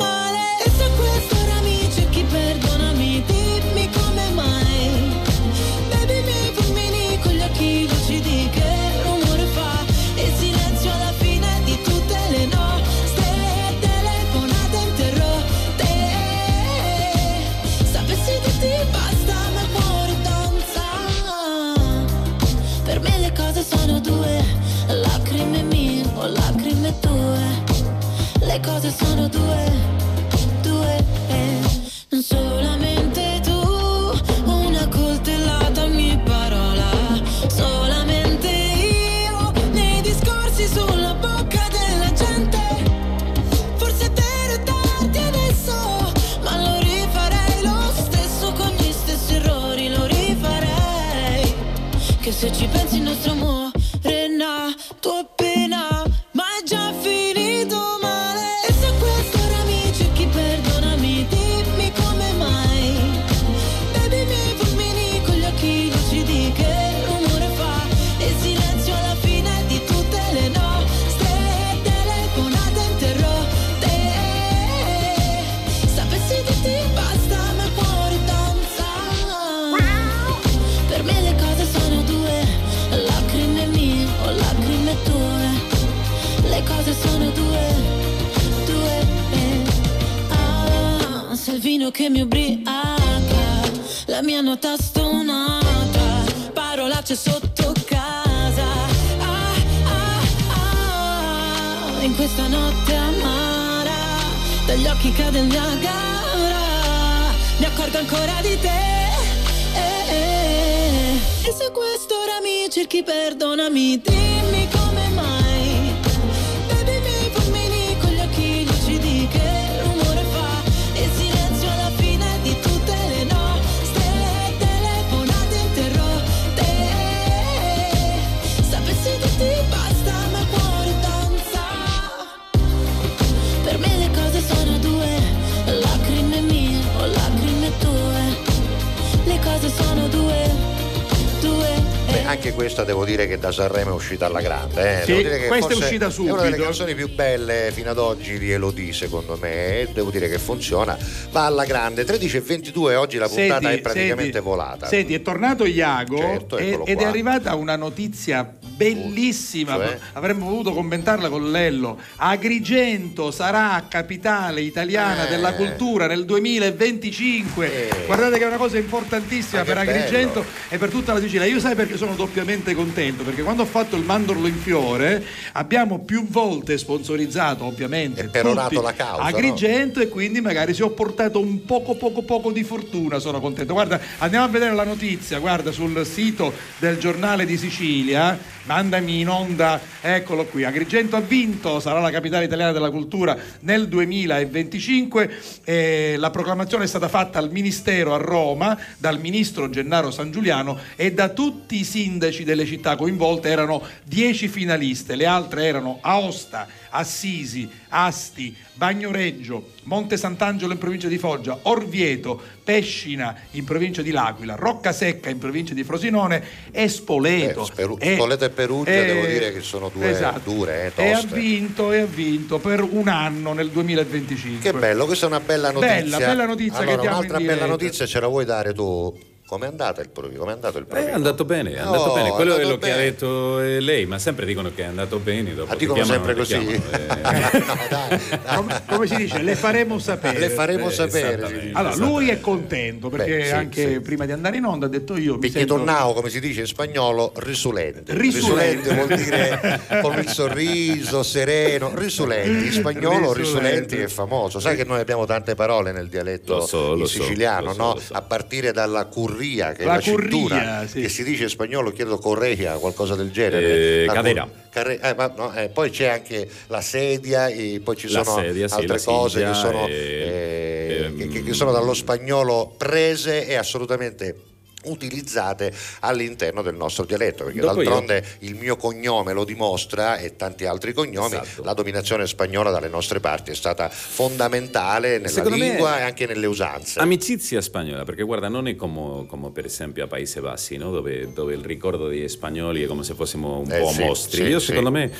male. E se quest'ora mi cerchi, perdonami, dimmi come mai. Baby, mi fulmini con gli occhi lucidi, che rumore fa il silenzio alla fine di tutte le notti. Sono due lacrime mie o lacrime tue, le cose sono due, due eh. Non solamente tu, una coltellata ogni parola. Solamente io, nei discorsi sulla bocca della gente. Forse te ne tardi adesso, ma lo rifarei lo stesso. Con gli stessi errori lo rifarei. Che se ci pensi il nostro amore che mi ubriaca, la mia nota stonata, parolacce sotto casa, ah, ah, ah, in questa notte amara, dagli occhi cade il Niagara, mi accorgo ancora di te, eh, eh. E se quest'ora mi cerchi, perdonami, dimmi come mai, baby mi fulmini con gli occhi lucidi che rumore fa. Silenzio alla fine di tutte le notti. anche questa devo dire che da Sanremo è uscita alla grande, eh. Sì, devo dire che questa è uscita subito, è una delle canzoni più belle fino ad oggi di Elodie, secondo me, devo dire che funziona, va alla grande. Tredici e ventidue oggi la puntata, senti, è praticamente senti, volata senti è tornato Iago, certo, ed qua. È arrivata una notizia bellissima, cioè? Avremmo voluto commentarla con Lello. Agrigento sarà capitale italiana eh. della cultura nel duemilaventicinque. eh. Guardate che è una cosa importantissima, ah, per Agrigento bello. E per tutta la Sicilia. Io sai perché sono doppiamente contento? Perché quando ho fatto il mandorlo in fiore abbiamo più volte sponsorizzato, ovviamente, e perorato la causa Agrigento, no? E quindi magari se ho portato un poco poco poco di fortuna sono contento. Guarda, andiamo a vedere la notizia, guarda, sul sito del Giornale di Sicilia, mandami in onda, eccolo qui. Agrigento ha vinto, sarà la capitale italiana della cultura nel duemilaventicinque. Eh, la proclamazione è stata fatta al Ministero a Roma dal ministro Gennaro Sangiuliano e da tutti i sindaci delle città coinvolte. Erano dieci finaliste, le altre erano Aosta, Assisi, Asti, Bagnoregio, Monte Sant'Angelo in provincia di Foggia, Orvieto, Pescina in provincia di L'Aquila, Roccasecca in provincia di Frosinone e Spoleto. Eh, Speru- e, Spoleto e Perugia, eh, devo dire che sono due, esatto, dure, eh, toste. E ha vinto, e ha vinto per un anno nel duemilaventicinque. Che bello, questa è una bella notizia. Bella, bella notizia, allora, che diamo un'altra in bella notizia, ce la vuoi dare tu? Com'è andata il provino? Com'è andato il provino? È andato bene, è andato oh, bene. Quello andato è lo bene. Che ha detto lei, ma sempre dicono che è andato bene. Dopo ah, dicono sempre così. Chiamano, eh. no, dai, dai. Come, come si dice? Le faremo sapere. Le faremo eh, sapere. Allora, lui è contento perché Beh, sì, anche sì. prima di andare in onda ha detto io. Perché sento... tornao, come si dice in spagnolo, risulente. Risulente, risulente vuol dire con il sorriso sereno. Risulenti, in spagnolo risulenti. risulenti è famoso. Sai che noi abbiamo tante parole nel dialetto lo so, lo siciliano, so, no? So, so. A partire dalla curva. Curria, che la, è la cintura, sì. Che si dice in spagnolo, chiedo correa, qualcosa del genere, eh, cadera. Carre- eh, ma no, eh, poi c'è anche la sedia, e poi ci la sono sedia, altre sì, cose che sono, eh, ehm... che, che sono dallo spagnolo prese e assolutamente utilizzate all'interno del nostro dialetto, perché dopo d'altronde io... il mio cognome lo dimostra e tanti altri cognomi, esatto. La dominazione spagnola dalle nostre parti è stata fondamentale nella secondo lingua e anche nelle usanze. Amicizia spagnola, perché guarda, non è come, come per esempio a Paesi Bassi, no? dove, dove il ricordo degli spagnoli è come se fossimo un eh, po' sì, mostri. Sì, io sì. secondo me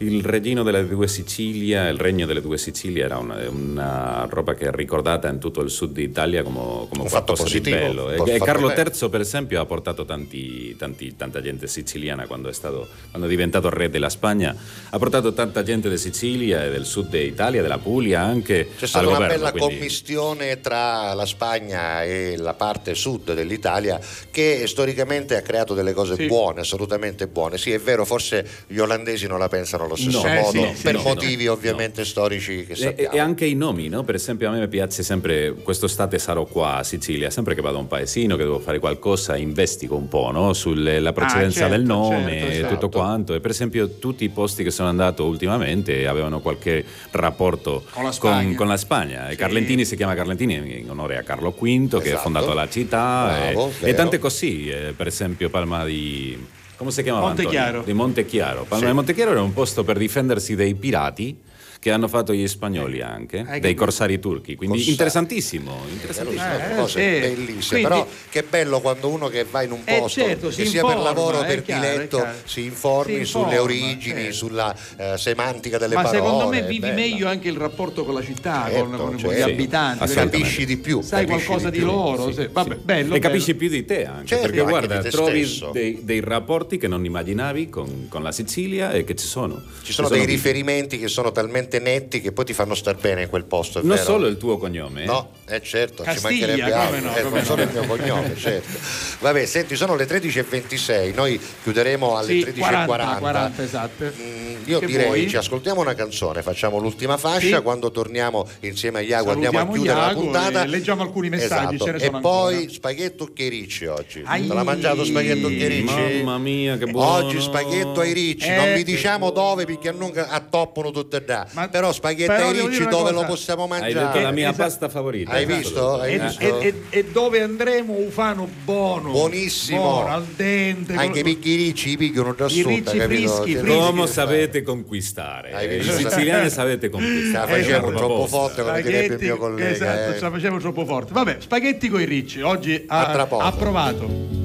il regno delle due Sicilia, il regno delle due Sicilia era una, una roba che è ricordata in tutto il sud d'Italia come, come un qualcosa fatto di bello. E, e Carlo terzo, per esempio, ha portato tanti, tanti, tanta gente siciliana quando è stato, quando è diventato re della Spagna, ha portato tanta gente della Sicilia e del sud d'Italia, della Puglia anche. C'è stata una governo, bella quindi... commistione tra la Spagna e la parte sud dell'Italia che storicamente ha creato delle cose sì. buone, assolutamente buone. Sì, è vero, forse gli olandesi non la pensano allo stesso no, modo eh sì, per sì, motivi no, ovviamente no. storici che sappiamo. E, e anche i nomi, no? Per esempio a me piace sempre quest'estate sarò qua a Sicilia, sempre che vado a un paesino che devo fare qualcosa investigo un po', no? sulla precedenza ah, certo, del nome certo, e tutto esatto. quanto. E per esempio tutti i posti che sono andato ultimamente avevano qualche rapporto con la Spagna, con, con la Spagna. Sì. Carlentini si chiama Carlentini in onore a Carlo V, esatto. che ha fondato la città. Bravo, e, e tante così, eh, per esempio Palma di... come si chiamava? Montechiaro. Di Montechiaro. Palma sì. di Montechiaro era un posto per difendersi dai pirati che hanno fatto gli spagnoli anche, eh, dei corsari turchi, quindi corsari. interessantissimo, interessantissimo. Eh, eh, cose sì. bellissime, quindi, però che bello quando uno che va in un posto, eh, certo, che sia informa, per lavoro o per diletto, si informi si informa, sulle origini, eh. sulla eh, semantica delle ma parole. Ma secondo me vivi meglio anche il rapporto con la città, certo, con, con, cioè, con gli sì, abitanti. Capisci di più. Sai qualcosa di, di loro. Sì, sì, vabbè, sì. Bello, e bello. Capisci più di te anche, certo, perché anche guarda, trovi dei, dei rapporti che non immaginavi con, con la Sicilia e che ci sono. Ci sono dei riferimenti che sono talmente netti che poi ti fanno star bene in quel posto, non vero? Solo il tuo cognome, eh? No, eh certo, Castiglia, ci mancherebbe altro, no, eh, non no. solo il mio cognome, certo. Vabbè, senti, sono le tredici e ventisei, noi chiuderemo alle sì, tredici e quaranta, esatto. mm, io che direi vuoi? Ci ascoltiamo una canzone, facciamo l'ultima fascia, sì. quando torniamo insieme a Iago andiamo a chiudere Iago la puntata e leggiamo alcuni messaggi, esatto. ce ne sono e poi ancora. Spaghetto Chierici oggi. Ai... te l'ha mangiato spaghetto Chierici? Mamma mia, che buono oggi spaghetto ai ricci, eh, non vi diciamo buono. Dove perché non attoppono tutte da. Ma però spaghetti però ai ricci dove cosa. Lo possiamo mangiare? Hai detto la mia esatto. pasta favorita. Hai visto? Hai e, visto? E, e, e dove andremo ufano buono. Buonissimo. Buono, al dente. Anche con... i picchi ricci pigliano da sotto. I ricci frischi. Come sapete conquistare. I siciliani sapete conquistare. La facevamo troppo forte, come direbbe il mio collega. Esatto, eh. la facevamo troppo forte. Vabbè, spaghetti coi ricci. Oggi ha approvato.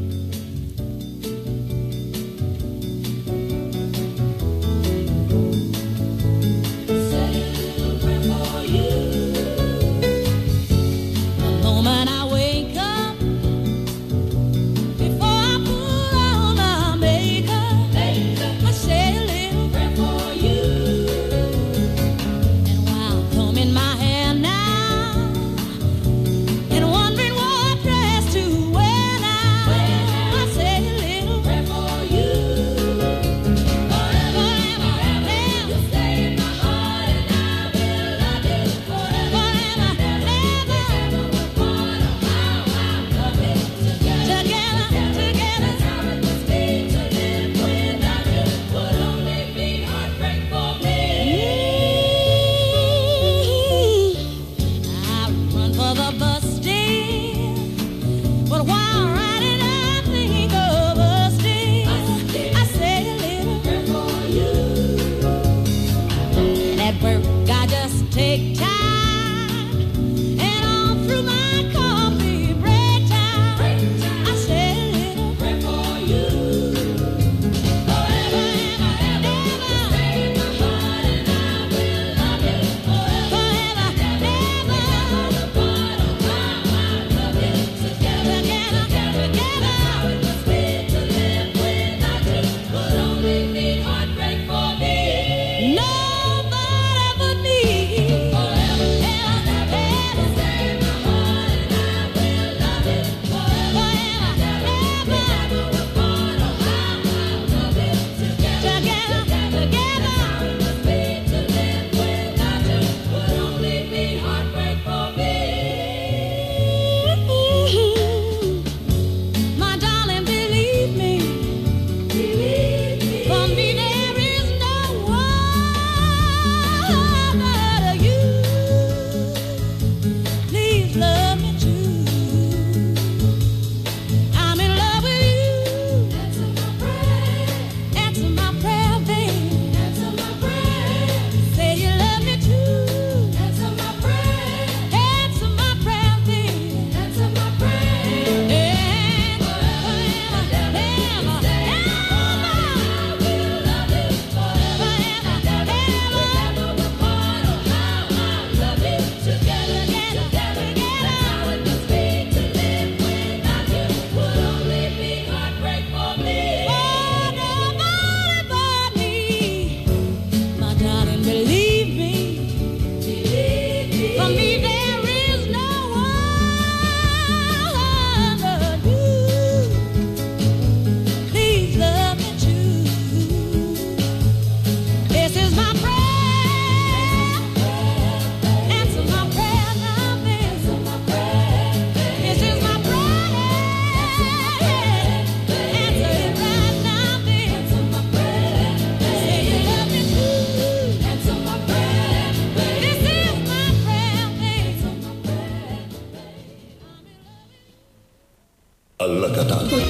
con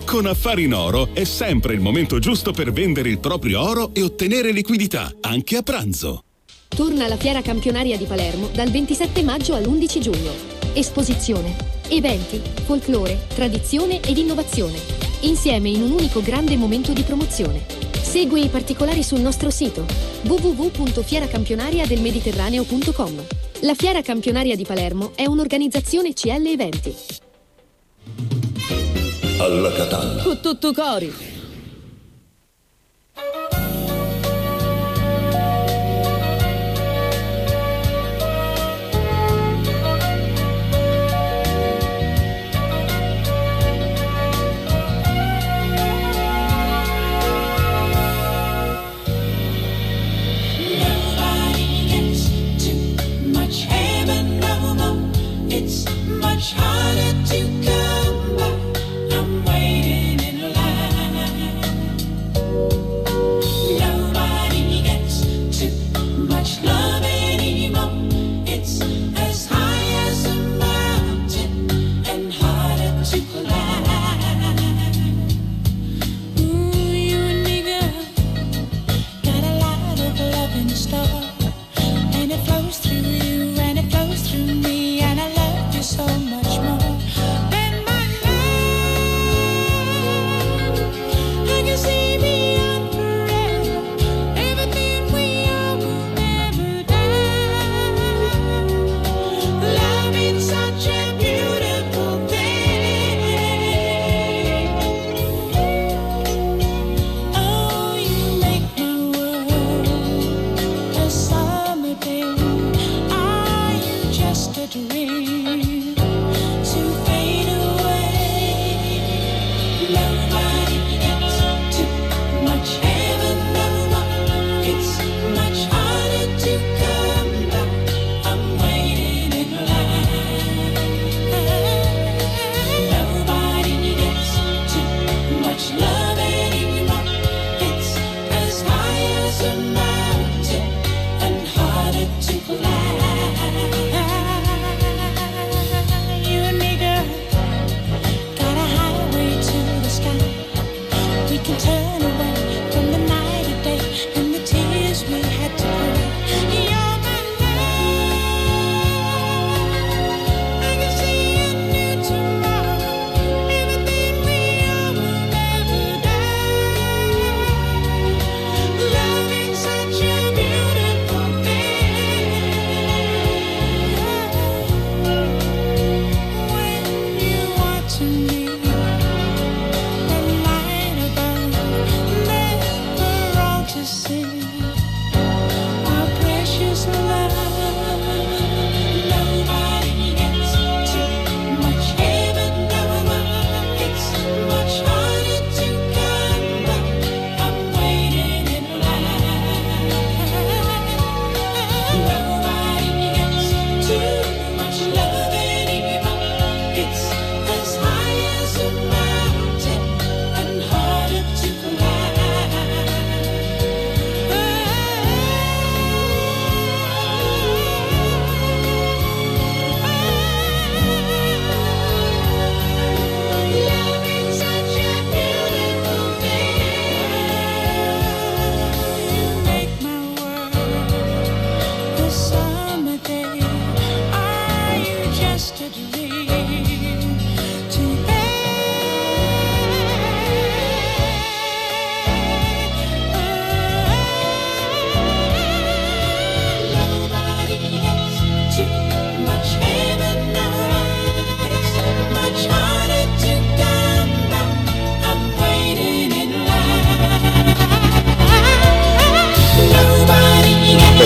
Con Affari in Oro è sempre il momento giusto per vendere il proprio oro e ottenere liquidità anche a pranzo. Torna la fiera campionaria di Palermo dal ventisette maggio all'undici giugno. Esposizione, eventi, folklore, tradizione ed innovazione, insieme in un unico grande momento di promozione. Segui i particolari sul nostro sito w w w punto fiera campionaria del mediterraneo punto com. La fiera campionaria di Palermo è un'organizzazione C L Eventi. Alla Catania. Con tutto cori.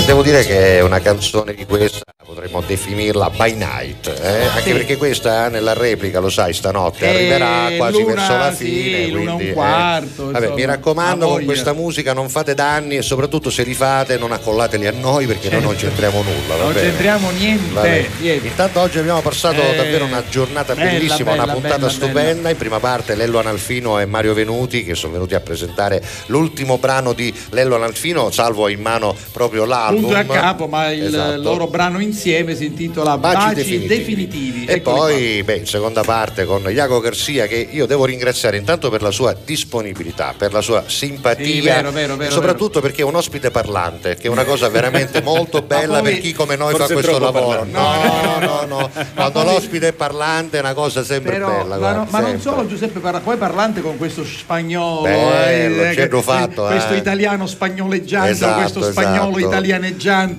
devo dire che è una canzone di questa, potremmo definirla by night, eh? Anche sì, perché questa nella replica, lo sai, stanotte eh, arriverà quasi l'una, verso la fine, sì, quindi, un quarto, eh. Vabbè, mi raccomando, con questa musica non fate danni e soprattutto se li fate non accollateli a noi, perché certo, noi non c'entriamo nulla, va non bene? c'entriamo niente, niente. Intanto oggi abbiamo passato eh, davvero una giornata bella, bellissima, bella, una puntata bella, stupenda bella. In prima parte Lello Analfino e Mario Venuti, che sono venuti a presentare l'ultimo brano di Lello Analfino, Salvo in mano proprio l'album punto a capo, ma il esatto. loro brano insieme si intitola Baci, Baci definitivi, definitivi. E Eccoli poi beh, in seconda parte con Iago Garcia, che io devo ringraziare intanto per la sua disponibilità, per la sua simpatia, sì, vero, vero, vero, e soprattutto vero. perché è un ospite parlante, che è una cosa veramente molto bella per chi come noi fa questo lavoro. No, no, no, no. Quando l'ospite è parlante è una cosa sempre Però, bella. Guarda, ma, sempre. ma non solo Giuseppe parla, poi parlante con questo spagnolo, Bello, eh, che, fatto, eh. questo italiano spagnoleggiante, esatto, questo spagnolo esatto. italianeggiante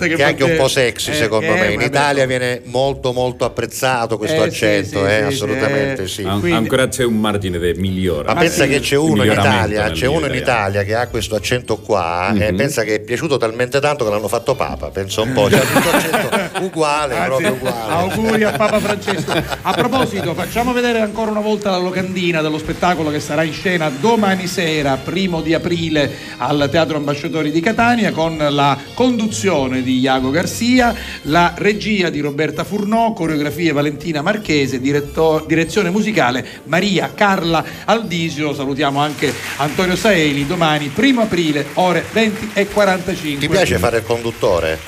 che, che è anche un po' sexy, eh, secondo eh, me. In Italia viene molto molto apprezzato questo eh, accento, sì, sì, eh, sì, assolutamente sì. An- ancora c'è un margine di migliora. Ma pensa sì, che c'è uno in Italia, c'è uno in Italia che ha questo accento qua, mm-hmm. e pensa che è piaciuto talmente tanto che l'hanno fatto Papa, penso un po', c'è un accento uguale, ah, proprio sì. uguale. Auguri a Papa Francesco. A proposito, facciamo vedere ancora una volta la locandina dello spettacolo che sarà in scena domani sera, primo di aprile, al Teatro Ambasciatori di Catania, con la conduzione di Iago Garcia, la regia di Roberta Furnò, coreografie Valentina Marchese, diretto, direzione musicale Maria Carla Aldisio. Salutiamo anche Antonio Saeli. Domani primo aprile ore venti e quarantacinque. Ti piace fare il conduttore?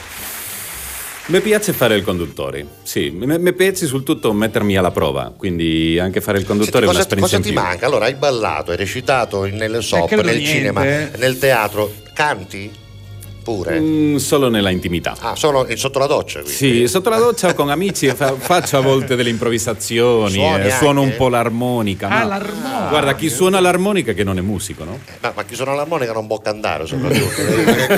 Mi piace fare il conduttore, sì, mi piace sul tutto mettermi alla prova, quindi anche fare il conduttore. Senti, è un'esperienza in più. Cosa ti manca? Allora, hai ballato, hai recitato nelle soap, eh, nel niente. cinema, nel teatro, canti? Mm, solo nella intimità. Ah, solo sotto la doccia, quindi. Sì, sotto la doccia o con amici fa, faccio a volte delle improvvisazioni, eh, suono un po' l'armonica. Ah, l'armonica. Guarda, chi suona l'armonica che non è musico, no? Eh, ma, ma chi suona l'armonica non può cantare, soprattutto.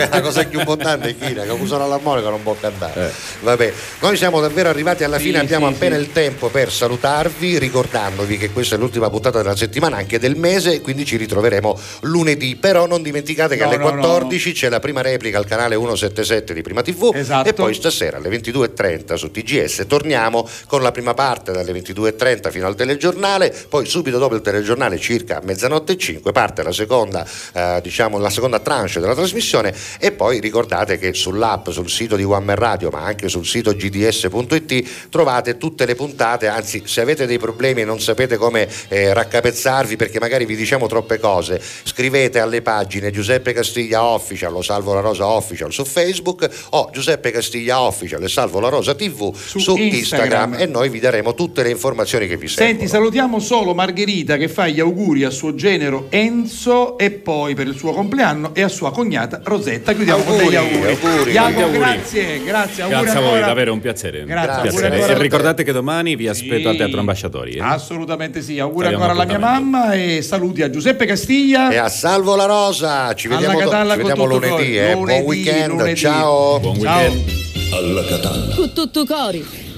La cosa più importante è chi, che chi suona l'armonica non può cantare. Eh. Vabbè, noi siamo davvero arrivati alla fine, sì, abbiamo sì, appena sì. il tempo per salutarvi, ricordandovi che questa è l'ultima puntata della settimana, anche del mese, quindi ci ritroveremo lunedì. Però non dimenticate che no, alle no, quattordici no, no. c'è la prima replica al canale centosettantasette di Prima tivù, esatto. e poi stasera alle ventidue e trenta su T G S torniamo con la prima parte dalle ventidue e trenta fino al telegiornale, poi subito dopo il telegiornale circa mezzanotte e cinque parte la seconda eh, diciamo la seconda tranche della trasmissione, e poi ricordate che sull'app, sul sito di One Man Radio, ma anche sul sito g d s punto i t trovate tutte le puntate. Anzi, se avete dei problemi e non sapete come eh, raccapezzarvi perché magari vi diciamo troppe cose, scrivete alle pagine Giuseppe Castiglia Official o Salvo la Rosa Official su Facebook o Giuseppe Castiglia Official e Salvo la Rosa tivù su, su Instagram. Instagram, e noi vi daremo tutte le informazioni che vi servono. Senti, salutiamo solo Margherita che fa gli auguri a suo genero Enzo e poi per il suo compleanno e a sua cognata Rosetta. Chiudiamo auguri, con degli auguri, auguri. Iago, auguri. grazie grazie auguri grazie a voi, davvero un piacere, grazie, grazie. grazie. E ricordate che domani vi aspetto sì. al Teatro Ambasciatori, eh? assolutamente sì auguri Abbiamo ancora alla mia mamma e saluti a Giuseppe Castiglia e a Salvo la Rosa. Ci vediamo, do- ci vediamo lunedì, eh? Buon weekend, lunedì. Ciao. Buon weekend. Ciao. Alla Catalla. Con tutto cori.